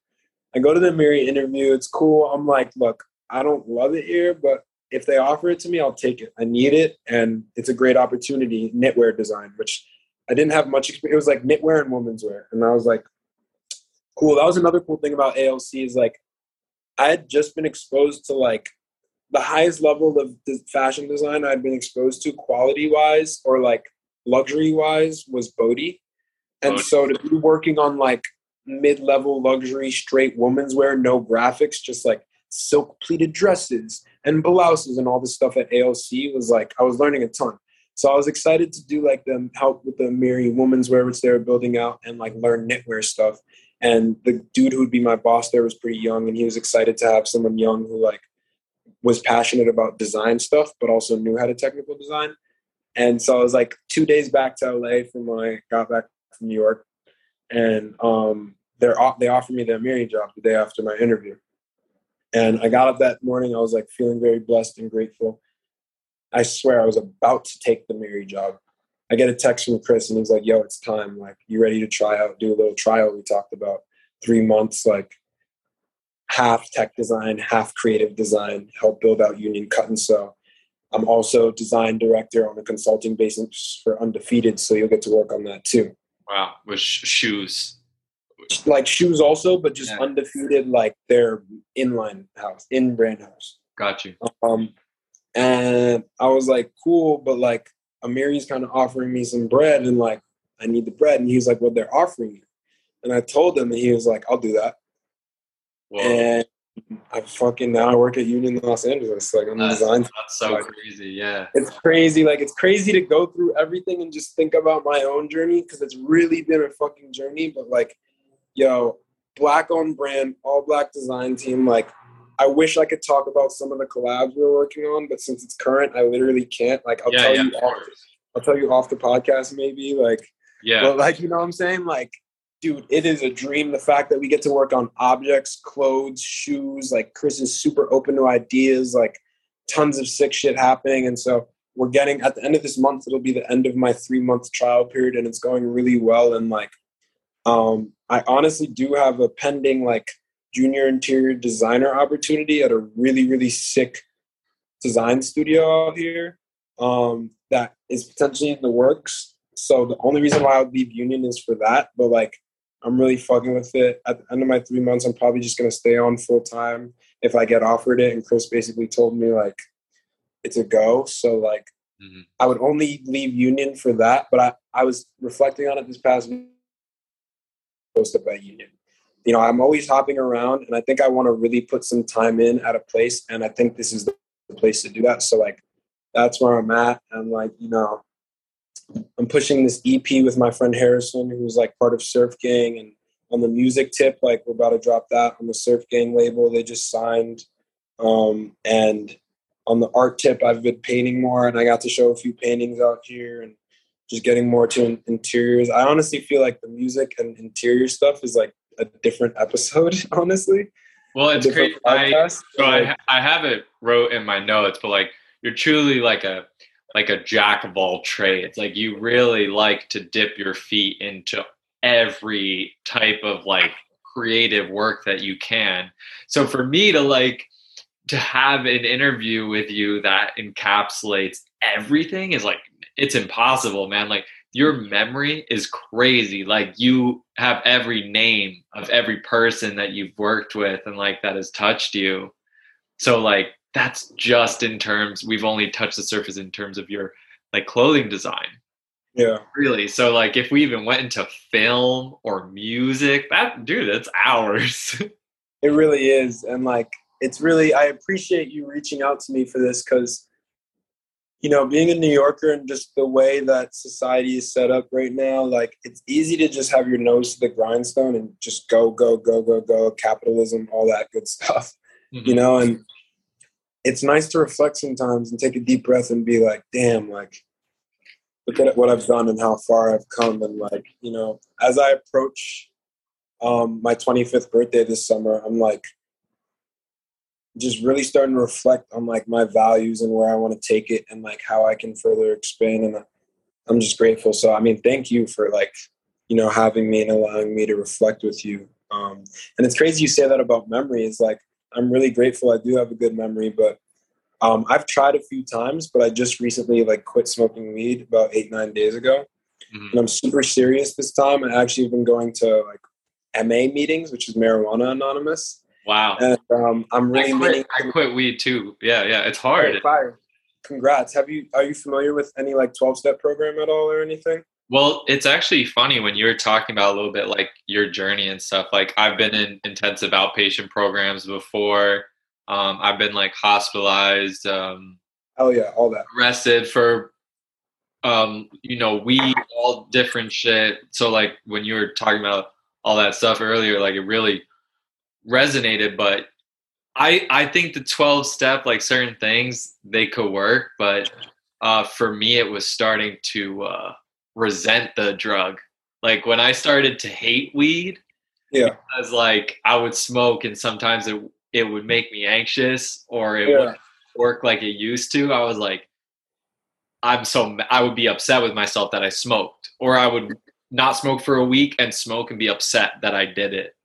I go to the Amiri interview. It's cool. I'm like, look, I don't love it here, but if they offer it to me, I'll take it. I need it. And it's a great opportunity, knitwear design, which I didn't have much experience. It was like knitwear and women's wear. And I was like, cool. That was another cool thing about A L C is like, I had just been exposed to like the highest level of fashion design I'd been exposed to quality wise or like luxury wise was Bodie. And so to be working on like mid-level luxury, straight women's wear, no graphics, just like silk pleated dresses and blouses and all this stuff at A L C was like, I was learning a ton. So I was excited to do like them help with the Amiri women's wear, which they were building out, and like learn knitwear stuff. And the dude who would be my boss there was pretty young, and he was excited to have someone young who like was passionate about design stuff, but also knew how to technical design. And so I was like two days back to L A from when I got back from New York, and um, they're they offered me the Amiri job the day after my interview. And I got up that morning. I was like feeling very blessed and grateful. I swear I was about to take the Mary job. I get a text from Chris and he's like, yo, it's time. Like, you ready to try out, do a little trial? We talked about three months, like half tech design, half creative design, help build out Union Cut and Sew. I'm also design director on a consulting basis for Undefeated. So you'll get to work on that too. Wow. With sh- shoes. Like shoes also, but just yeah. Undefeated, like their inline house, in brand house. Got you. Um, and I was like, cool, but like Amiri's kind of offering me some bread and like, I need the bread. And he was like, well, they're offering you. And I told him and he was like, I'll do that. Whoa. And I fucking, now I work at Union Los Angeles. Like I'm that's, designed. That's so like, crazy. Yeah. It's crazy. Like it's crazy to go through everything and just think about my own journey. Cause it's really been a fucking journey, but like, yo, black on brand, all black design team. Like, I wish I could talk about some of the collabs we were working on, but since it's current, I literally can't. Like, I'll yeah, tell yeah, you, off, I'll tell you off the podcast, maybe. Like, yeah, but like you know what I'm saying? Like, dude, it is a dream. The fact that we get to work on objects, clothes, shoes. Like, Chris is super open to ideas. Like, tons of sick shit happening, and so we're getting at the end of this month. It'll be the end of my three month trial period, and it's going really well. And like. Um, I honestly do have a pending like junior interior designer opportunity at a really, really sick design studio out here um, that is potentially in the works. So the only reason why I would leave Union is for that. But like, I'm really fucking with it. At the end of my three months, I'm probably just going to stay on full time if I get offered it. And Chris basically told me like, it's a go. So like, mm-hmm. I would only leave Union for that. But I, I was reflecting on it this past week. About Union, you know, I'm always hopping around, and I think I want to really put some time in at a place, and I think this is the place to do that. So like, that's where I'm at, and like, you know, I'm pushing this E P with my friend Harrison, who's like part of Surf Gang, and on the music tip, like we're about to drop that on the Surf Gang label they just signed, um, and on the art tip, I've been painting more, and I got to show a few paintings out here, and just getting more to interiors. I honestly feel like the music and interior stuff is like a different episode, honestly. Well, it's crazy. I, so I, I have it wrote in my notes, but like you're truly like a like a jack of all trades. Like you really like to dip your feet into every type of like creative work that you can. So for me to like to have an interview with you that encapsulates everything is like, it's impossible, man. Like your memory is crazy. Like you have every name of every person that you've worked with and like that has touched you. So like, that's just in terms, we've only touched the surface in terms of your like clothing design. Yeah. Really? So like if we even went into film or music, that dude, that's hours. It really is. And like, it's really, I appreciate you reaching out to me for this because you know, being a New Yorker and just the way that society is set up right now, like it's easy to just have your nose to the grindstone and just go, go, go, go, go, capitalism, all that good stuff, mm-hmm. you know, and it's nice to reflect sometimes and take a deep breath and be like, damn, like look at what I've done and how far I've come. And like, you know, as I approach um, my twenty-fifth birthday this summer, I'm like, just really starting to reflect on like my values and where I want to take it and like how I can further expand. And I'm just grateful. So, I mean, thank you for like, you know, having me and allowing me to reflect with you. Um, and it's crazy you say that about memory. It's like, I'm really grateful. I do have a good memory, but um, I've tried a few times, but I just recently like quit smoking weed about eight, nine days ago. Mm-hmm. And I'm super serious this time. I actually have been going to like M A meetings, which is Marijuana Anonymous. Wow. And um, I'm really I quit, I quit weed too. Yeah, yeah. It's hard. Fire. Congrats. Have you are you familiar with any like twelve step program at all or anything? Well, it's actually funny when you were talking about a little bit like your journey and stuff. Like I've been in intensive outpatient programs before. Um, I've been like hospitalized, um oh yeah, all that. Arrested for um, you know, weed, all different shit. So like when you were talking about all that stuff earlier, like it really resonated, but I I think the twelve step, like certain things they could work, but uh, for me it was starting to uh, resent the drug. Like when I started to hate weed, yeah, because like I would smoke and sometimes it it would make me anxious or it yeah. wouldn't work like it used to. I was like, I'm so, I would be upset with myself that I smoked, or I would not smoke for a week and smoke and be upset that I did it.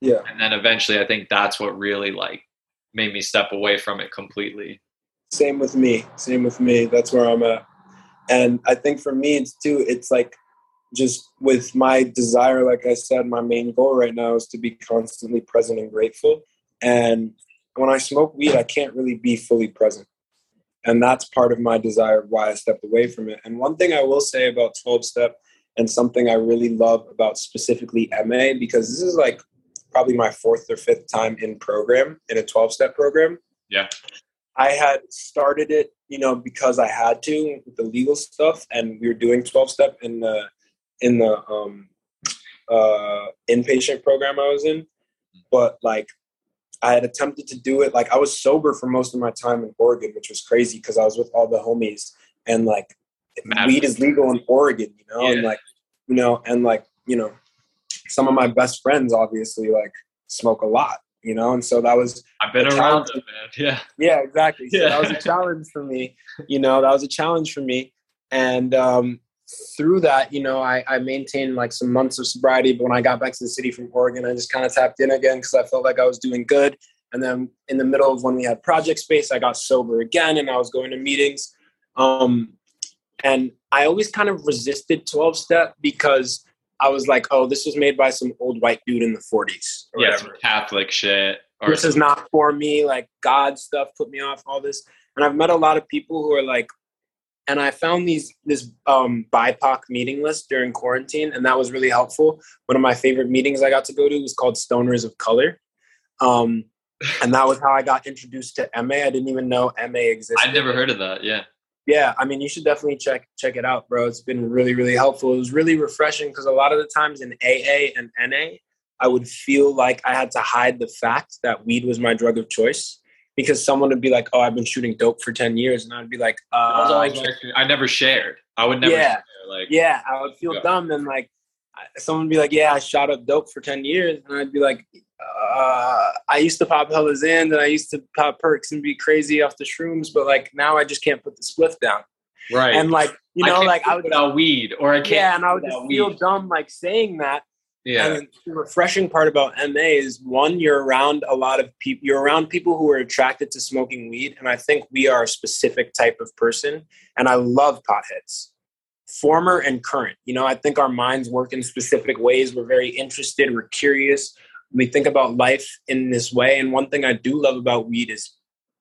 Yeah. And then eventually I think that's what really like made me step away from it completely. Same with me. Same with me. That's where I'm at. And I think for me, it's too, it's like just with my desire, like I said, my main goal right now is to be constantly present and grateful. And when I smoke weed, I can't really be fully present. And that's part of my desire of why I stepped away from it. And one thing I will say about twelve-step and something I really love about specifically M A, because this is like probably my fourth or fifth time in program, in a twelve-step program. Yeah. I had started it, you know, because I had to with the legal stuff, and we were doing twelve-step in the in the um, uh, inpatient program I was in. But like, I had attempted to do it. Like, I was sober for most of my time in Oregon, which was crazy because I was with all the homies, and like, Mad weed is legal in Oregon, you know, yeah. and like, you know, and like, you know, some of my best friends obviously like smoke a lot. You know, and so that was I've been around them, man. Yeah. Yeah, exactly. So yeah. That was a challenge for me. You know, that was a challenge for me. And um through that, you know, I, I maintained like some months of sobriety. But when I got back to the city from Oregon, I just kind of tapped in again because I felt like I was doing good. And then in the middle of when we had Project Space, I got sober again and I was going to meetings. Um and I always kind of resisted twelve-step because I was like, oh, this was made by some old white dude in the forties. Or yeah, whatever. Some Catholic shit. Or this is not for me. Like, God stuff put me off, all this. And I've met a lot of people who are like, and I found these this um, B I P O C meeting list during quarantine, and that was really helpful. One of my favorite meetings I got to go to was called Stoners of Color. Um, and that was how I got introduced to M A. I didn't even know M A existed. I'd never heard of that, yeah. Yeah, I mean, you should definitely check check it out, bro. It's been really, really helpful. It was really refreshing because a lot of the times in A A and N A, I would feel like I had to hide the fact that weed was my drug of choice because someone would be like, oh, I've been shooting dope for ten years. And I'd be like, uh, I, was always like I never shared. I would never yeah, share. Like, yeah, I would feel go. dumb. And like someone would be like, yeah, I shot up dope for ten years. And I'd be like, Uh, I used to pop Hellas in, and I used to pop perks and be crazy off the shrooms, but like now I just can't put the spliff down. Right. And like, you know, I like I would without weed or I can't. Yeah, and I would just feel weed. dumb like saying that. Yeah. And the refreshing part about M A is one, you're around a lot of people, you're around people who are attracted to smoking weed. And I think we are a specific type of person. And I love potheads. Former and current. You know, I think our minds work in specific ways. We're very interested, we're curious. We think about life in this way. And one thing I do love about weed is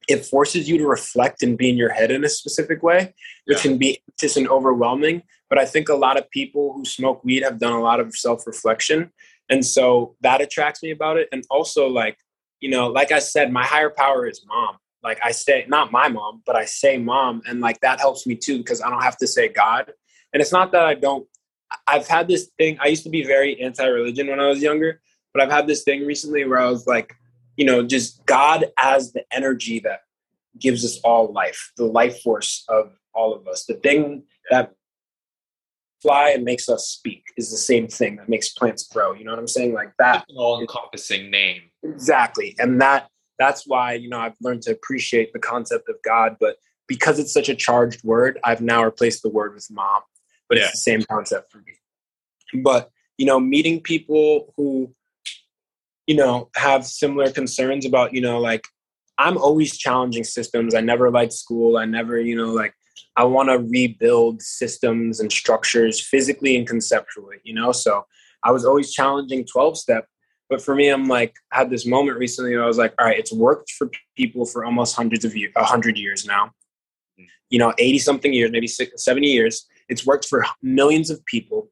it forces you to reflect and be in your head in a specific way, which yeah. can be just and overwhelming. But I think a lot of people who smoke weed have done a lot of self-reflection. And so that attracts me about it. And also like, you know, like I said, my higher power is mom. Like I say, not my mom, but I say mom. And like, that helps me too, because I don't have to say God. And it's not that I don't, I've had this thing. I used to be very anti-religion when I was younger. But I've had this thing recently where I was like, you know, just God as the energy that gives us all life, the life force of all of us. The thing that fly and makes us speak is the same thing that makes plants grow. You know what I'm saying? Like that. It's an all-encompassing name. Exactly. And that that's why, you know, I've learned to appreciate the concept of God. But because it's such a charged word, I've now replaced the word with mom. But yeah. It's the same concept for me. But, you know, meeting people who, you know, have similar concerns about, you know, like I'm always challenging systems. I never liked school. I never, you know, like I want to rebuild systems and structures physically and conceptually, you know? So I was always challenging twelve-step. But for me, I'm like, I had this moment recently where I was like, all right, it's worked for people for almost hundreds of years, one hundred years now, you know, eighty something years, maybe sixty, seventy years. It's worked for millions of people.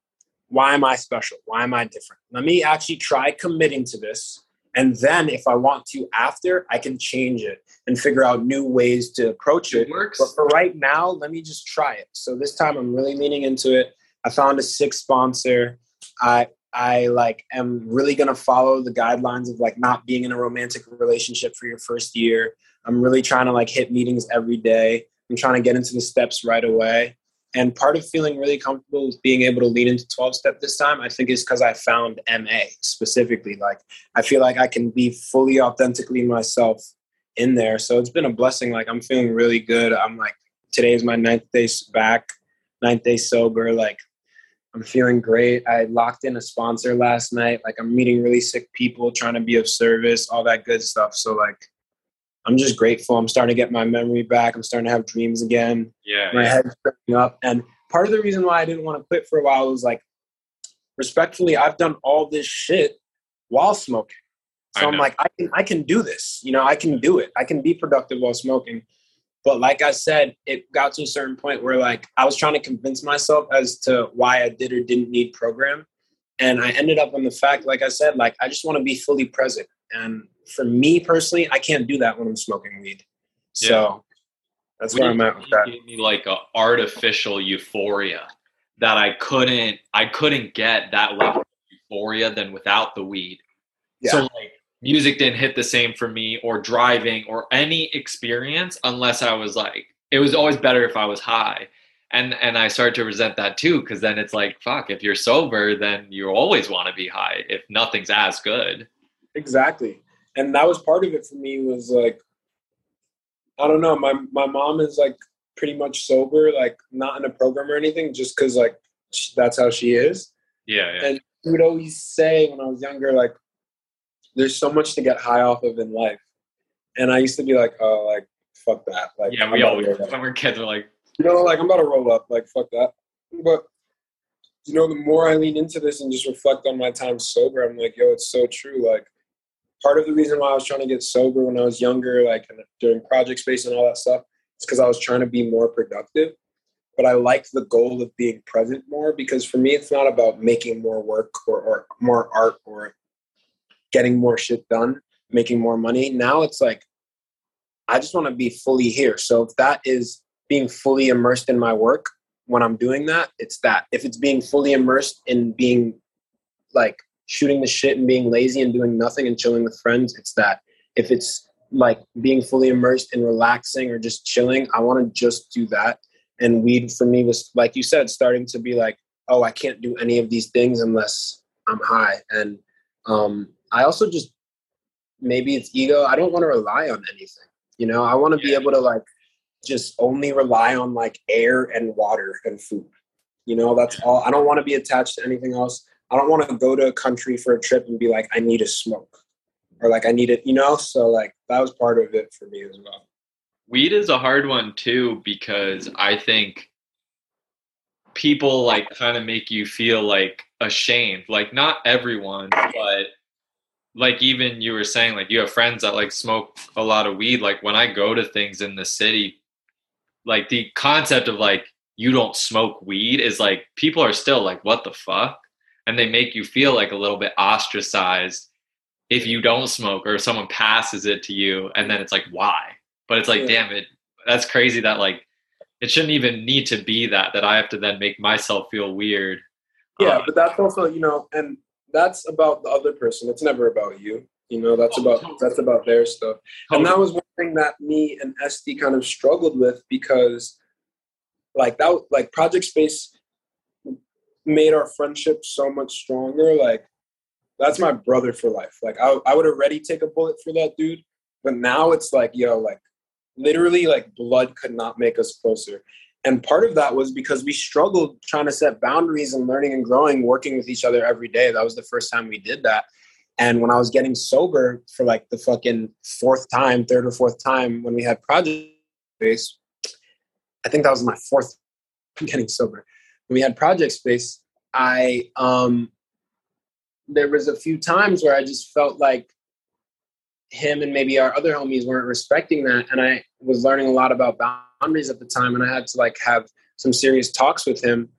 Why am I special? Why am I different? Let me actually try committing to this. And then if I want to after, I can change it and figure out new ways to approach it. It works. But for right now, let me just try it. So this time I'm really leaning into it. I found a sick sponsor. I I like am really going to follow the guidelines of like not being in a romantic relationship for your first year. I'm really trying to like hit meetings every day. I'm trying to get into the steps right away. And part of feeling really comfortable with being able to lean into twelve-step this time, I think is because I found M A specifically. Like, I feel like I can be fully authentically myself in there. So it's been a blessing. Like, I'm feeling really good. I'm like today is my ninth day back, ninth day sober. Like, I'm feeling great. I locked in a sponsor last night. Like, I'm meeting really sick people, trying to be of service, all that good stuff. So like, I'm just grateful. I'm starting to get my memory back. I'm starting to have dreams again. Yeah. My yeah. head's turning up. And part of the reason why I didn't want to quit for a while was like, respectfully, I've done all this shit while smoking. So I'm like, I can, I can do this. You know, I can do it. I can be productive while smoking. But like I said, it got to a certain point where like I was trying to convince myself as to why I did or didn't need program. And I ended up on the fact, like I said, like, I just want to be fully present. And for me personally, I can't do that when I'm smoking weed. Yeah. So that's where I'm at with that. It gave me like an artificial euphoria that I couldn't, I couldn't get that level of euphoria than without the weed. Yeah. So like, music didn't hit the same for me, or driving, or any experience, unless I was like, it was always better if I was high. And and I started to resent that too, because then it's like, fuck, if you're sober, then you always want to be high if nothing's as good. Exactly. And that was part of it for me, was like, I don't know, my, my mom is like pretty much sober, like not in a program or anything, just because like that's how she is. Yeah, yeah. And she would always say when I was younger, like, there's so much to get high off of in life. And I used to be like, oh, like, fuck that. Like, yeah, we always, when we're kids, we're like, you know, like, I'm about to roll up. Like, fuck that. But, you know, the more I lean into this and just reflect on my time sober, I'm like, yo, it's so true. Like, part of the reason why I was trying to get sober when I was younger, like, and during project space and all that stuff, is because I was trying to be more productive. But I like the goal of being present more, because for me, it's not about making more work or, or more art or getting more shit done, making more money. Now it's like, I just want to be fully here. So if that is being fully immersed in my work when I'm doing that, it's that. If it's being fully immersed in being like shooting the shit and being lazy and doing nothing and chilling with friends, it's that. If it's like being fully immersed in relaxing or just chilling, I want to just do that. And weed for me was, like you said, starting to be like, oh, I can't do any of these things unless I'm high. And um I also just, maybe it's ego. I don't want to rely on anything. You know, I want to yeah. be able to like, just only rely on like air and water and food. You know, that's all. I don't want to be attached to anything else. I don't want to go to a country for a trip and be like, I need a smoke, or like, I need it, you know? So like, that was part of it for me as well. Weed is a hard one too, because I think people like kind of make you feel like ashamed, like not everyone, but like even you were saying, like you have friends that like smoke a lot of weed. Like when I go to things in the city, like the concept of like, you don't smoke weed is like, people are still like, what the fuck? And they make you feel like a little bit ostracized if you don't smoke, or if someone passes it to you. And then it's like, why? But it's like, yeah. damn it. That's crazy that like, it shouldn't even need to be that, that I have to then make myself feel weird. Yeah. Um, but that's also, you know, and that's about the other person. It's never about you. You know, that's oh, about totally. that's about their stuff. Totally. And that was one thing that me and Esty kind of struggled with, because like that, like Project Space made our friendship so much stronger. Like that's my brother for life. Like I, I would already take a bullet for that dude, but now it's like, yo, like literally like blood could not make us closer. And part of that was because we struggled trying to set boundaries and learning and growing, working with each other every day. That was the first time we did that. And when I was getting sober for like the fucking fourth time, third or fourth time when we had Project Space, I think that was my fourth time getting sober. When we had Project Space, I, um, there was a few times where I just felt like him and maybe our other homies weren't respecting that. And I was learning a lot about boundaries. boundaries at the time, and I had to like have some serious talks with him,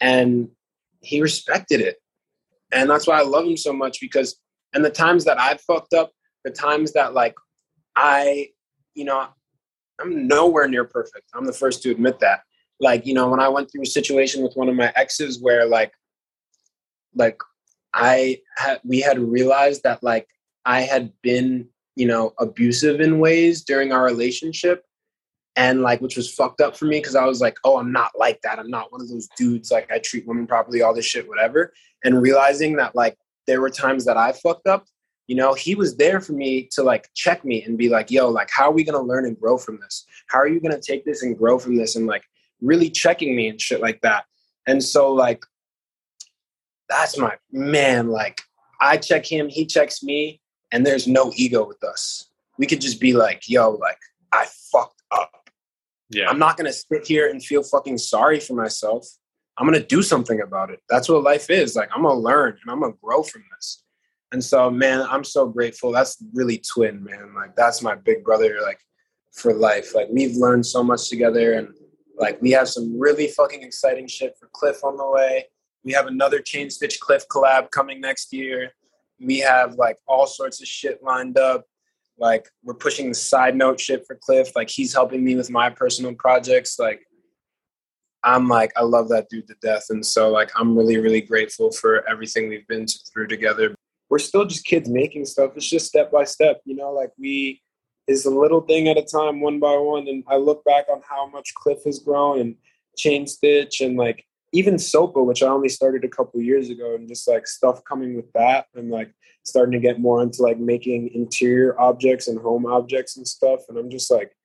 and he respected it. And that's why I love him so much, because and the times that I've fucked up, the times that like I, you know, I'm nowhere near perfect. I'm the first to admit that. Like, you know, when I went through a situation with one of my exes where like like I had we had realized that like I had been, you know, abusive in ways during our relationship. And like, which was fucked up for me, because I was like, oh, I'm not like that. I'm not one of those dudes. Like I treat women properly, all this shit, whatever. And realizing that like, there were times that I fucked up You know, he was there for me to like check me and be like, yo, like, how are we going to learn and grow from this? How are you going to take this and grow from this? And like really checking me and shit like that. And so like, that's my man. Like I check him, he checks me, and there's no ego with us. We could just be like, yo, like I fucked up. Yeah. I'm not going to sit here and feel fucking sorry for myself. I'm going to do something about it. That's what life is. Like I'm going to learn and I'm going to grow from this. And so, man, I'm so grateful. That's really twin, man. Like, that's my big brother, like, for life. Like, we've learned so much together. And, like, we have some really fucking exciting shit for Cliff on the way. We have another Chain Stitch Cliff collab coming next year. We have, like, all sorts of shit lined up. Like, we're pushing the side note shit for Cliff. Like, he's helping me with my personal projects. Like, I'm, like, I love that dude to death. And so, like, I'm really, really grateful for everything we've been through together. We're still just kids making stuff. It's just step by step, you know, like we is a little thing at a time, one by one. And I look back on how much Cliff has grown and Chain Stitch and like even SOPA, which I only started a couple years ago, and just like stuff coming with that. And like starting to get more into like making interior objects and home objects and stuff. And I'm just like,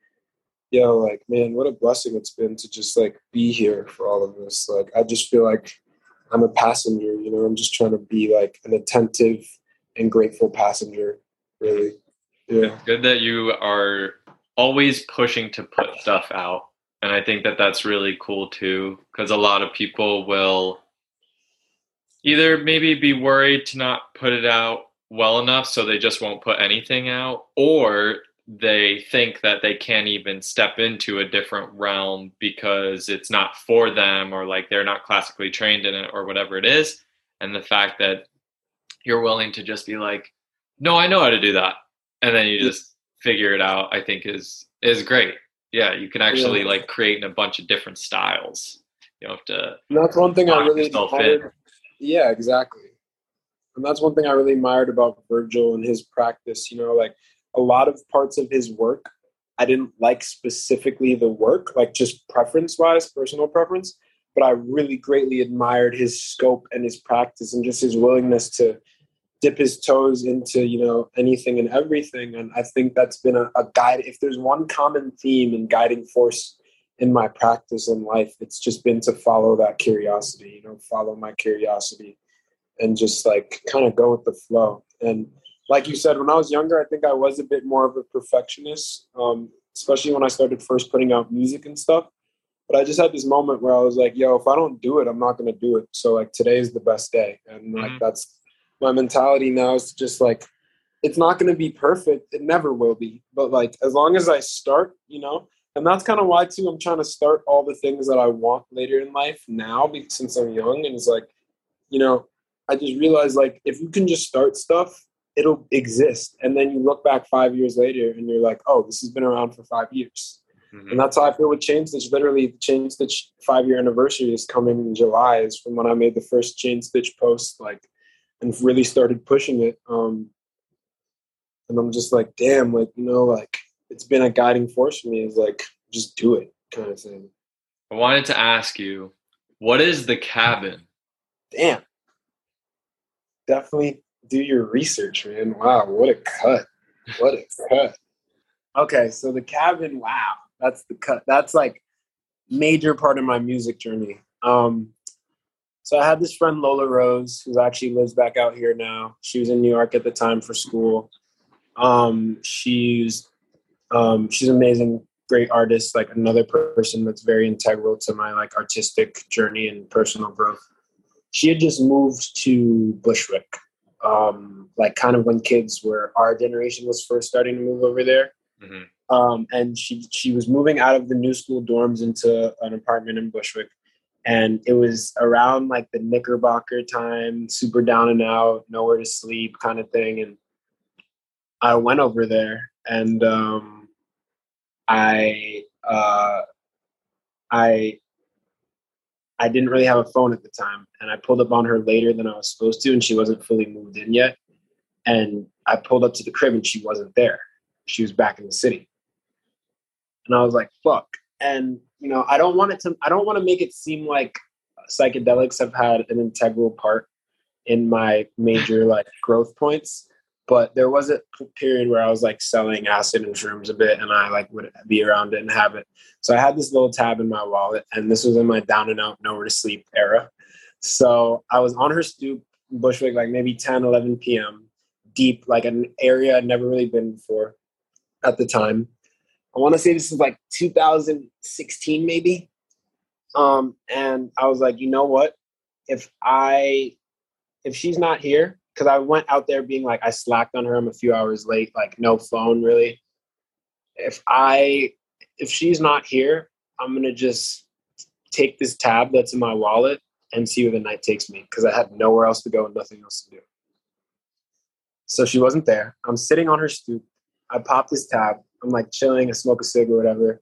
yo, like, man, what a blessing it's been to just like be here for all of this. Like, I just feel like I'm a passenger, you know, I'm just trying to be like an attentive and grateful passenger, really. Yeah. It's good that you are always pushing to put stuff out. And I think that that's really cool too, because a lot of people will either maybe be worried to not put it out well enough, so they just won't put anything out, or they think that they can't even step into a different realm because it's not for them, or like they're not classically trained in it or whatever it is. And the fact that you're willing to just be like, no, I know how to do that. And then you just figure it out, I think is, is great. Yeah. You can actually yeah. like create in a bunch of different styles. You don't have to. And that's one thing I really admired. Yeah, exactly. And that's one thing I really admired about Virgil and his practice, you know, like, a lot of parts of his work, I didn't like specifically the work, like just preference-wise, personal preference, but I really greatly admired his scope and his practice and just his willingness to dip his toes into, you know, anything and everything. And I think that's been a, a guide. If there's one common theme and guiding force in my practice in life, it's just been to follow that curiosity, you know, follow my curiosity and just like kind of go with the flow. And like you said, when I was younger, I think I was a bit more of a perfectionist, um, especially when I started first putting out music and stuff. But I just had this moment where I was like, yo, if I don't do it, I'm not going to do it. So like today is the best day. And like mm-hmm. that's my mentality now, is just like, it's not going to be perfect. It never will be. But like as long as I start, you know, and that's kind of why too, I'm trying to start all the things that I want later in life now, because since I'm young. And it's like, you know, I just realized like if you can just start stuff, it'll exist. And then you look back five years later and you're like, oh, this has been around for five years. Mm-hmm. And that's how I feel with Chain Stitch. Literally, the Chain Stitch five-year anniversary is coming in July, is from when I made the first Chain Stitch post, like, and really started pushing it. Um, and I'm just like, damn, like, you know, like, it's been a guiding force for me, is like, just do it kind of thing. I wanted to ask you, what is the cabin? Damn. Definitely. Do your research, man. Wow, what a cut. What a cut. Okay, so the cabin, wow. That's the cut. That's like major part of my music journey. Um, so I had this friend, Lola Rose, who actually lives back out here now. She was in New York at the time for school. Um, she's um, she's an amazing, great artist, like another person that's very integral to my like artistic journey and personal growth. She had just moved to Bushwick. Um, like kind of when kids were, our generation was first starting to move over there. Mm-hmm. Um, and she, she was moving out of the New School dorms into an apartment in Bushwick. And it was around like the Knickerbocker time, super down and out, nowhere to sleep kind of thing. And I went over there and, um, I, uh, I, I didn't really have a phone at the time, and I pulled up on her later than I was supposed to, and she wasn't fully moved in yet. And I pulled up to the crib and she wasn't there. She was back in the city. And I was like, fuck. And, you know, I don't want it to, I don't want to make it seem like psychedelics have had an integral part in my major like growth points, But there was a period where I was like selling acid and shrooms a bit, and I like would be around it and have it. So I had this little tab in my wallet, and this was in my down and out, nowhere to sleep era. So I was on her stoop, Bushwick, like maybe ten, eleven p.m., deep, like an area I'd never really been before at the time. I want to say this is like two thousand sixteen, maybe. Um, and I was like, you know what? If I, if she's not here, because I went out there being like, I slacked on her. I'm a few hours late, like no phone really. If I, if she's not here, I'm going to just take this tab that's in my wallet and see where the night takes me. Because I had nowhere else to go and nothing else to do. So she wasn't there. I'm sitting on her stoop. I pop this tab. I'm like chilling. I smoke a cig or whatever.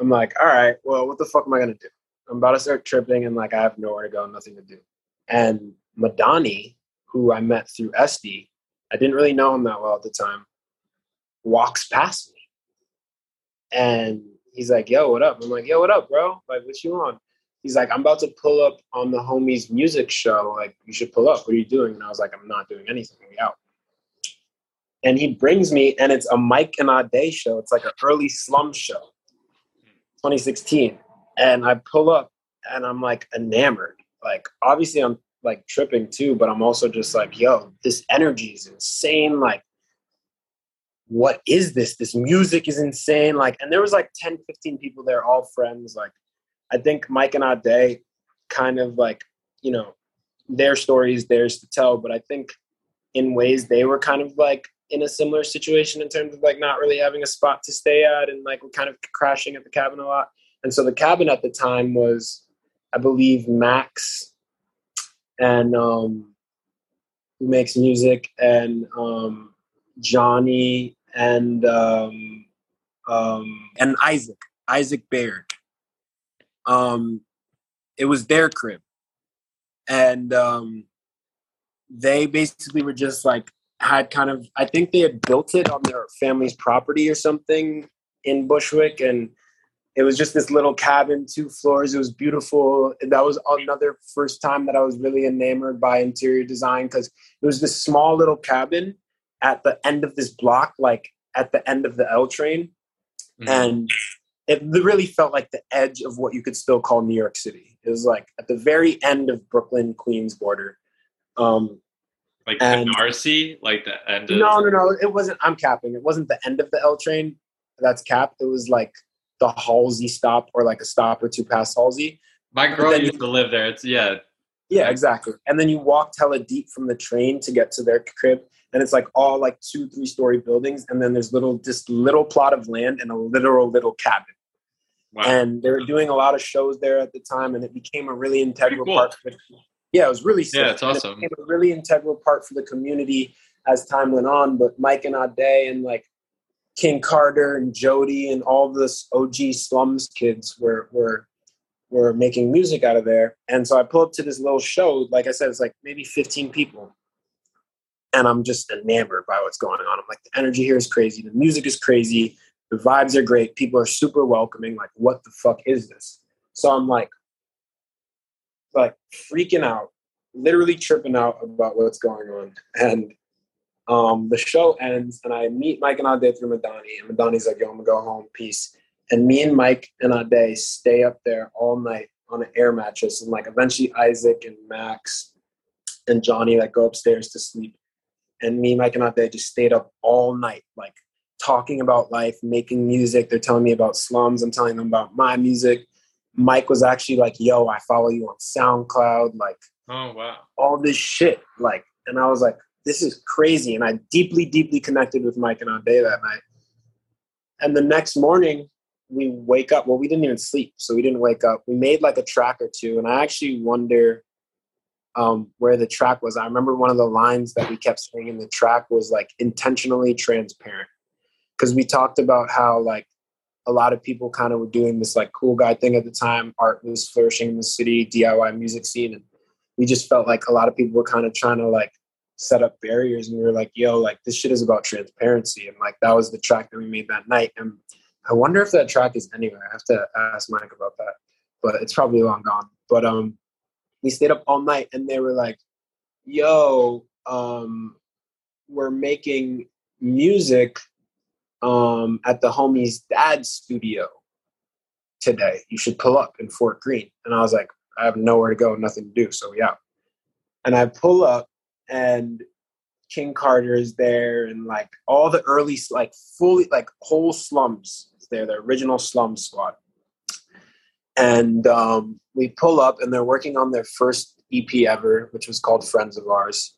I'm like, all right, well, what the fuck am I going to do? I'm about to start tripping and like I have nowhere to go and nothing to do. And Madani, who I met through Esty, I didn't really know him that well at the time, walks past me. And he's like, yo, what up? I'm like, yo, what up, bro? Like, what you on? He's like, I'm about to pull up on the homies music show. Like, you should pull up. What are you doing? And I was like, I'm not doing anything. We out. And he brings me, and it's a Mike and Ade show. It's like an early slum show, twenty sixteen. And I pull up, and I'm like enamored. Like, obviously, I'm like tripping too, but I'm also just like, yo, this energy is insane. Like, what is this? This music is insane. Like, and there was like ten, fifteen people there, all friends. Like, I think Mike and Ade kind of like, you know, their story is theirs to tell, but I think in ways they were kind of like in a similar situation in terms of like not really having a spot to stay at, and like we're kind of crashing at the cabin a lot. And so the cabin at the time was, I believe, Max and um, who makes music, and um, Johnny and um, um, and Isaac, Isaac Baird. Um, it was their crib, and um, they basically were just like had kind of, I think they had built it on their family's property or something in Bushwick. And it was just this little cabin, two floors. It was beautiful. And that was another first time that I was really enamored by interior design, because it was this small little cabin at the end of this block, like at the end of the L train. Mm-hmm. And it really felt like the edge of what you could still call New York City. It was like at the very end of Brooklyn, Queens border. Um, Like Canarsie, like the end of... No, no, no. It wasn't... I'm capping. It wasn't the end of the L train. That's capped. It was like the Halsey stop, or like a stop or two past Halsey. My girl used you, to live there. It's yeah. Yeah, exactly. And then you walked hella deep from the train to get to their crib. And it's like all like two, three-story buildings. And then there's little, just little plot of land and a literal little cabin. Wow. And they were doing a lot of shows there at the time. And it became a really integral cool. part of it. Yeah, it was really sick. Yeah, it's awesome. It became a really integral part for the community as time went on. But Mike and Ade and like King Carter and Jody and all this O G slums kids were were were making music out of there. And so I pull up to this little show. Like I said, it's like maybe fifteen people. And I'm just enamored by what's going on. I'm like, the energy here is crazy. The music is crazy. The vibes are great. People are super welcoming. Like, what the fuck is this? So I'm like, like freaking out, literally tripping out about what's going on. And um, the show ends, and I meet Mike and Ade through Madani. And Madani's like, yo, I'm going to go home. Peace. And me and Mike and Ade stay up there all night on an air mattress. And like eventually Isaac and Max and Johnny like go upstairs to sleep. And me, Mike and Ade just stayed up all night, like talking about life, making music. They're telling me about slums. I'm telling them about my music. Mike was actually like, yo, I follow you on SoundCloud, like, oh wow, all this shit. Like, and I was like, this is crazy. And I deeply, deeply connected with Mike and Ade that night. And the next morning we wake up. Well, we didn't even sleep, so we didn't wake up. We made like a track or two. And I actually wonder um, where the track was. I remember one of the lines that we kept saying in the track was like intentionally transparent. Because we talked about how like, a lot of people kind of were doing this like cool guy thing at the time. Art was flourishing in the city, D I Y music scene. And we just felt like a lot of people were kind of trying to like set up barriers. And we were like, yo, like this shit is about transparency. And like, that was the track that we made that night. And I wonder if that track is anywhere. I have to ask Mike about that, but it's probably long gone. But um, we stayed up all night, and they were like, yo, um, were making music um, at the homie's dad's studio today. You should pull up in Fort Greene. And I was like, I have nowhere to go, nothing to do. So we out. And I pull up and King Carter is there, and like all the early, like fully, like whole slums is there, the original slum squad. And um, we pull up and they're working on their first E P ever, which was called Friends of Ours.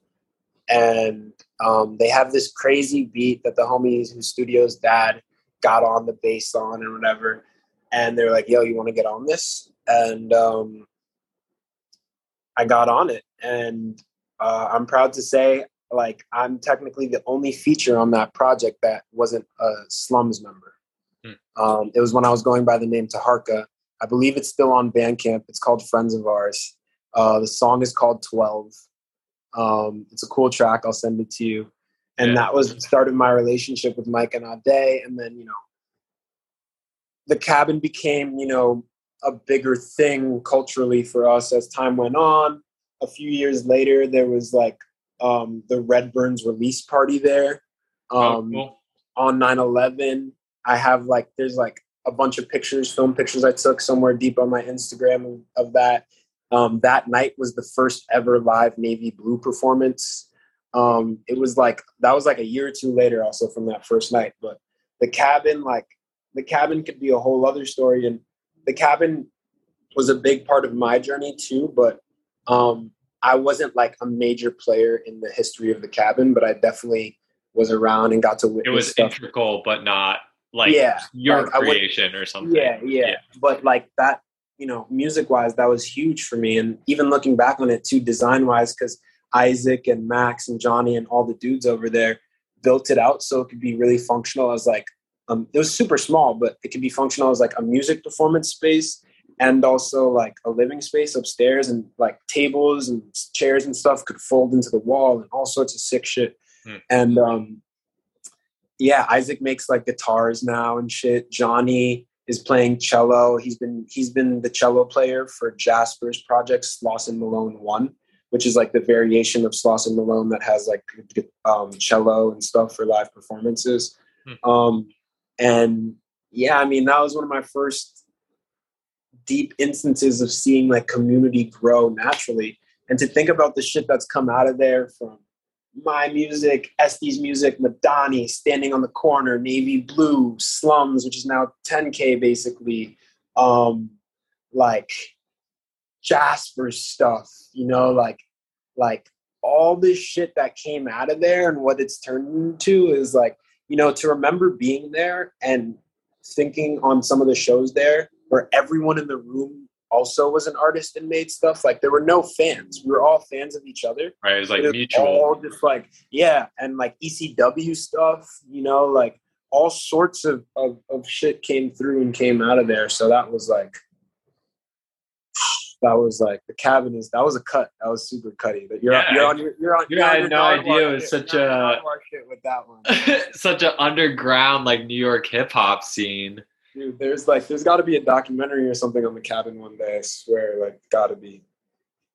And um, they have this crazy beat that the homies whose studio's dad got on the bass on and whatever. And they're like, yo, you want to get on this? And um, I got on it. And uh, I'm proud to say, like, I'm technically the only feature on that project that wasn't a slums member. Hmm. Um, it was when I was going by the name Taharka. I believe it's still on Bandcamp. It's called Friends of Ours. Uh, the song is called twelve. Um, it's a cool track. I'll send it to you. And yeah. That was the start of my relationship with Mike and Ade. And then, you know, the cabin became, you know, a bigger thing culturally for us as time went on. A few years later, there was like um, the Redburns release party there um, oh, cool. on nine eleven. I have like, there's like a bunch of pictures, film pictures I took somewhere deep on my Instagram of that. Um, that night was the first ever live Navy Blue performance. Um, it was like, that was like a year or two later also from that first night. But the cabin, like the cabin could be a whole other story. And the cabin was a big part of my journey too, but um, I wasn't like a major player in the history of the cabin, but I definitely was around and got to witness. It was stuff. Integral, but not like yeah, your like, creation or something. Yeah, yeah, yeah. But like that, you know, music-wise, that was huge for me. And even looking back on it too, design-wise, because Isaac and Max and Johnny and all the dudes over there built it out so it could be really functional as like, um, it was super small, but it could be functional as like a music performance space and also like a living space upstairs, and like tables and chairs and stuff could fold into the wall and all sorts of sick shit. Hmm. And um, yeah, Isaac makes like guitars now and shit. Johnny is playing cello. He's been he's been the cello player for Jasper's project, Slauson Malone One, which is like the variation of Slauson Malone that has like um, cello and stuff for live performances. Hmm. Um, and yeah, I mean, that was one of my first deep instances of seeing like community grow naturally. And to think about the shit that's come out of there from my music, Esty's music, Madani, Standing on the Corner, Navy Blue, Slums, which is now ten K basically, um, like Jasper stuff, you know, like, like all this shit that came out of there and what it's turned into is like, you know, to remember being there and thinking on some of the shows there where everyone in the room also was an artist and made stuff. Like there were no fans. We were all fans of each other. Right. It was like it was mutual. All just like, yeah. And like E C W stuff, you know, like all sorts of, of, of shit came through and came out of there. So that was like, that was like the cabin is, that was a cut. That was super cutty. But you're, yeah, you're on your, you're on, you had no idea it was such a, with that one. Such an underground, like New York hip hop scene. Dude, there's like, there's got to be a documentary or something on the cabin one day. I swear, like, got to be.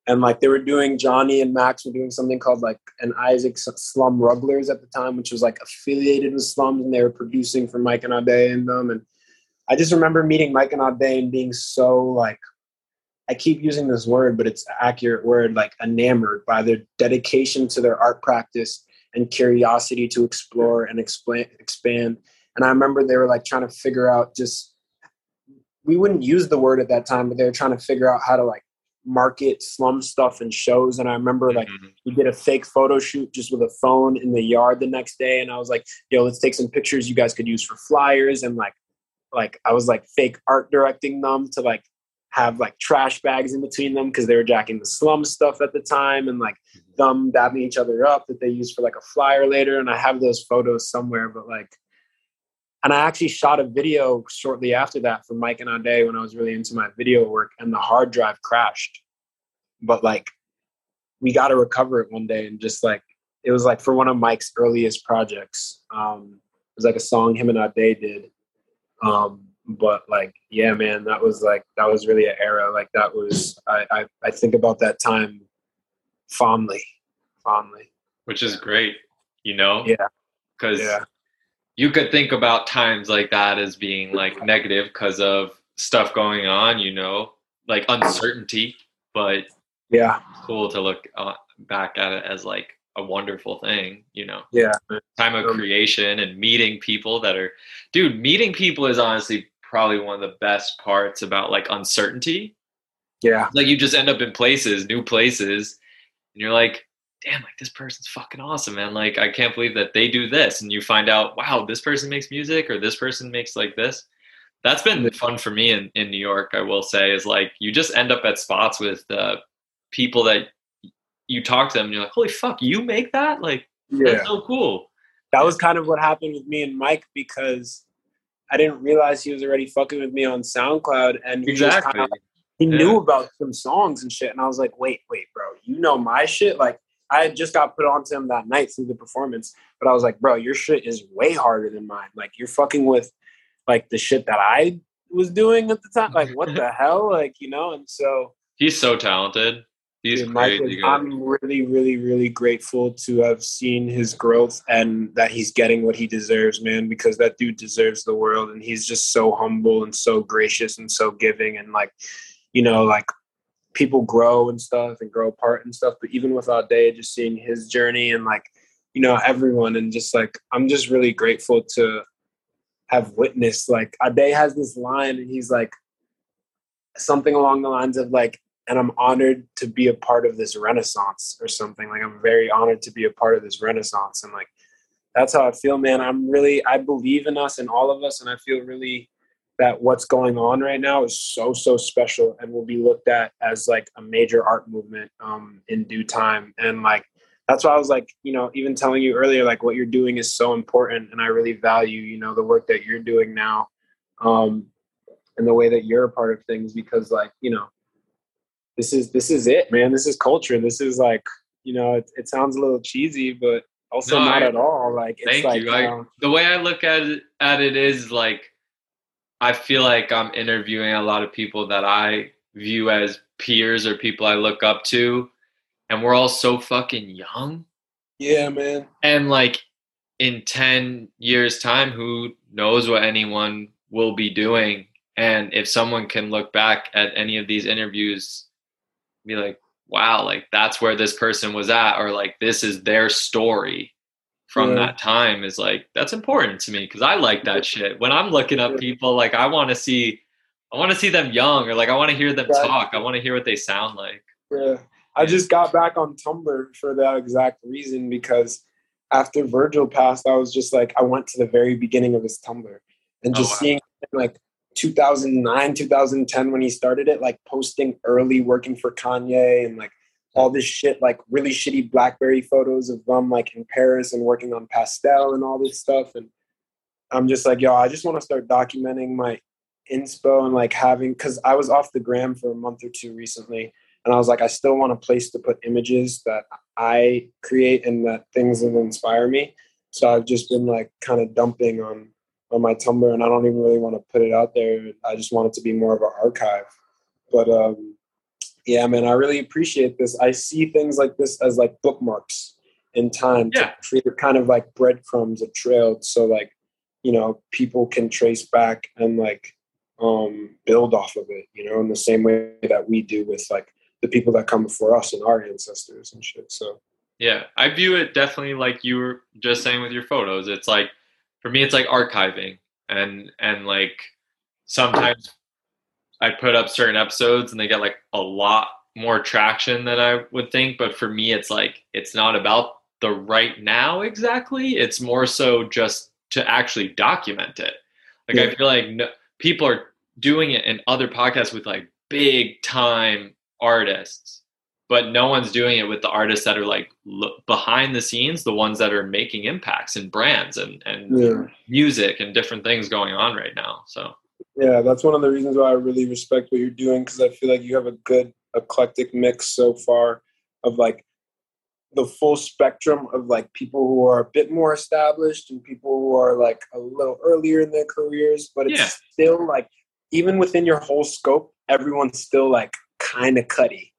And like, they were doing, Johnny and Max were doing something called like an Isaac Slum Rugglers at the time, which was like affiliated with slums, and they were producing for Mike and Ade and them. And I just remember meeting Mike and Ade and being so like, I keep using this word, but it's an accurate word, like enamored by their dedication to their art practice and curiosity to explore and explain, expand. And I remember they were like trying to figure out just, we wouldn't use the word at that time, but they were trying to figure out how to like market slum stuff and shows. And I remember like mm-hmm. we did a fake photo shoot just with a phone in the yard the next day. And I was like, yo, let's take some pictures you guys could use for flyers. And like, like I was like fake art directing them to like have like trash bags in between them because they were jacking the slum stuff at the time and like mm-hmm. them dabbing each other up that they used for like a flyer later. And I have those photos somewhere, but like, and I actually shot a video shortly after that for Mike and Ade when I was really into my video work, and the hard drive crashed. But like, we got to recover it one day. And just like, it was like for one of Mike's earliest projects. Um, it was like a song him and Ade did. Um, but like, yeah, man, that was like, that was really an era. Like that was, I, I, I think about that time fondly, fondly. Which is great. you know? Yeah. Because yeah. you could think about times like that as being like negative because of stuff going on, you know, like uncertainty, but yeah, it's cool to look uh, back at it as like a wonderful thing, you know? Yeah. Time of creation and meeting people that are, dude, meeting people is honestly probably one of the best parts about like uncertainty. Yeah. Like you just end up in places, new places, and you're like, damn, like this person's fucking awesome, man. Like, I can't believe that they do this. And you find out, wow, this person makes music or this person makes like this. That's been fun for me in, in New York, I will say, is like, you just end up at spots with uh, people that you talk to them and you're like, holy fuck, you make that? Like, yeah. that's so cool. That was kind of what happened with me and Mike, because I didn't realize he was already fucking with me on SoundCloud. And he exactly. was kind of like, he yeah. knew about some songs and shit. And I was like, wait, wait, bro, you know my shit? Like, I just got put onto him that night through the performance, but I was like, bro, your shit is way harder than mine. Like, you're fucking with like the shit that I was doing at the time. Like, what the hell? Like, you know? And so he's so talented. He's dude, crazy. Mike, I'm really, really, really grateful to have seen his growth and that he's getting what he deserves, man, because that dude deserves the world. And he's just so humble and so gracious and so giving. And like, you know, like, people grow and stuff and grow apart and stuff. But even without Day, just seeing his journey and like, you know, everyone, and just like, I'm just really grateful to have witnessed, like, Day has this line and he's like something along the lines of like, and I'm honored to be a part of this renaissance or something. Like, I'm very honored to be a part of this renaissance. And like, that's how I feel, man. I'm really, I believe in us and all of us. And I feel really that what's going on right now is so, so special and will be looked at as like a major art movement um, in due time. And like, that's why I was like, you know, even telling you earlier, like, what you're doing is so important. And I really value, you know, the work that you're doing now um, and the way that you're a part of things, because like, you know, this is, this is it, man. This is culture. This is like, you know, it, it sounds a little cheesy, but also no, not I, at all. Like, it's thank like, you. I, um, the way I look at it, at it is like, I feel like I'm interviewing a lot of people that I view as peers or people I look up to, and we're all so fucking young. Yeah, man. And like, in ten years time, who knows what anyone will be doing? And if someone can look back at any of these interviews, be like, wow, like that's where this person was at, or like, this is their story from yeah. that time, is like, that's important to me, because I like that shit. When I'm looking up people, like, I want to see, I want to see them young, or like, I want to hear them right. talk. I want to hear what they sound like. Yeah. I just got back on Tumblr for that exact reason, because after Virgil passed, I was just like, I went to the very beginning of his Tumblr and just oh, wow. seeing like two thousand nine, two thousand ten, when he started it, like posting early working for Kanye and like, all this shit, like really shitty BlackBerry photos of them like in Paris and working on pastel and all this stuff. And I'm just like, yo, I just want to start documenting my inspo and like having, cause I was off the gram for a month or two recently. And I was like, I still want a place to put images that I create and that things that inspire me. So I've just been like kind of dumping on, on my Tumblr, and I don't even really want to put it out there. I just want it to be more of an archive. But, um, yeah, man, I really appreciate this. I see things like this as like bookmarks in time yeah. to create kind of like breadcrumbs, a trail. So like, you know, people can trace back and like um, build off of it, you know, in the same way that we do with like the people that come before us and our ancestors and shit. So, yeah, I view it definitely like you were just saying with your photos. It's like, for me, it's like archiving and, and like sometimes I put up certain episodes and they get like a lot more traction than I would think. But for me, it's like, it's not about the right now exactly. It's more so just to actually document it. Like, yeah. I feel like no, people are doing it in other podcasts with like big time artists, but no one's doing it with the artists that are like look, behind the scenes, the ones that are making impacts in brands and, and yeah. music and different things going on right now. So. Yeah, that's one of the reasons why I really respect what you're doing, because I feel like you have a good eclectic mix so far of like the full spectrum of like people who are a bit more established and people who are like a little earlier in their careers, but it's yeah. still like, even within your whole scope, everyone's still like kind of cutty.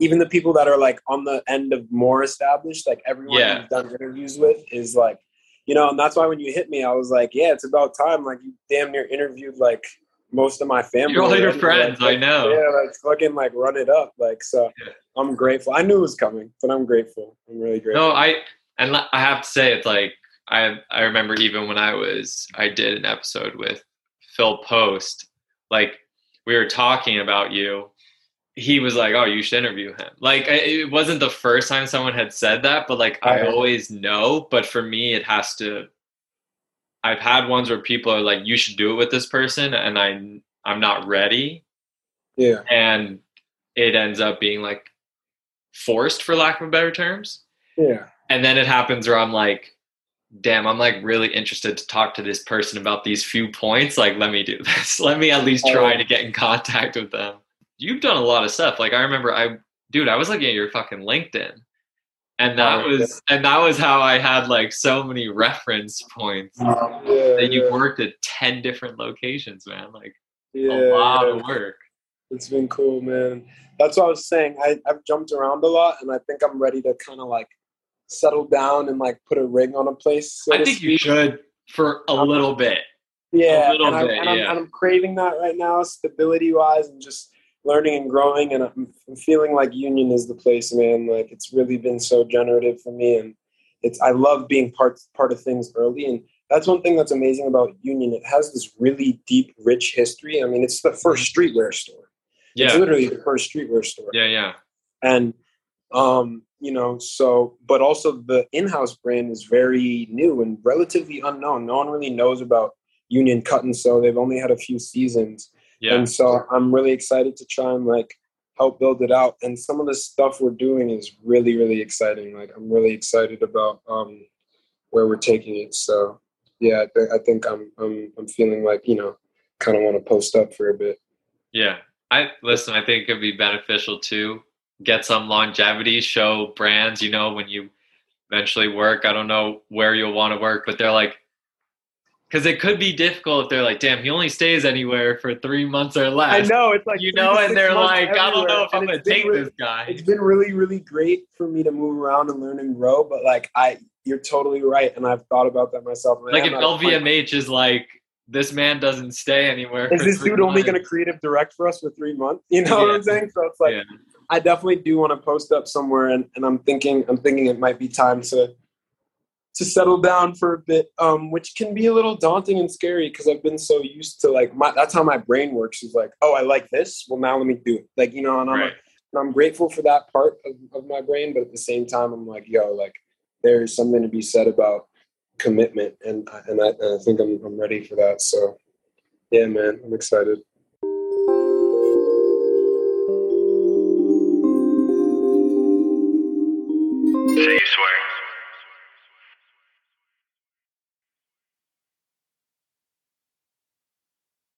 even the people that are like on the end of more established, like everyone yeah. I've done interviews with is like, you know, and that's why when you hit me, I was like, yeah, it's about time. Like you damn near interviewed like most of my family. You're all your friends. Like, I know. Yeah. Like fucking like run it up. Like, so yeah. I'm grateful. I knew it was coming, but I'm grateful. I'm really grateful. No, I, and I have to say it's like, I I remember even when I was, I did an episode with Phil Post, like we were talking about you. He was like, oh, you should interview him. Like, it wasn't the first time someone had said that, but like, I, I always know. But for me, it has to, I've had ones where people are like, you should do it with this person. And I, I'm not ready. Yeah. And it ends up being like forced, for lack of better terms. Yeah. And then it happens where I'm like, damn, I'm like really interested to talk to this person about these few points. Like, let me do this. Let me at least try to get in contact with them. You've done a lot of stuff. Like I remember I, dude, I was looking at your fucking LinkedIn and that was, and that was how I had like so many reference points um, yeah, that you've yeah. worked at ten different locations, man. Like yeah, a lot yeah. of work. It's been cool, man. That's what I was saying. I, I've jumped around a lot and I think I'm ready to kind of like settle down and like put a ring on a place. So I think you should for a um, little bit. Yeah. A little and, I, bit, and, I'm, yeah. and I'm craving that right now, stability wise, and just learning and growing. And I'm, I'm feeling like Union is the place, man. Like it's really been so generative for me. And it's, I love being part, part of things early. And that's one thing that's amazing about Union. It has this really deep, rich history. I mean, it's the first streetwear store. Yeah. It's literally the first streetwear store. Yeah. Yeah. And, um, you know, so, but also the in-house brand is very new and relatively unknown. No one really knows about Union Cut and Sew. They've only had a few seasons. Yeah. And so I'm really excited to try and like help build it out. And some of the stuff we're doing is really, really exciting. Like I'm really excited about um, where we're taking it. So yeah, I, th- I think I'm, I'm, I'm feeling like, you know, kind of want to post up for a bit. Yeah. I listen, I think it'd be beneficial too. Get some longevity, show brands, you know, when you eventually work, I don't know where you'll want to work, but they're like, because it could be difficult if they're like, damn, he only stays anywhere for three months or less. I know. It's like, you know, and they're like, everywhere. I don't know if and I'm going to take really, this guy. It's been really, really great for me to move around and learn and grow. But like, I, you're totally right. And I've thought about that myself. Like I'm if L V M H is like, this man doesn't stay anywhere. Is for this three dude months. Only going to creative direct for us for three months? You know yeah. what I'm saying? So it's like, yeah. I definitely do want to post up somewhere, and, and I'm thinking I'm thinking it might be time to to settle down for a bit, um, which can be a little daunting and scary because I've been so used to like my, that's how my brain works is like, oh, I like this. Well, now let me do it. Like, you know, and I'm right. like, and I'm grateful for that part of, of my brain. But at the same time, I'm like, yo, like there's something to be said about commitment. And, and I, and I think I'm, I'm ready for that. So, yeah, man, I'm excited.